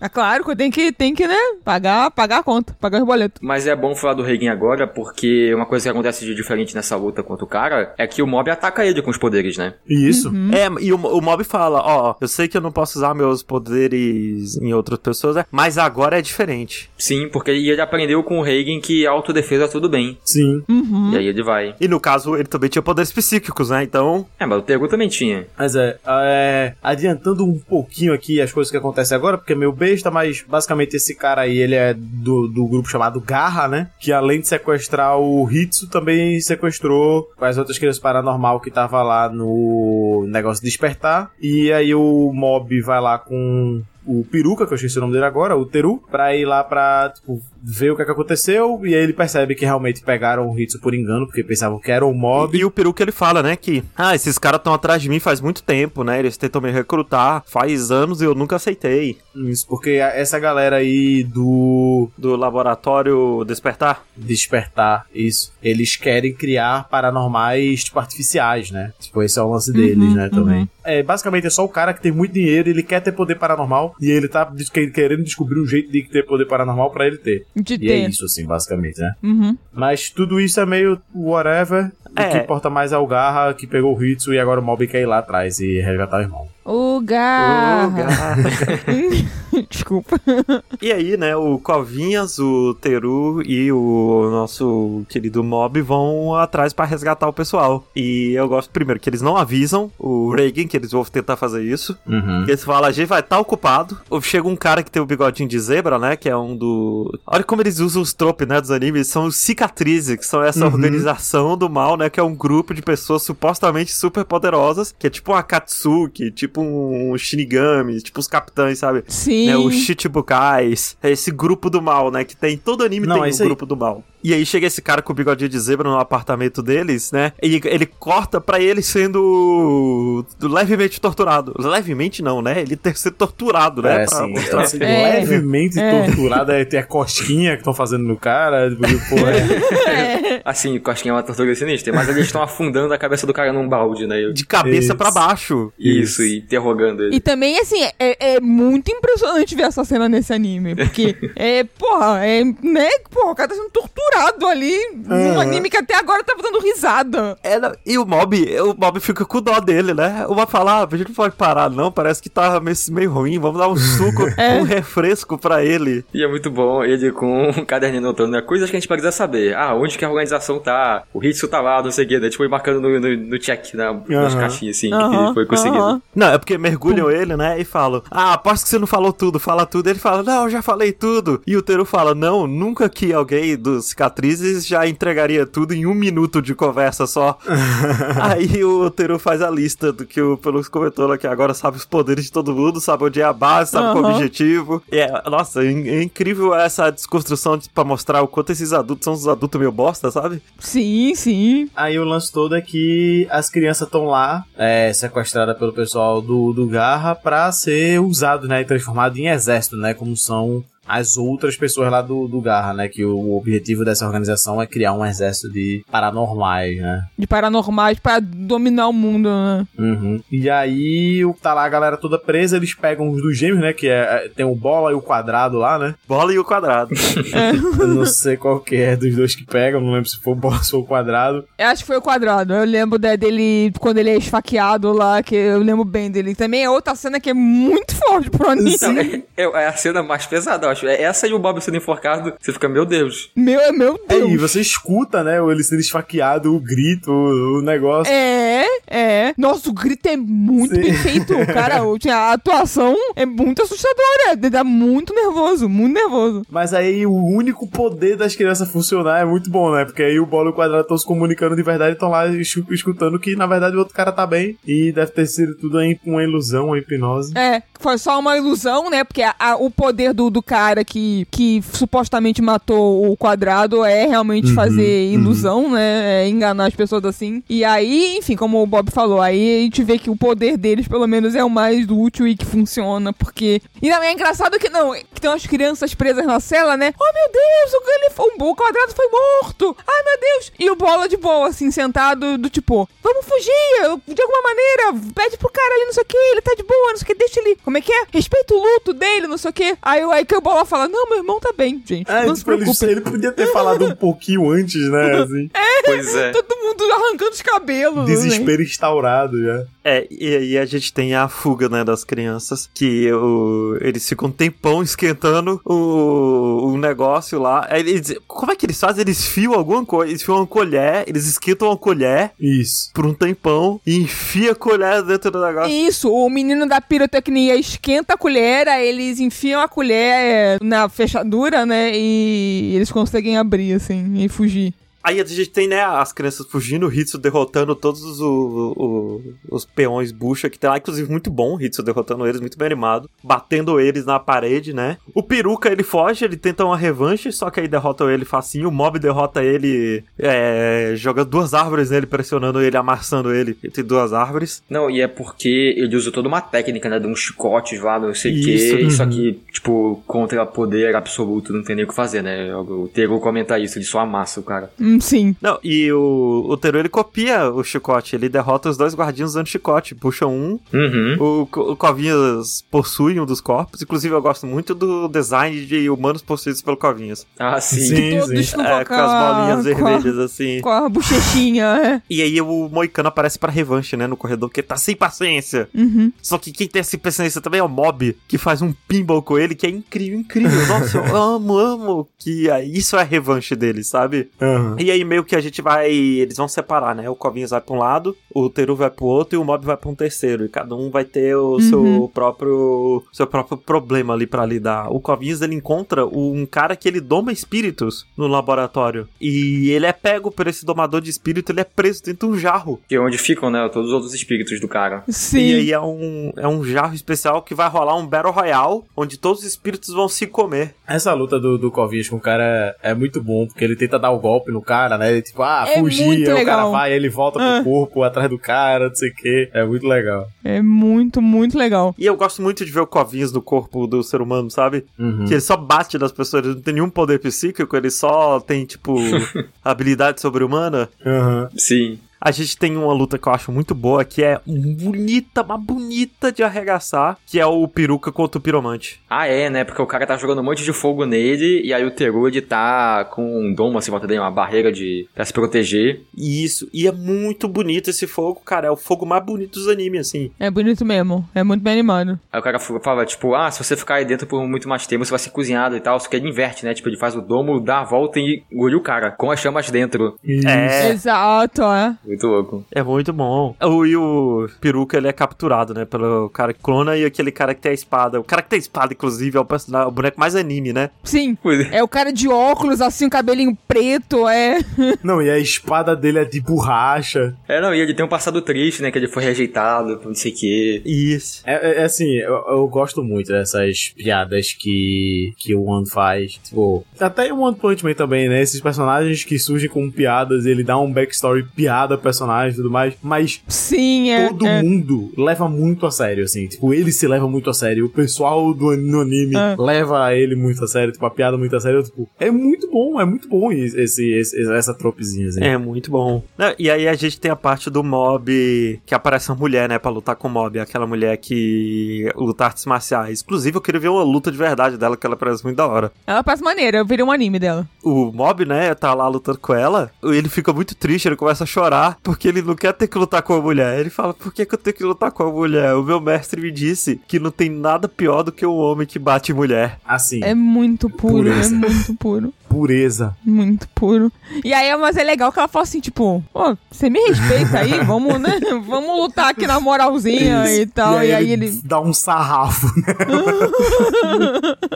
É claro, que tem que, tem que, né, pagar, pagar a conta, pagar os boletos. Mas é bom falar do Reigen agora, porque uma coisa que acontece de diferente nessa luta contra o cara é que o mob ataca ele com os poderes, né? Isso. Uhum. É, e o, o mob fala, ó, oh, eu sei que eu não posso usar meus poderes em outras pessoas, né? Mas agora é diferente. Sim, porque ele aprendeu com o Reigen que autodefesa tudo bem. Sim. Uhum. E aí ele vai. E no caso, ele também tinha poderes psíquicos, né? Então... É, mas o Tego também tinha. Mas é, é... Adiantando um pouquinho aqui as coisas que acontecem agora, porque é meio besta, mas basicamente esse cara aí, ele é do, do grupo chamado Garra, né? Que além de sequestrar o Hitsu, também sequestrou as outras crianças paranormal que tava lá no negócio de despertar. E aí o mob vai lá com... o Peruca, que eu esqueci o nome dele agora, o Teru, pra ir lá pra, tipo, ver o que, é que aconteceu, e aí ele percebe que realmente pegaram o Hitsu por engano, porque pensavam que era o mob. E, e o Peruca, ele fala, né, que, ah, esses caras estão atrás de mim faz muito tempo, né, eles tentam me recrutar faz anos e eu nunca aceitei. Isso, porque essa galera aí do... do laboratório Despertar? Despertar, isso. Eles querem criar paranormais, tipo, artificiais, né, tipo, esse é o lance deles, uhum, né, uhum. também. É, basicamente é só o cara que tem muito dinheiro, ele quer ter poder paranormal, e ele tá querendo descobrir um jeito de ter poder paranormal pra ele ter. De e ter. É isso, assim, basicamente, né? Uhum. Mas tudo isso é meio whatever. É. O que importa mais é o Garra, que pegou o Hitsu, e agora o mob quer ir lá atrás e resgatar o irmão. O Garra! O Garra. Desculpa. E aí, né, o Covinhas, o Teru e o nosso querido mob vão atrás pra resgatar o pessoal. E eu gosto, primeiro, que eles não avisam o Reigen que eles vão tentar fazer isso. Uhum. Eles falam, a gente vai estar tá ocupado. Chega um cara que tem o bigodinho de zebra, né? Que é um do... Olha como eles usam os tropes, né? Dos animes. São os cicatrizes, que são essa uhum. organização do mal, né? Que é um grupo de pessoas supostamente super poderosas, que é tipo um Akatsuki, tipo um Shinigami, tipo os capitães, sabe? Sim. Né, os Shichibukais. É esse grupo do mal, né? Que tem... Todo anime Não, tem um grupo aí. do mal. E aí chega esse cara com o bigodinho de zebra no apartamento deles, né? E ele corta pra ele sendo levemente torturado. Levemente não, né? Ele tem que ser torturado, né? É, pra sim, mostrar é, assim, é, levemente é. torturado. É ter a cosquinha que estão fazendo no cara. Porque, porra, é. Assim, cosquinha é uma tortura sinistra. Mas eles estão afundando a cabeça do cara num balde, né? De cabeça Isso. pra baixo. Isso, Isso, e interrogando ele. E também, assim, é, é muito impressionante ver essa cena nesse anime. Porque, é, porra, é, né? Porra, o cara tá sendo torturado ali, uhum. um anime que até agora tava dando risada. Ela, e o Mob, o Mob fica com o dó dele, né? O Mob fala, ah, a gente não pode parar não, parece que tá meio, meio ruim, vamos dar um suco, é. um refresco pra ele. E é muito bom ele com um caderninho notando, né? Coisas que a gente precisa saber. Ah, onde que a organização tá, o Hitsu tá lá, não sei o que, né? Tipo, marcando no, no, no check, na, uhum. nas caixinhas, assim, uhum. que ele foi conseguindo. Uhum. Não, é porque mergulham Pum. ele, né? E falam, ah, aposto que você não falou tudo, fala tudo. Ele fala, não, eu já falei tudo. E o Teru fala, não, nunca que alguém dos atrizes já entregaria tudo em um minuto de conversa só. Aí o Teru faz a lista do que o Pelux comentou lá, que agora sabe os poderes de todo mundo, sabe onde é a base, sabe uhum. qual o objetivo. E é, nossa, é incrível essa desconstrução de, pra mostrar o quanto esses adultos são os adultos meio bosta, sabe? Sim, sim. Aí o lance todo é que as crianças estão lá, é, sequestradas pelo pessoal do, do Garra pra ser usado, né, e transformado em exército, né, como são... as outras pessoas lá do, do Garra, né? Que o, o objetivo dessa organização é criar um exército de paranormais, né? De paranormais pra dominar o mundo, né? Uhum. E aí, tá lá a galera toda presa, eles pegam os dos gêmeos, né? Que é, tem o Bola e o Quadrado lá, né? Bola e o Quadrado. É. Eu não sei qual que é dos dois que pegam, não lembro se foi o Bola ou o Quadrado. Eu acho que foi o Quadrado, eu lembro dele quando ele é esfaqueado lá, que eu lembro bem dele. Também é outra cena que é muito forte pro anime. É, é a cena mais pesada, ó. Essa e o Bob sendo enforcado, você fica, meu Deus. Meu, meu Deus. É, e você escuta, né, ele sendo esfaqueado, o grito, o, o negócio. É, é. Nossa, o grito é muito Sim. bem feito, cara. A atuação é muito assustadora. Dá muito nervoso, muito nervoso. Mas aí o único poder das crianças funcionar é muito bom, né? Porque aí o Bola e o Quadrado estão se comunicando de verdade e estão lá escutando que, na verdade, o outro cara tá bem. E deve ter sido tudo uma ilusão, uma hipnose. É, foi só uma ilusão, né? Porque a, a, o poder do, do cara cara que, que supostamente matou o Quadrado é realmente uhum, fazer ilusão, uhum. né? É enganar as pessoas assim. E aí, enfim, como o Bob falou, aí a gente vê que o poder deles, pelo menos, é o mais útil e que funciona, porque... E não, é engraçado que não, que tem umas crianças presas na cela, né? Oh, meu Deus, o, ele foi, o Quadrado foi morto! Ai, meu Deus! E o Bola de boa, assim, sentado, do tipo, vamos fugir, de alguma maneira, pede pro cara ali, não sei o que, ele tá de boa, não sei o que, deixa ele... Como é que é? Respeita o luto dele, não sei o que. Aí, aí que o Bola fala, não, meu irmão tá bem, gente. Ah, não se preocupe. Ele podia ter falado um pouquinho antes, né? Assim. É, pois é. Todo mundo arrancando os cabelos. Desespero né? instaurado já. É, e aí a gente tem a fuga, né, das crianças, que o, eles ficam um tempão esquentando o, o negócio lá. Eles, como é que eles fazem? Eles fiam alguma coisa, eles fiam uma colher, eles esquentam uma colher. Isso. Por um tempão e enfia a colher dentro do negócio. Isso, o menino da pirotecnia esquenta a colher, aí eles enfiam a colher na fechadura, né, e eles conseguem abrir, assim, e fugir. Aí a gente tem, né, as crianças fugindo, o Hitsu derrotando todos os, o, o, os peões bucha que tem lá. Inclusive, muito bom o Hitsu derrotando eles, muito bem animado. Batendo eles na parede, né? O Peruca, ele foge, ele tenta uma revanche, só que aí derrotam ele facinho. O Mob derrota ele, é, jogando duas árvores nele, pressionando ele, amassando ele entre duas árvores. Não, e é porque ele usa toda uma técnica, né, de uns chicotes lá, não sei o quê. Só que, tipo, contra poder absoluto, não tem nem o que fazer, né? O Teru comenta isso, ele só amassa o cara. Sim. Não, e o, o Teru, ele copia o chicote, ele derrota os dois guardinhos usando chicote, puxa um, uhum. o, o Covinhas possui um dos corpos, inclusive eu gosto muito do design de humanos possuídos pelo Covinhas. Ah, sim. sim, sim, sim. É, com as bolinhas vermelhas, a, assim. Com a bochechinha, é. E aí o Moicano aparece pra revanche, né, no corredor, porque tá sem paciência. Uhum. Só que quem tem essa paciência também é o Mob, que faz um pinball com ele, que é incrível, incrível. Nossa, eu amo, amo, que isso é a revanche dele, sabe? Uhum. E aí meio que a gente vai... Eles vão separar, né? O Covinhas vai pra um lado, o Teru vai pro outro e o Mob vai pra um terceiro. E cada um vai ter o uhum. seu próprio... seu próprio problema ali pra lidar. O Covinhas, ele encontra um cara que ele doma espíritos no laboratório. E ele é pego por esse domador de espírito, ele é preso dentro de um jarro. Que é onde ficam, né? Todos os outros espíritos do cara. Sim. E aí é um, é um jarro especial que vai rolar um Battle Royale, onde todos os espíritos vão se comer. Essa luta do, do Covinhas com o cara é, é muito bom, porque ele tenta dar o golpe no cara. Cara, né? Ele, tipo, ah, é fugir, o cara vai, ele volta ah. pro corpo, atrás do cara, não sei o que. É muito legal. É muito, muito legal. E eu gosto muito de ver o Covinhas no corpo do ser humano, sabe? Uhum. Que ele só bate nas pessoas, ele não tem nenhum poder psíquico, ele só tem, tipo, habilidade sobre-humana. Uhum. Sim. A gente tem uma luta que eu acho muito boa, que é bonita, uma bonita de arregaçar, que é o Peruca contra o Piromante. Ah, é, né? Porque o cara tá jogando um monte de fogo nele, e aí o Teru, ele tá com um domo, assim, volta dele, uma barreira de... pra se proteger. Isso, e é muito bonito esse fogo, cara. É o fogo mais bonito dos animes, assim. É bonito mesmo, é muito bem animado. Aí o cara fala, tipo, ah, se você ficar aí dentro por muito mais tempo, você vai ser cozinhado e tal, só que ele inverte, né? Tipo, ele faz o domo, dá a volta e engoliu o cara, com as chamas dentro. Isso. É. Exato, é. Muito louco. É muito bom. O, e o Peruca, ele é capturado, né? Pelo cara que clona e aquele cara que tem a espada. O cara que tem a espada, inclusive, é o, personagem, o boneco mais anime, né? Sim. É o cara de óculos, assim, o cabelinho preto, é... Não, e a espada dele é de borracha. É, não, e ele tem um passado triste, né? Que ele foi rejeitado, não sei o quê. Isso. É, é assim, eu, eu gosto muito dessas piadas que, que o One faz. Tipo, até o One Punch Man também, né? Esses personagens que surgem com piadas, ele dá um backstory piada personagem e tudo mais, mas sim, é, todo é. mundo leva muito a sério, assim, tipo, ele se leva muito a sério, o pessoal do no anime é. leva ele muito a sério, tipo, a piada muito a sério, tipo, é muito bom, é muito bom esse, esse, essa tropezinha, assim. É muito bom. E aí a gente tem a parte do Mob, que aparece uma mulher, né, pra lutar com o Mob, aquela mulher que luta artes marciais. Inclusive, eu queria ver uma luta de verdade dela, que ela parece muito da hora. Ela parece maneira, eu virei um anime dela. O Mob, né, tá lá lutando com ela, ele fica muito triste, ele começa a chorar, porque ele não quer ter que lutar com a mulher. Ele fala, por que que eu tenho que lutar com a mulher? O meu mestre me disse que não tem nada pior do que um homem que bate mulher. Assim. É muito puro, pureza. É muito puro. Pureza. Muito puro. E aí, mas é legal que ela fala assim, tipo, pô, você me respeita aí, vamos, né? Vamos lutar aqui na moralzinha e tal. E aí, e aí ele, ele... dá um sarrafo, né?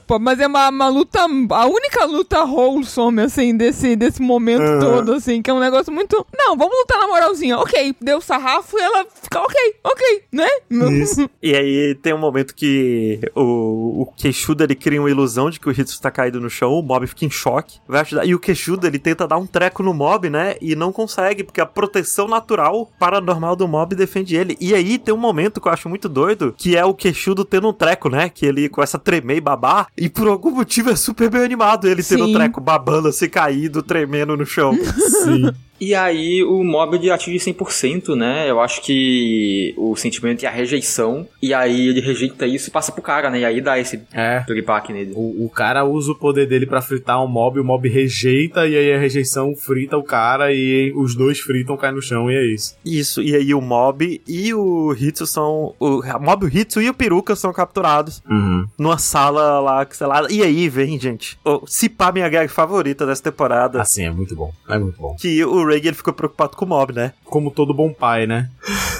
Pô, mas é uma, uma luta, a única luta wholesome, assim, desse, desse momento uhum. todo, assim, que é um negócio muito... Não, vamos lutar aquela moralzinha, ok, deu sarrafo e ela fica ok, ok, né? Isso. E aí tem um momento que o, o Queixuda, ele cria uma ilusão de que o Hitsu tá caído no chão, o Mob fica em choque, vai ajudar, e o Queixuda, ele tenta dar um treco no Mob, né, e não consegue, porque a proteção natural paranormal do Mob defende ele. E aí tem um momento que eu acho muito doido, que é o Queixudo tendo um treco, né, que ele começa a tremer e babar, e por algum motivo é super bem animado ele tendo um treco, babando, se caído, tremendo no chão. Sim. E aí o Mob ele atinge cem por cento, né? Eu acho que o sentimento é a rejeição. E aí ele rejeita isso e passa pro cara, né? E aí dá esse é. Dripack nele. O, o cara usa o poder dele pra fritar o Mob, o Mob rejeita, e aí a rejeição frita o cara, e os dois fritam, caem no chão, e é isso. Isso, e aí o Mob e o Hitsu são... O Mob, o Hitsu e o Peruca são capturados uhum. numa sala lá, sei lá. E aí vem, gente, oh, se pá, minha gag favorita dessa temporada. Assim, é muito bom, é muito bom. Que o Ray, ele ficou preocupado com o Mob, né? Como todo bom pai, né?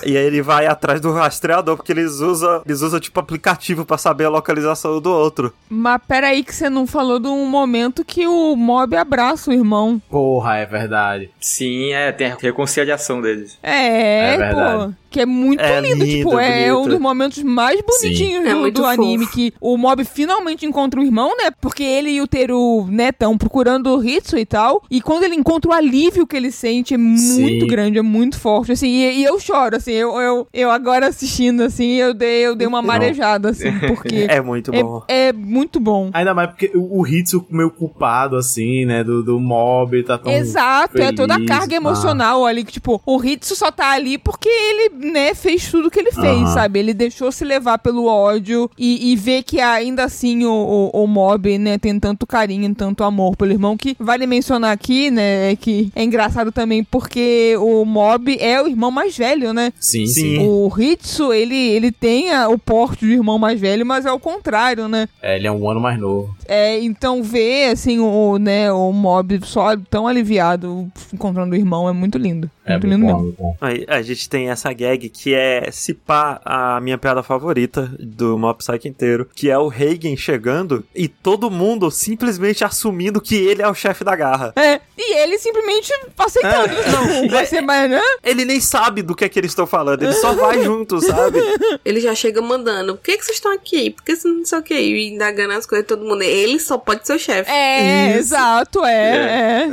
E aí ele vai atrás do rastreador, porque eles usam, eles usam tipo, aplicativo pra saber a localização do outro. Mas peraí que você não falou de um momento que o Mob abraça o irmão. Porra, é verdade. Sim, é, tem a reconciliação deles. É, é pô. Que é muito é lindo, lindo, tipo, é bonito. Um dos momentos mais bonitinhos do, é do anime, que o Mob finalmente encontra o irmão, né? Porque ele e o Teru, né, estão procurando o Hitsu e tal, e quando ele encontra o alívio que ele sente, é muito Sim. grande, é muito forte, assim, e, e eu choro, assim, eu, eu, eu agora assistindo, assim, eu dei, eu dei uma marejada, assim, porque... é muito bom. É, é muito bom. Ainda mais porque o, o Hitsu meio culpado, assim, né, do, do Mob, tá tão Exato, feliz, é toda a carga emocional ah. ali, que, tipo, o Hitsu só tá ali porque ele... né, fez tudo que ele fez, uhum. sabe? Ele deixou se levar pelo ódio e, e ver que ainda assim o, o, o Mob, né, tem tanto carinho, tanto amor pelo irmão, que vale mencionar aqui, né, que é engraçado também porque o Mob é o irmão mais velho, né? Sim, sim. O Hitsu, ele, ele tem a, o porte do irmão mais velho, mas é o contrário, né? É, ele é um ano mais novo. É, então ver, assim, o, né, o Mob só tão aliviado encontrando o irmão é muito lindo. É muito lindo bom, mesmo. Bom. Aí, a gente tem essa guerra que é, se pá, a minha piada favorita do Mob Psycho inteiro, que é o Reigen chegando e todo mundo simplesmente assumindo que ele é o chefe da garra. É, e ele simplesmente aceitando. É, não, vai ser mais, né? Ele nem sabe do que é que eles estão falando, ele só vai junto, sabe? Ele já chega mandando, por que que vocês estão aqui? Por que vocês não sei o que? E indagando as coisas, todo mundo, ele só pode ser o chefe. É, Isso. exato, é, é.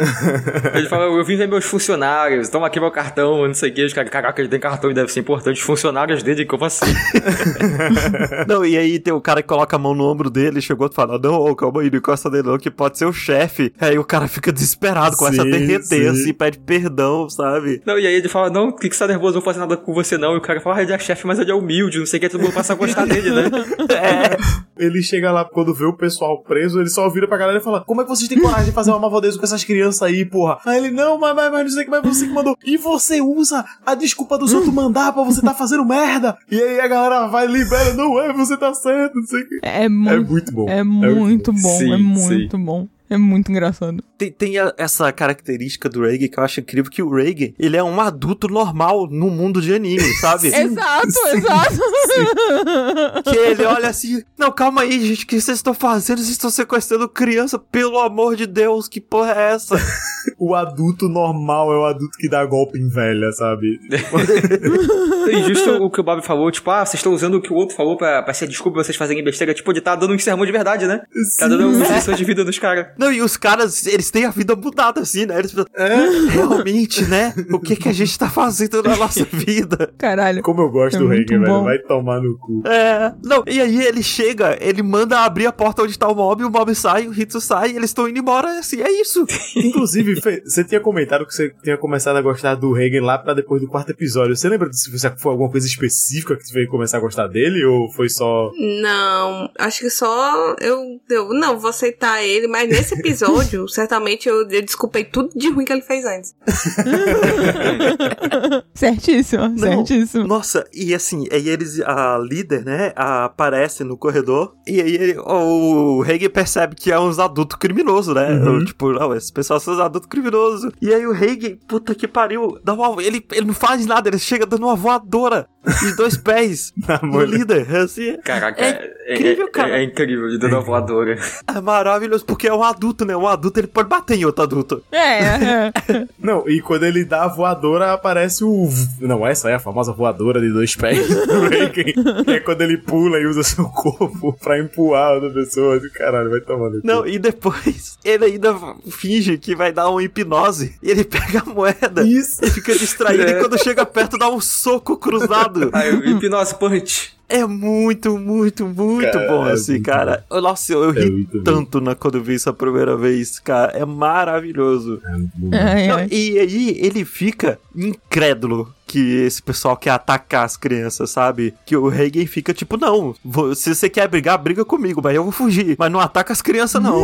é. Ele fala, eu vim ver meus funcionários, toma aqui meu cartão, não sei o que, caraca, ele tem cartão e deve ser importante, funcionários dele, como assim? Não, e aí tem o cara que coloca a mão no ombro dele, chegou e fala, não, oh, calma aí, não encosta dele não, que pode ser o chefe. Aí o cara fica desesperado, começa sim, a derreter, sim. assim, pede perdão, sabe? Não, e aí ele fala, não, que que você tá nervoso, não vou fazer nada com você não. E o cara fala, ah, ele é chefe, mas ele é humilde, não sei o que, todo mundo passa a gostar dele, né? É... Ele chega lá, quando vê o pessoal preso, ele só vira pra galera e fala, como é que vocês têm coragem de fazer uma malvadeza com essas crianças aí, porra? Aí ele, não, mas, mas, mas não sei o que, mas você que mandou. E você usa a desculpa dos outros mandar pra você tá fazendo merda. E aí a galera vai e libera, não é, você tá certo, não sei o que. É, mu- é muito bom. É muito bom, sim, é muito sim. bom. É muito engraçado. Tem, tem a, essa característica do Reige que eu acho incrível, que o Reige, ele é um adulto normal no mundo de anime, sabe? Sim, exato, sim, exato. Sim. Que ele olha assim, não, calma aí, gente, o que vocês estão fazendo? Vocês estão sequestrando criança, pelo amor de Deus, que porra é essa? O adulto normal é o adulto que dá golpe em velha, sabe? E justo o que o Bob falou, tipo, ah, vocês estão usando o que o outro falou pra, pra ser desculpa vocês fazerem besteira, tipo, de tá dando um sermão de verdade, né? Sim. Tá dando uma lição de vida nos caras. Não, e os caras, eles têm a vida mudada, assim, né? Eles pensam, é? Realmente, né? O que que a gente tá fazendo na nossa vida? Caralho. Como eu gosto é do Reagan, velho. Vai tomar no cu. É. Não, e aí ele chega, ele manda abrir a porta onde tá o Mob, o Mob sai, o Hitsu sai, eles estão indo embora, assim, é isso. Inclusive, Fê, você tinha comentado que você tinha começado a gostar do Reagan lá pra depois do quarto episódio. Você lembra se foi alguma coisa específica que você veio começar a gostar dele, ou foi só... Não, acho que só eu... eu não, vou aceitar ele, mas nesse Nesse episódio, certamente eu, eu desculpei tudo de ruim que ele fez antes. Certíssimo, não, certíssimo. Nossa, e assim, aí eles, a líder, né, aparece no corredor, e aí ele, o Reige percebe que é uns adultos criminosos, né? Uhum. Tipo, não, esse pessoal são uns adultos criminosos. E aí o Reige, puta que pariu, dá uma, ele, ele não faz nada, ele chega dando uma voadora. e dois pés no líder. Assim, caraca, é incrível, é, cara. É, é incrível, de dando a voadora. É maravilhoso, porque é um adulto, né? Um adulto, ele pode bater em outro adulto. É. Não, e quando ele dá a voadora, aparece o... Não, essa é a famosa voadora de dois pés. É quando ele pula e usa seu corpo pra empurrar a outra pessoa. Caralho, vai tomando. Não, e depois ele ainda finge que vai dar uma hipnose. E ele pega a moeda. Isso. E fica distraído. É. E quando chega perto, dá um soco cruzado. Aí, hipnose punch. É muito, muito, muito cara, bom, assim, é cara. Bom. Nossa, eu, eu ri é tanto na, quando eu vi isso a primeira vez, cara. É maravilhoso. É muito bom. É, é. Não, e aí ele fica incrédulo que esse pessoal quer atacar as crianças, sabe? Que o Reigen fica tipo, não, se você quer brigar, briga comigo, mas eu vou fugir. Mas não ataca as crianças, não.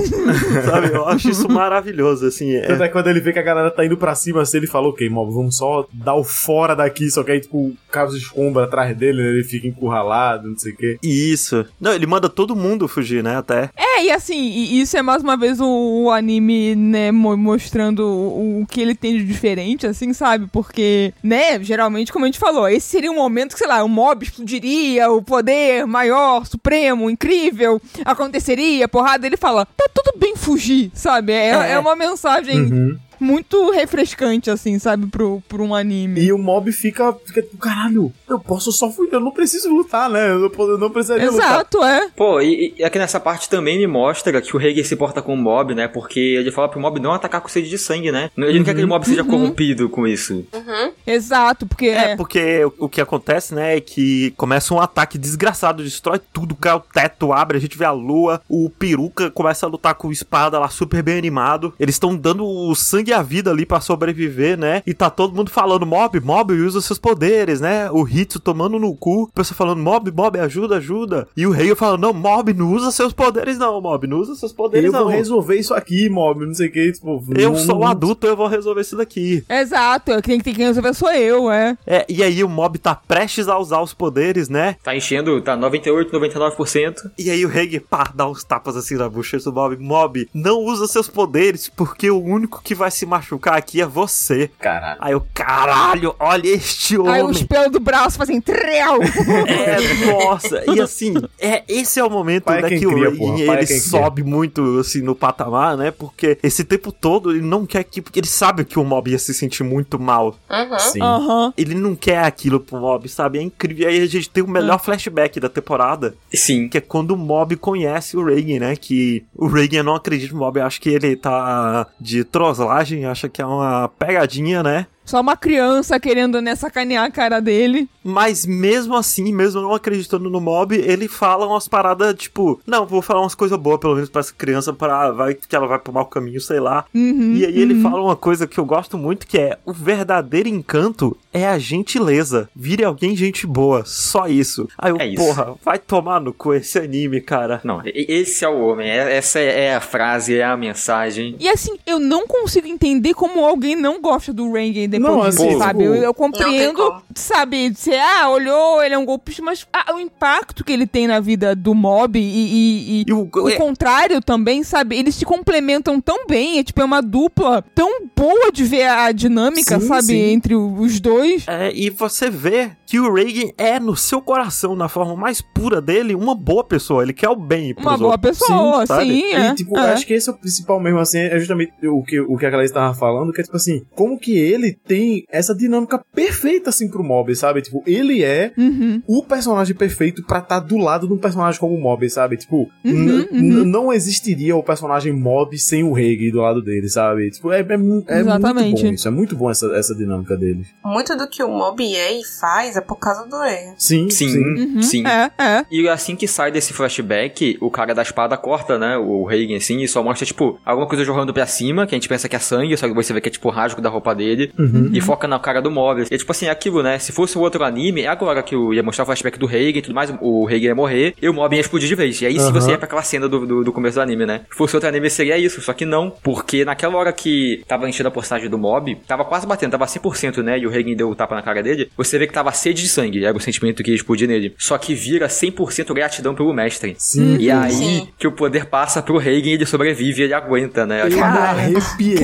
Sabe? Eu acho isso maravilhoso, assim. É. Até quando ele vê que a galera tá indo pra cima, assim, ele fala, ok, mob, vamos só dar o fora daqui, só que aí, tipo, o Carlos escombra atrás dele, né? Ele fica encurralado. Não sei o quê. Isso. Não, ele manda todo mundo fugir, né, até. É, e assim, isso é mais uma vez o, o anime, né, mostrando o, o que ele tem de diferente, assim, sabe? Porque, né, geralmente, como a gente falou, esse seria um momento que, sei lá, o mob explodiria, o poder maior, supremo, incrível, aconteceria, porrada. Ele fala, tá tudo bem fugir, sabe? É, é. é uma mensagem... Uhum. Muito refrescante, assim, sabe, pro, pro um anime. E o mob fica, fica tipo, caralho, eu posso só fugir, eu não preciso lutar, né? Eu não, eu não precisaria Exato, lutar. Exato, é. Pô, e, e aqui nessa parte também me mostra que o Reigen se porta com o mob, né? Porque ele fala pro mob não atacar com sede de sangue, né? Ele uhum. não quer que aquele mob seja uhum. corrompido com isso. Uhum. Exato, porque... É, é porque o, o que acontece, né, é que começa um ataque desgraçado, destrói tudo, cai o teto, abre, a gente vê a lua, o peruca começa a lutar com espada lá, super bem animado. Eles estão dando o sangue a vida ali pra sobreviver, né? E tá todo mundo falando, mob, mob, usa seus poderes, né? O Hitsu tomando no cu, o pessoal falando, mob, mob, ajuda, ajuda. E o Rei falando, não, mob, não usa seus poderes não, mob, não usa seus poderes eu não. Eu vou resolver isso aqui, mob, não sei o que. Tipo, eu não... sou um adulto, eu vou resolver isso daqui. Exato, quem tem que resolver sou eu, é. É, e aí o mob tá prestes a usar os poderes, né? Tá enchendo, tá noventa e oito, noventa e nove por cento. E aí o Rei, pá, dá uns tapas assim na bucha do mob, mob, não usa seus poderes, porque o único que vai se machucar aqui é você. Caralho. Aí eu, caralho, olha este homem. Aí os pelos do braço fazem treu. É, nossa. E assim, é, esse é o momento, né, que o Reigen, ele sobe muito, assim, no patamar, né, porque esse tempo todo ele não quer que, porque ele sabe que o mob ia se sentir muito mal. Uhum. Sim. Uhum. Ele não quer aquilo pro mob, sabe? É incrível. E aí a gente tem o melhor uhum. flashback da temporada. Sim. Que é quando o mob conhece o Reigen, né, que o Reigen não acredita no mob, acho que ele tá de troslagem, acha que é uma pegadinha, né? Só uma criança querendo, né, sacanear a cara dele. Mas mesmo assim, mesmo não acreditando no mob, ele fala umas paradas, tipo... Não, vou falar umas coisas boas, pelo menos, pra essa criança, pra, vai, que ela vai pro mau caminho, sei lá. Uhum, e aí uhum. ele fala uma coisa que eu gosto muito, que é... O verdadeiro encanto é a gentileza. Vire alguém gente boa, só isso. Aí eu, é isso. porra, vai tomar no cu esse anime, cara. Não, esse é o homem, essa é a frase, é a mensagem. E assim, eu não consigo entender como alguém não gosta do Reigen. Depois não, assim, sabe? Eu, eu compreendo, sabe? Você, ah, olhou, ele é um golpista, mas ah, o impacto que ele tem na vida do mob e, e, e, e o, o é... contrário também, sabe? Eles se complementam tão bem, é tipo, é uma dupla tão boa de ver a dinâmica, sim, sabe? Sim. Entre os dois. É, e você vê que o Reigen é, no seu coração, na forma mais pura dele, uma boa pessoa. Ele quer o bem pros Uma boa outros. pessoa, sim. sim é. E, tipo, é. acho que esse é o principal mesmo, assim, é justamente o que, o que a galera estava falando, que é tipo assim, como que ele tem essa dinâmica perfeita, assim, pro mob, sabe? Tipo, ele é uhum. o personagem perfeito pra estar tá do lado de um personagem como o mob, sabe? Tipo, uhum, n- uhum. N- não existiria o personagem mob sem o Reigen do lado dele, sabe? Tipo, é, é, é muito bom isso. É muito bom essa, essa dinâmica dele. Muito do que o mob é e faz é por causa do Reigen. Sim, sim, sim. Uhum, sim. É, é. E assim que sai desse flashback, o cara da espada corta, né? O Reigen, assim, e só mostra, tipo, alguma coisa jorrando pra cima, que a gente pensa que é sangue, só que você vê que é, tipo, o rasgo da roupa dele. Uhum. Uhum. E foca na cara do mob. E tipo assim, aquilo, né? Se fosse um outro anime, é agora que eu ia mostrar o flashback do Reigen e tudo mais, o Reigen ia morrer e o mob ia explodir de vez. E aí uhum. se você ia pra aquela cena do, do, do começo do anime, né? Se fosse outro anime, seria isso. Só que não, porque naquela hora que tava enchendo a porcentagem do mob, tava quase batendo, tava cem por cento, né? E o Reigen deu o tapa na cara dele. Você vê que tava sede de sangue, era o sentimento que ia explodir nele. Só que vira cem por cento gratidão pelo mestre. Sim. E aí Sim. que o poder passa pro Reigen, ele sobrevive, ele aguenta, né? Eu arrepiei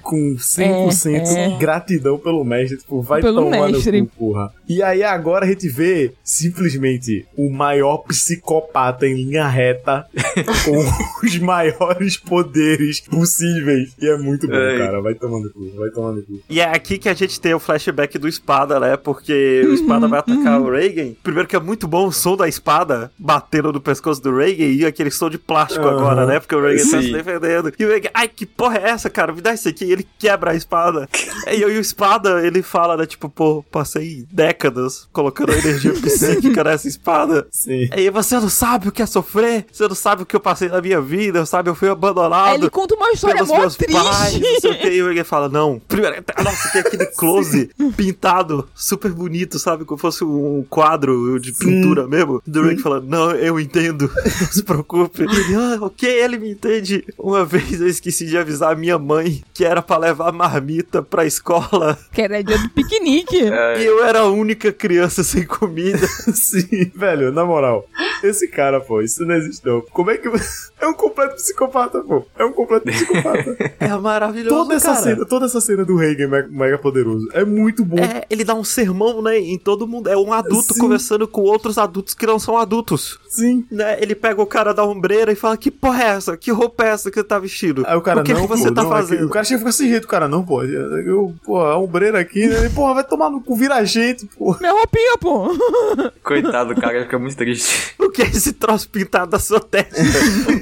com cem por cento é, é. gratidão. Gratidão pelo mestre, tipo, vai pelo tomar mestre. no cu, porra. E E aí agora a gente vê simplesmente o maior psicopata em linha reta com os maiores poderes possíveis. E é muito bom, é. cara. Vai tomando cu, vai tomando cu. E é aqui que a gente tem o flashback do Espada, né? Porque o Espada vai atacar o Reigen. Primeiro que é muito bom o som da espada batendo no pescoço do Reigen e aquele som de plástico uhum. agora, né? Porque o Reigen tá se defendendo. E o Reigen, ai, que porra é essa, cara? Me dá isso aqui. E ele quebra a espada. E, e o Espada, ele fala, né? Tipo, pô, passei décadas colocando a energia psíquica nessa espada. Sim. E você não sabe o que é sofrer. Você não sabe o que eu passei na minha vida. Sabe, eu fui abandonado. Aí ele conta uma história mó triste. Pais, não sei o que. E o Reigen fala, não. Primeiro, nossa, tem aquele close Sim. pintado super bonito, sabe? Como fosse um quadro de Sim. pintura mesmo. Do Reigen fala, não, eu entendo. Não se preocupe. Ele, ah, ok, ele me entende. Uma vez eu esqueci de avisar a minha mãe que era pra levar marmita pra escola. Que era dia do piquenique. É. E eu era a única criança sem comida. Sim, velho, na moral. Esse cara, pô, isso não existe não. Como é que... É um completo psicopata, pô. É um completo psicopata. É maravilhoso, toda essa cara. Cena, toda essa cena do Reigen mega, mega poderoso é muito bom. É, ele dá um sermão, né, em todo mundo. É um adulto Sim. conversando com outros adultos que não são adultos. Sim. Né, ele pega o cara da ombreira e fala, que porra é essa? Que roupa é essa que você tá vestindo? Aí o cara, o que não, que você pô, tá não, fazendo? É que, o cara chega e fica assim, jeito, cara, não, pô. Eu, pô, a ombreira aqui, né? Porra, vai tomar no cu, vira jeito, pô. Minha roupinha, pô. Coitado, cara, ele fica muito triste. O que é esse troço pintado da sua testa?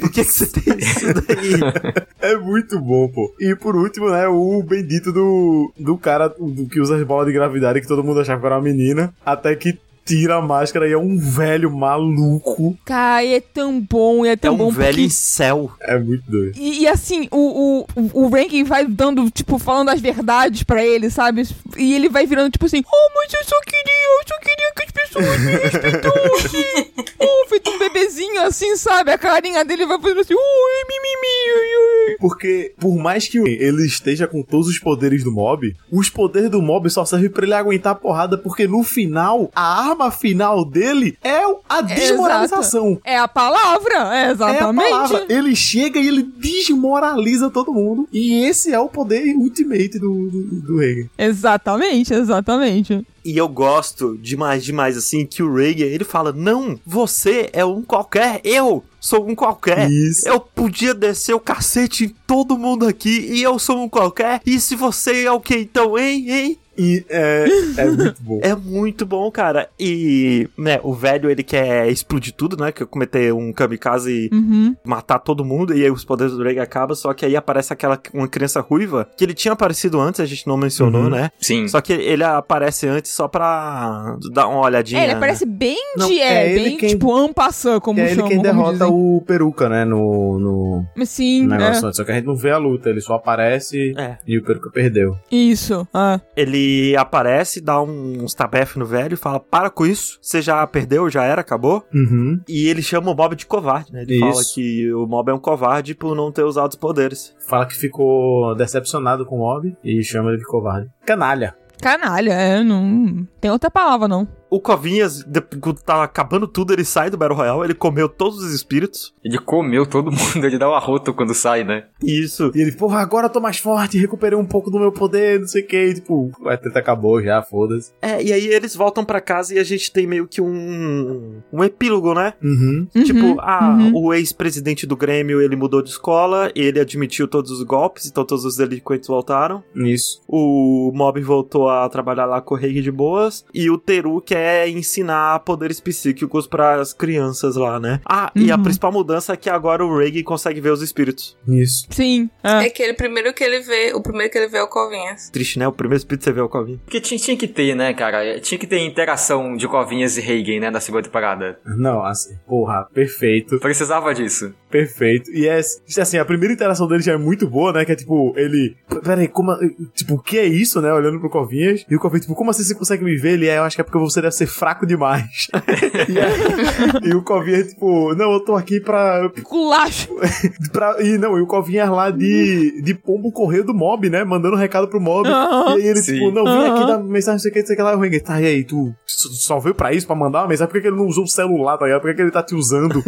Por que, que você tem isso daí? É muito bom, pô. E por último, né, o bendito do, do cara do, que usa as bolas de gravidade, que todo mundo achava que era uma menina, até que tira a máscara e é um velho maluco. Cara, é tão bom, é tão bom. É um bom velho porque... em céu. É muito doido. E, e assim, o, o, o Rankin vai dando, tipo, falando as verdades pra ele, sabe? E ele vai virando, tipo assim, oh, mas eu só queria, eu só queria que as pessoas me respeitassem. Oh, feito um bebezinho assim, sabe? A carinha dele vai fazendo assim, ui, mimimi, ui, ui. Porque, por mais que ele esteja com todos os poderes do mob, os poderes do mob só servem pra ele aguentar a porrada, porque no final, a arma final dele é a desmoralização. Exato. É a palavra, exatamente. É a palavra. Ele chega e ele desmoraliza todo mundo. E esse é o poder ultimate do, do, do Reigen. Exatamente, exatamente. E eu gosto demais, demais, assim, que o Reigen, ele fala, não, você é um qualquer, eu sou um qualquer. Isso. Eu podia descer o cacete em todo mundo aqui e eu sou um qualquer. E se você é o que então, hein, hein? E é, é muito bom. É muito bom, cara. E, né, o velho, ele quer explodir tudo, né? Que eu cometer um kamikaze e uhum. matar todo mundo. E aí os poderes do Reigen acabam. Só que aí aparece aquela, uma criança ruiva que ele tinha aparecido antes, a gente não mencionou, uhum. né? Sim. Só que ele aparece antes só pra dar uma olhadinha. É, ele aparece bem não, de... É, é ele bem, quem, tipo, ampassã, como é chamam. É ele quem derrota o Peruca, né? No, no Sim, no negócio é. Só que a gente não vê a luta. Ele só aparece é. E o Peruca perdeu. Isso, ah. Ele E aparece, dá um, uns tabef no velho e fala, para com isso, você já perdeu, já era, acabou. Uhum. E ele chama o Mob de covarde, né? Ele isso. fala que o Mob é um covarde por não ter usado os poderes. Fala que ficou decepcionado com o Mob e chama ele de covarde. Canalha. Canalha, é, não tem outra palavra, não. O Covinhas, quando tá acabando tudo, ele sai do Battle Royale, ele comeu todos os espíritos. Ele comeu todo mundo, ele dá um arroto quando sai, né? Isso. E ele, porra, agora eu tô mais forte, recuperei um pouco do meu poder, não sei o que. Tipo, a treta acabou já, foda-se. É, e aí eles voltam pra casa e a gente tem meio que um um epílogo, né? Uhum. Tipo, uhum. ah, uhum. o ex-presidente do Grêmio, ele mudou de escola, ele admitiu todos os golpes, então todos os delinquentes voltaram. Isso. O Mob voltou a trabalhar lá com o Reigen de boas, e o Teru, que é É ensinar poderes psíquicos pras crianças lá, né? Ah, uhum. e a principal mudança é que agora o Reigen consegue ver os espíritos. Isso. Sim. É. é que ele primeiro que ele vê, o primeiro que ele vê é o Covinhas. Triste, né? O primeiro espírito que você vê é o Covinhas. Porque tinha, tinha que ter, né, cara? Tinha que ter interação de Covinhas e Reigen, né? Na segunda temporada. Não, assim, porra, perfeito. Precisava disso. Perfeito. E é, assim, a primeira interação dele já é muito boa, né? Que é tipo, ele... Peraí, como... Tipo, o que é isso, né? Olhando pro Covinhas. E o Covinhas, tipo, como assim você consegue me ver? Ele é, eu acho que é porque você deve ser fraco demais. E, aí, e o Covinhas, tipo, não, eu tô aqui pra... Culacho! pra, e não, e o Covinhas lá de, de pombo correio do Mob, né? Mandando um recado pro Mob. Uh-huh. E aí ele, Sim. tipo, não, vem uh-huh. aqui dar mensagem, não sei o que, não sei o que lá. O Reigen, tá, e aí, tu só veio pra isso, pra mandar uma mensagem? Por que ele não usou o celular, tá ligado? Por que ele tá te usando?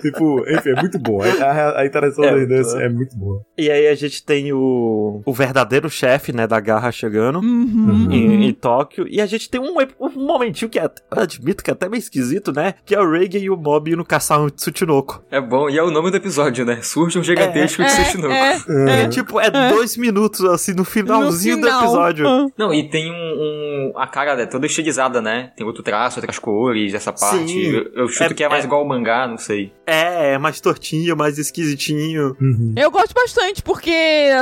Tipo, enfim, é muito bom. boa. A, a interação é, dos dois é muito boa. E aí a gente tem o, o verdadeiro chefe, né, da garra chegando uhum. em, em Tóquio. E a gente tem um, um momentinho que é, admito que é até meio esquisito, né? Que é o Reigen e o Mob indo caçar um Tsuchinoko. É bom, e é o nome do episódio, né? Surge um gigantesco é, de Tsuchinoko. É, é, é. é tipo, é, é dois minutos, assim, no finalzinho no final. do episódio. Uhum. Não, e tem um, um... A cara é toda estilizada, né? Tem outro traço, outras cores, essa parte. Sim. Eu, eu chuto é, que é mais é... igual ao mangá, não sei. É, é mais tortinho, mais esquisitinho. Uhum. Eu gosto bastante, porque,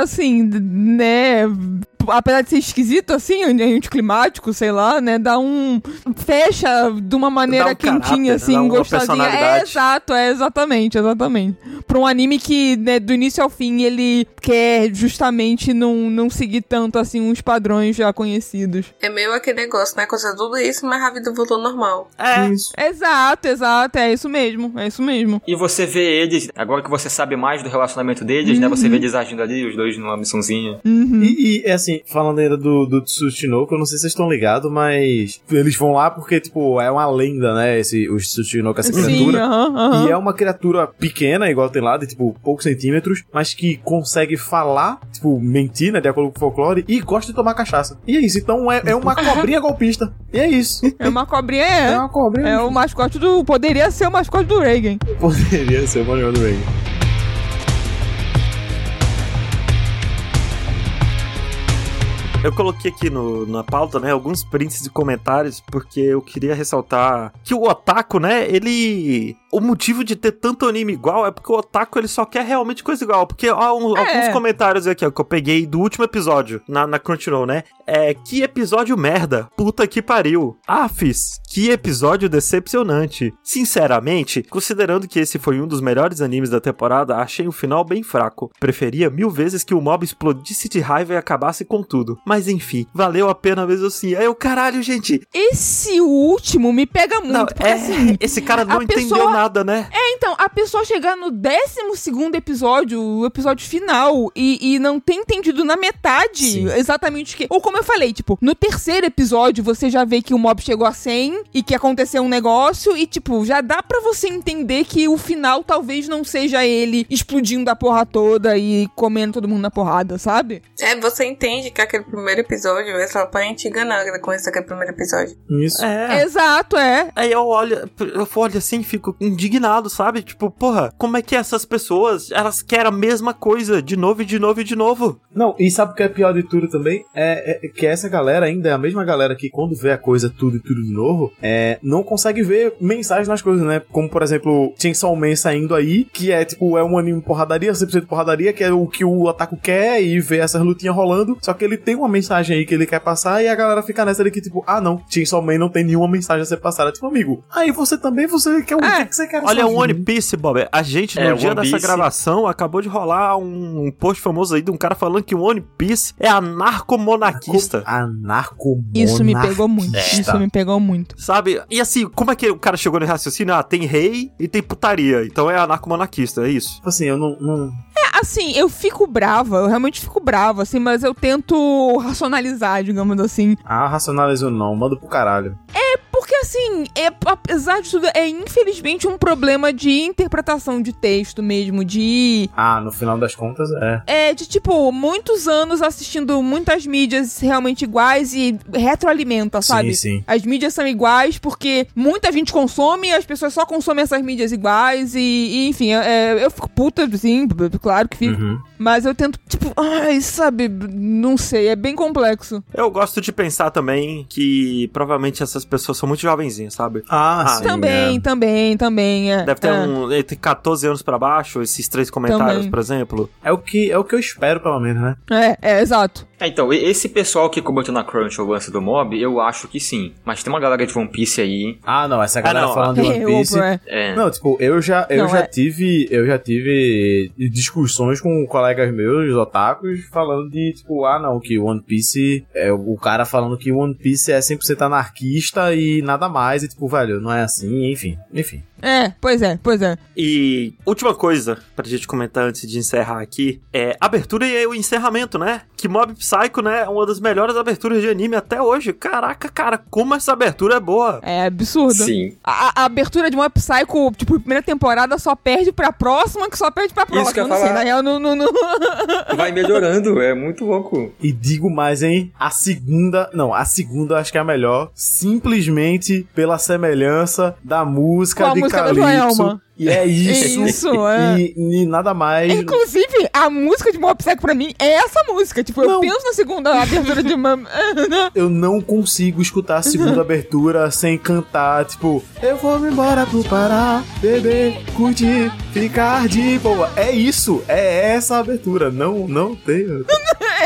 assim, né... Apesar de ser esquisito, assim, anticlimático, sei lá, né? Dá um... Fecha de uma maneira um quentinha, caráter, assim, gostosinha. É, exato, é exatamente, exatamente. Pra um anime que, né, do início ao fim, ele quer justamente não, não seguir tanto, assim, uns padrões já conhecidos. É meio aquele negócio, né? Coisa tudo isso, mas a vida voltou normal. É. Isso. Exato, exato, é isso mesmo, é isso mesmo. E você vê eles, agora que você sabe mais do relacionamento deles, uhum. né? Você vê eles agindo ali, os dois numa missãozinha. Uhum. E, e, assim, falando ainda do, do Tsuchinoko, eu não sei se vocês estão ligados, mas eles vão lá porque, tipo, é uma lenda, né? Esse, o Tsuchinoko, essa criatura. Sim, uh-huh, uh-huh. E é uma criatura pequena, igual tem lá, de, tipo, poucos centímetros, mas que consegue falar, tipo, mentir, né? De acordo com o folclore, e gosta de tomar cachaça. E é isso, então é, é uma cobrinha golpista. E é isso. É uma cobrinha, é. É uma cobrinha. É o mascote do... Poderia ser o mascote do Reigen. Poderia ser o mascote do Reigen. Eu coloquei aqui no, na pauta, né, alguns prints e comentários, porque eu queria ressaltar que o otaku, né, ele... O motivo de ter tanto anime igual é porque o otaku, ele só quer realmente coisa igual. Porque, ó, um, é. alguns comentários aqui, ó, que eu peguei do último episódio, na, na Crunchyroll, né? É, que episódio merda. Puta que pariu. Afis, que episódio decepcionante. Sinceramente, considerando que esse foi um dos melhores animes da temporada, achei o final bem fraco. Preferia mil vezes que o mob explodisse de raiva e acabasse com tudo. Mas, enfim, valeu a pena mesmo assim. Aí eu, caralho, gente. Esse último me pega muito, não, porque é, assim... Esse cara não entendeu pessoa... nada. Nada, né? É, então, a pessoa chegar no décimo segundo episódio, o episódio final, e, e não ter entendido na metade Sim. exatamente o que... Ou como eu falei, tipo, no terceiro episódio você já vê que o mob chegou a cem e que aconteceu um negócio e, tipo, já dá pra você entender que o final talvez não seja ele explodindo a porra toda e comendo todo mundo na porrada, sabe? É, você entende que aquele primeiro episódio é só pra gente enganar com esse aquele primeiro episódio. Isso. É. Exato, é. Aí eu olho, eu olho assim e fico... indignado, sabe? Tipo, porra, como é que essas pessoas, elas querem a mesma coisa de novo e de novo e de novo? Não, e sabe o que é pior de tudo também? É, é que essa galera ainda é a mesma galera que quando vê a coisa tudo e tudo de novo, é, não consegue ver mensagem nas coisas, né? Como, por exemplo, Chainsaw Man saindo aí, que é tipo, é um anime porradaria, cem por cento porradaria, que é o que o otaku quer e vê essas lutinhas rolando, só que ele tem uma mensagem aí que ele quer passar e a galera fica nessa de que tipo, ah não, Chainsaw Man não tem nenhuma mensagem a ser passada. Tipo, amigo, aí você também, você quer um... É. Olha, o One Piece, Bob, a gente no é, dia One dessa Piece. gravação acabou de rolar um, um post famoso aí de um cara falando que o One Piece é anarcomonarquista. Anarcomonarquista. Isso me pegou muito, isso me pegou muito. Sabe, e assim, como é que o cara chegou no raciocínio? Ah, tem rei e tem putaria, então é anarcomonarquista, é isso? Assim, eu não... não... É, assim, eu fico brava, eu realmente fico brava, assim, mas eu tento racionalizar, digamos assim. Ah, racionalizo não, manda pro caralho. É, porque assim, é, apesar de tudo, é infelizmente um problema de interpretação de texto mesmo, de... Ah, no final das contas, é. É, de, tipo, muitos anos assistindo muitas mídias realmente iguais e retroalimenta, sabe? Sim, sim. As mídias são iguais porque muita gente consome, as pessoas só consomem essas mídias iguais e, e enfim, é, eu fico puta, sim, claro que fico. Uhum. Mas eu tento, tipo, ai, sabe, não sei, é bem complexo. Eu gosto de pensar também que provavelmente essas pessoas são muito jovenzinhas, sabe? Ah, ah sim. Também, é. também, também. É. Deve ter é. um, entre catorze anos pra baixo, esses três comentários, também. por exemplo. É o, que, é o que eu espero, pelo menos, né? É, é, exato. É, então, esse pessoal que comentou na Crunch o lance do mob, eu acho que sim. Mas tem uma galera de One Piece aí. Ah, não, essa galera ah, não, falando de One Piece... É. É. Não, tipo, eu já, eu não, já é. tive eu já tive discussões com colegas meus, otakus, falando de, tipo, ah, não, que One Piece... É, o cara falando que One Piece é cem por cento anarquista e nada mais. E, tipo, velho, não é assim, enfim, enfim. É, pois é, pois é. E última coisa pra gente comentar antes de encerrar aqui é abertura e o encerramento, né? Que Mob Psycho, né, é uma das melhores aberturas de anime até hoje. Caraca, cara, como essa abertura é boa. É absurdo. Sim. A, a abertura de Mob Psycho, tipo, primeira temporada só perde pra próxima, que só perde pra próxima. Isso que eu ia falar. Não sei, na real, não, não, não. Vai melhorando, é muito louco. E digo mais, hein? A segunda, não, a segunda acho que é a melhor, simplesmente pela semelhança da música. Qual de Calypso. E é isso. isso é. E, e nada mais. Inclusive, a música de Mob Psycho pra mim é essa música. Tipo, não. eu penso na segunda abertura de Mom. Eu não consigo escutar a segunda abertura sem cantar, tipo, eu vou me embora pro Pará, beber, curtir, ficar de boa. É isso. É essa abertura. Não, não tem.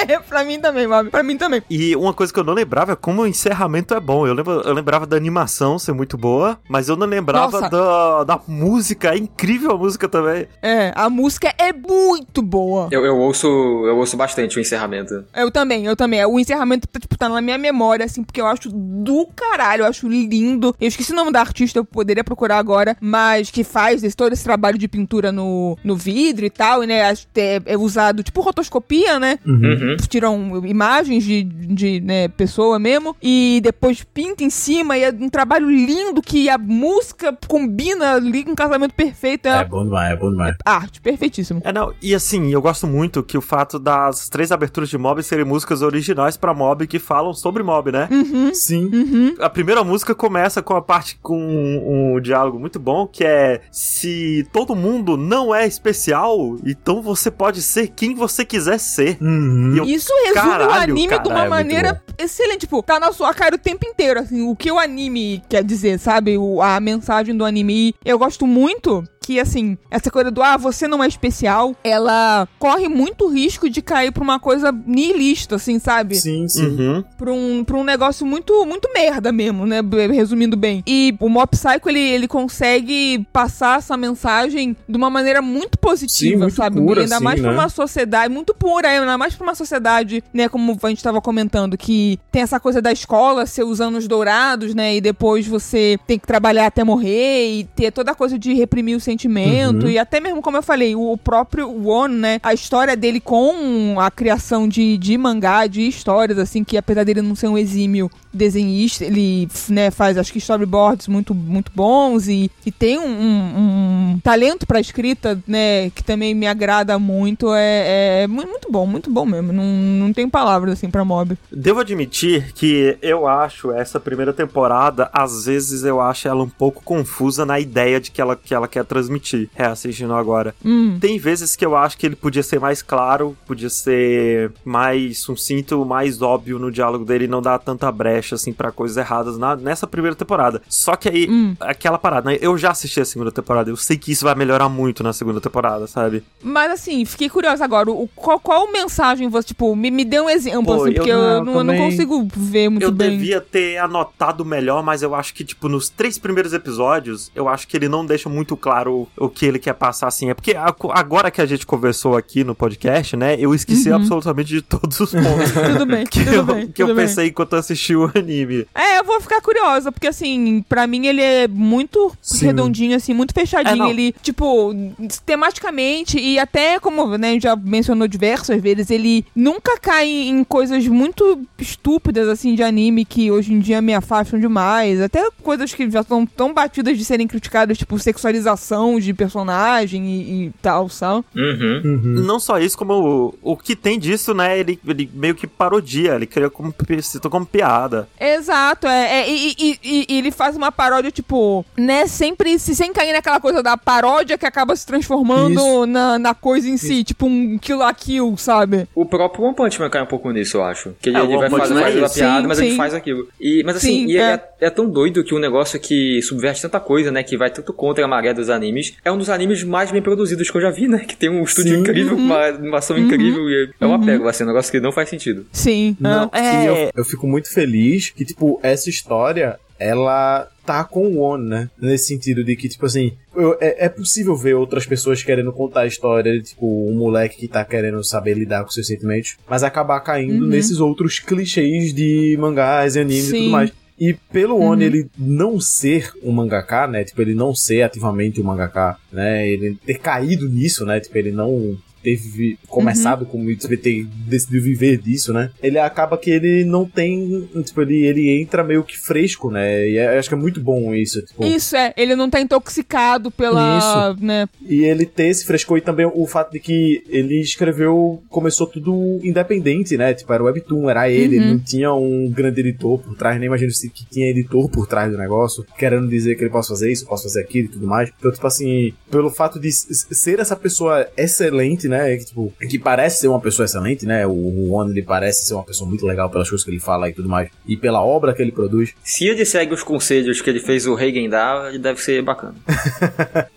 É, pra mim também, Mob. Pra mim também. E uma coisa que eu não lembrava é como o encerramento é bom. Eu, lembra, eu lembrava da animação ser muito boa, mas eu não lembrava da, da música. É incrível a música também. É, a música é muito boa. Eu, eu, ouço, eu ouço bastante o encerramento. Eu também, eu também. O encerramento tá, tipo, tá na minha memória, assim, porque eu acho do caralho, eu acho lindo. Eu esqueci o nome da artista, eu poderia procurar agora, mas que faz esse, todo esse trabalho de pintura no, no vidro e tal, e, né, é, é usado, tipo, rotoscopia, né? Uhum. Tiram imagens de, de né, pessoa mesmo, e depois pinta em cima, e é um trabalho lindo que a música combina ali com casamento perfeito. É bom demais, é bom demais. Arte, perfeitíssimo. É, não, e assim, eu gosto muito que o fato das três aberturas de Mob serem músicas originais pra Mob que falam sobre Mob, né? Uhum. Sim. Uhum. A primeira música começa com a parte com um, um diálogo muito bom, que é se todo mundo não é especial, então você pode ser quem você quiser ser. Uhum. Eu, Isso resume caralho, o anime caralho, de uma é maneira excelente. Tipo, tá na sua cara o tempo inteiro, assim, o que o anime quer dizer, sabe? O, a mensagem do anime. Eu gosto muito muito que, assim, essa coisa do, ah, você não é especial, ela corre muito risco de cair pra uma coisa niilista, assim, sabe? Sim, sim. Uhum. Pra, um, pra um negócio muito, muito merda mesmo, né? Resumindo bem. E o Mob Psycho, ele, ele consegue passar essa mensagem de uma maneira muito positiva, sim, muito sabe? Pura, ainda sim, mais né? pra uma sociedade, muito pura, ainda mais pra uma sociedade, né, como a gente tava comentando, que tem essa coisa da escola, ser os anos dourados, né, e depois você tem que trabalhar até morrer e ter toda a coisa de reprimir o sentimento, uhum. e até mesmo, como eu falei, o próprio One, né, a história dele com a criação de, de mangá, de histórias, assim, que apesar dele não ser um exímio desenhista, ele, né, faz, acho que storyboards muito, muito bons e, e tem um, um, um talento pra escrita, né, que também me agrada muito, é, é muito bom, muito bom mesmo, não, não tenho palavras, assim, pra Mob. Devo admitir que eu acho essa primeira temporada, às vezes eu acho ela um pouco confusa na ideia de que ela, que ela quer transmitir, reassistindo agora. Hum. Tem vezes que eu acho que ele podia ser mais claro, podia ser mais sucinto, mais óbvio no diálogo dele e não dar tanta brecha, assim, pra coisas erradas na, nessa primeira temporada. Só que aí, hum. aquela parada, né? Eu já assisti a segunda temporada, eu sei que isso vai melhorar muito na segunda temporada, sabe? Mas, assim, fiquei curiosa agora, o, qual, qual mensagem você, tipo, me, me dê um exemplo, Pô, assim, porque eu, eu, não, eu não consigo ver muito eu bem. Eu devia ter anotado melhor, mas eu acho que, tipo, nos três primeiros episódios, eu acho que ele não deixa muito claro o que ele quer passar, assim. É porque agora que a gente conversou aqui no podcast, né, eu esqueci uhum. absolutamente de todos os pontos. Tudo bem, que tudo eu, bem. Que tudo eu pensei bem. Enquanto eu assisti o anime. É, eu vou ficar curiosa, porque, assim, pra mim ele é muito Sim. redondinho, assim, muito fechadinho. É, ele, tipo, tematicamente e até, como, né, já mencionou diversas vezes, ele nunca cai em coisas muito estúpidas, assim, de anime que hoje em dia me afastam demais. Até coisas que já estão tão batidas de serem criticadas, tipo, sexualização de personagem e, e tal, sabe? Uhum. Uhum. Não só isso, como o, o que tem disso, né? Ele, ele meio que parodia, ele cria como, como piada. Exato, é. é e, e, e, e ele faz uma paródia, tipo, né? Sempre se, sem cair naquela coisa da paródia que acaba se transformando na, na coisa em isso. si, tipo um Kill la Kill, sabe? O próprio One Punch Man cai um pouco nisso, eu acho. Que ele, é, ele vai fazer uma é piada, sim, mas sim. ele faz aquilo. E, mas assim, sim, e é. É, é tão doido que um negócio que subverte tanta coisa, né? Que vai tanto contra a maré dos animes, é um dos animes mais bem produzidos que eu já vi, né? Que tem um estúdio Sim. incrível, uhum. uma animação uhum. incrível e é uma uhum. pérola, assim, um negócio que não faz sentido. Sim. Não, é... eu, eu fico muito feliz que, tipo, essa história, ela tá com o One, né? Nesse sentido de que, tipo assim, eu, é, é possível ver outras pessoas querendo contar a história, de, tipo, um moleque que tá querendo saber lidar com seus sentimentos, mas acabar caindo uhum. nesses outros clichês de mangás e animes Sim. e tudo mais. E pelo uhum. Oni ele não ser um mangaka, né? Tipo, ele não ser ativamente um mangaka, né? Ele ter caído nisso, né? Tipo, ele não ter vivi- começado uhum. como tipo, ter decidido viver disso, né? Ele acaba que ele não tem, tipo, ele, ele entra meio que fresco, né? E eu acho que é muito bom isso. Tipo... Isso, é. Ele não tá intoxicado pela... Isso. Né? E ele ter esse frescor e também o fato de que ele escreveu, começou tudo independente, né? Tipo, era o webtoon, era ele, uhum. ele não tinha um grande editor por trás, nem imagino se que tinha editor por trás do negócio, querendo dizer que ele posso fazer isso, posso fazer aquilo e tudo mais. Então, tipo assim, pelo fato de ser essa pessoa excelente, né, que, tipo, que parece ser uma pessoa excelente, né, o, o One, ele parece ser uma pessoa muito legal pelas coisas que ele fala e tudo mais, e pela obra que ele produz. Se ele segue os conselhos que ele fez o Reigen dar, ele deve ser bacana.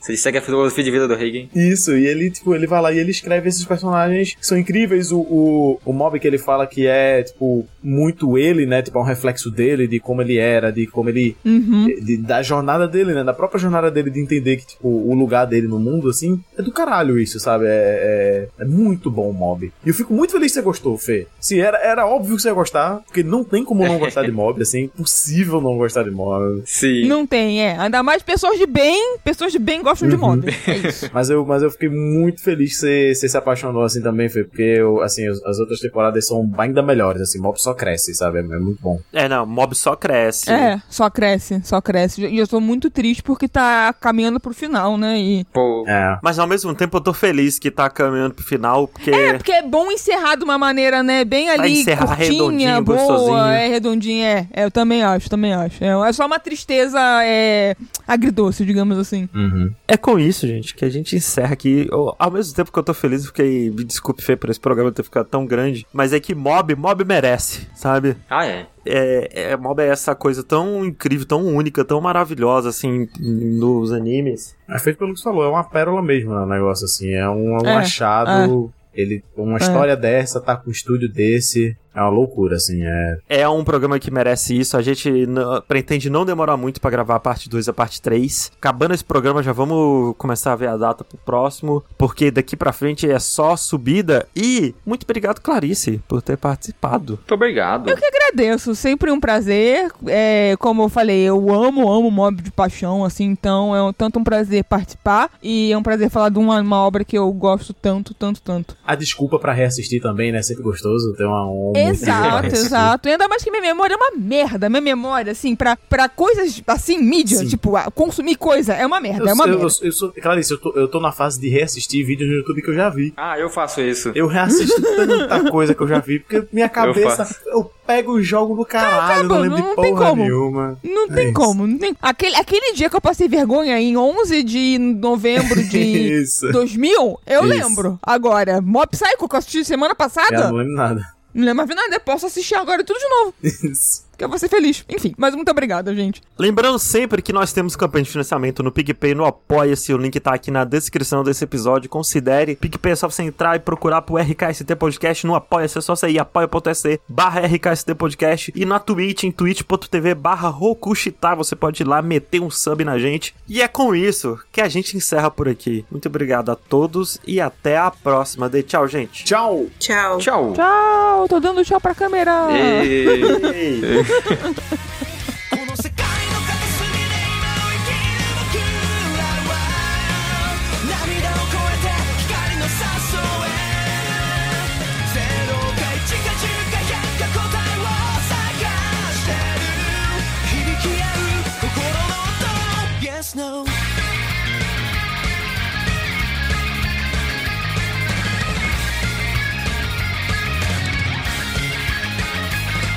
Se ele segue a filosofia de vida do Reigen. Isso, e ele, tipo, ele vai lá e ele escreve esses personagens que são incríveis, o, o, o mob que ele fala que é, tipo, muito ele, né, tipo, é um reflexo dele, de como ele era, de como ele, uhum. de, da jornada dele, né, da própria jornada dele de entender que, tipo, o lugar dele no mundo, assim, é do caralho isso, sabe, é, é é muito bom o Mob. E eu fico muito feliz que você gostou, Fê. Sim, era, era óbvio que você ia gostar, porque não tem como não gostar de Mob, assim, é impossível não gostar de Mob. Sim. Não tem, é. Ainda mais pessoas de bem, pessoas de bem gostam uhum. de Mob. É isso. Mas, eu, mas eu fiquei muito feliz que você, você se apaixonou, assim, também, Fê, porque, eu, assim, as outras temporadas são ainda melhores, assim, Mob só cresce, sabe? É muito bom. É, não, Mob só cresce. É, só cresce, só cresce. E eu tô muito triste porque tá caminhando pro final, né? E... Pô. É. Mas, ao mesmo tempo, eu tô feliz que tá caminhando pro final, porque... É, porque é bom encerrar de uma maneira, né, bem ali, curtinha, boa, é, redondinha, é. é, eu também acho, também acho. É, é só uma tristeza é, agridoce, digamos assim. Uhum. É com isso, gente, que a gente encerra aqui. Eu, ao mesmo tempo que eu tô feliz, eu fiquei... Me desculpe, Fê, por esse programa ter ficado tão grande, mas é que Mob, Mob merece, sabe? Ah, é? É, é, Mob é essa coisa tão incrível, tão única, tão maravilhosa, assim, nos animes. É feito pelo que você falou, é uma pérola mesmo, né, o negócio, assim, é um, um é, achado, é. Ele, uma é. história dessa, tá com um estúdio desse... É uma loucura, assim, é... É um programa que merece isso, a gente n- pretende não demorar muito pra gravar a parte dois e a parte três. Acabando esse programa, já vamos começar a ver a data pro próximo, porque daqui pra frente é só subida. E muito obrigado, Clarice, por ter participado. Muito obrigado. Eu que agradeço, sempre um prazer. É, como eu falei, eu amo, amo Mob de paixão, assim, então é um, tanto um prazer participar e é um prazer falar de uma, uma obra que eu gosto tanto, tanto, tanto. A desculpa pra reassistir também, né? Sempre gostoso ter uma... Um... Exato, exato. E ainda mais que minha memória é uma merda. Minha memória, assim, pra, pra coisas, assim, mídia, Sim. tipo, consumir coisa, é uma merda, eu, é uma eu, merda. Eu, eu sou, Clarice, eu tô, eu tô na fase de reassistir vídeos no YouTube que eu já vi. Ah, eu faço isso. Eu reassisto tanta coisa que eu já vi, porque minha cabeça... Eu, eu pego o jogo do caralho, não, não lembro não de porra como. nenhuma. Não tem é como, não tem... Aquele, aquele dia que eu passei vergonha em onze de novembro de dois mil, eu isso. lembro. Agora, Mob Psycho, que eu assisti semana passada... Eu não lembro nada. Não lembro mais nada, eu posso assistir agora tudo de novo. Isso. Que eu vou ser feliz. Enfim, mas muito obrigada, gente. Lembrando sempre que nós temos campanha de financiamento no PicPay, no Apoia-se, o link tá aqui na descrição desse episódio, considere. PicPay é só você entrar e procurar pro R K S T Podcast, no Apoia-se é só você ir, apoia.se barra RKST Podcast, e na Twitch, em twitch.tv barra Rokushita, você pode ir lá meter um sub na gente. E é com isso que a gente encerra por aqui. Muito obrigado a todos e até a próxima. Dê tchau, gente. Tchau. Tchau. Tchau. Tchau. Tô dando tchau pra câmera. Ei, ei, ei. この世界の片隅で今を生きる僕らは涙をこえて光の差し添えゼロかいちかじゅうかひゃくか答えを探してる響き合う心の音 Yes No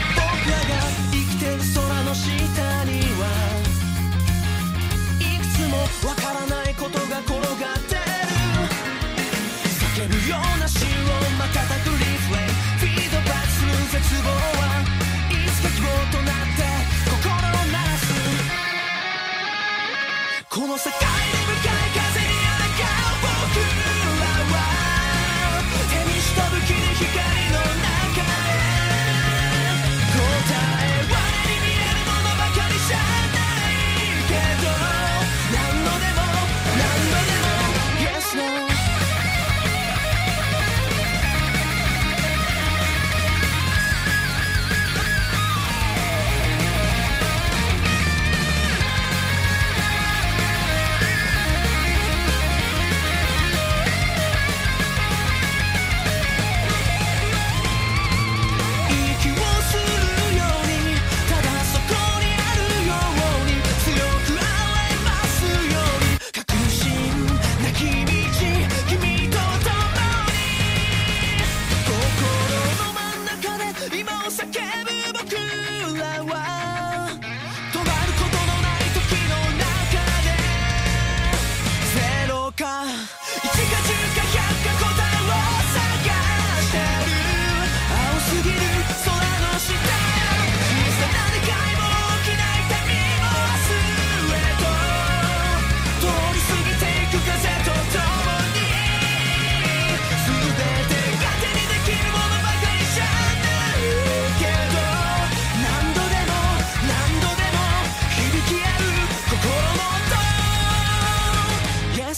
空の下にはいくつもわからないことが転がってる叫ぶような死を瞬くリフレインフィードバックする絶望はいつか希望となって心を鳴らすこの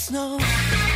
snow.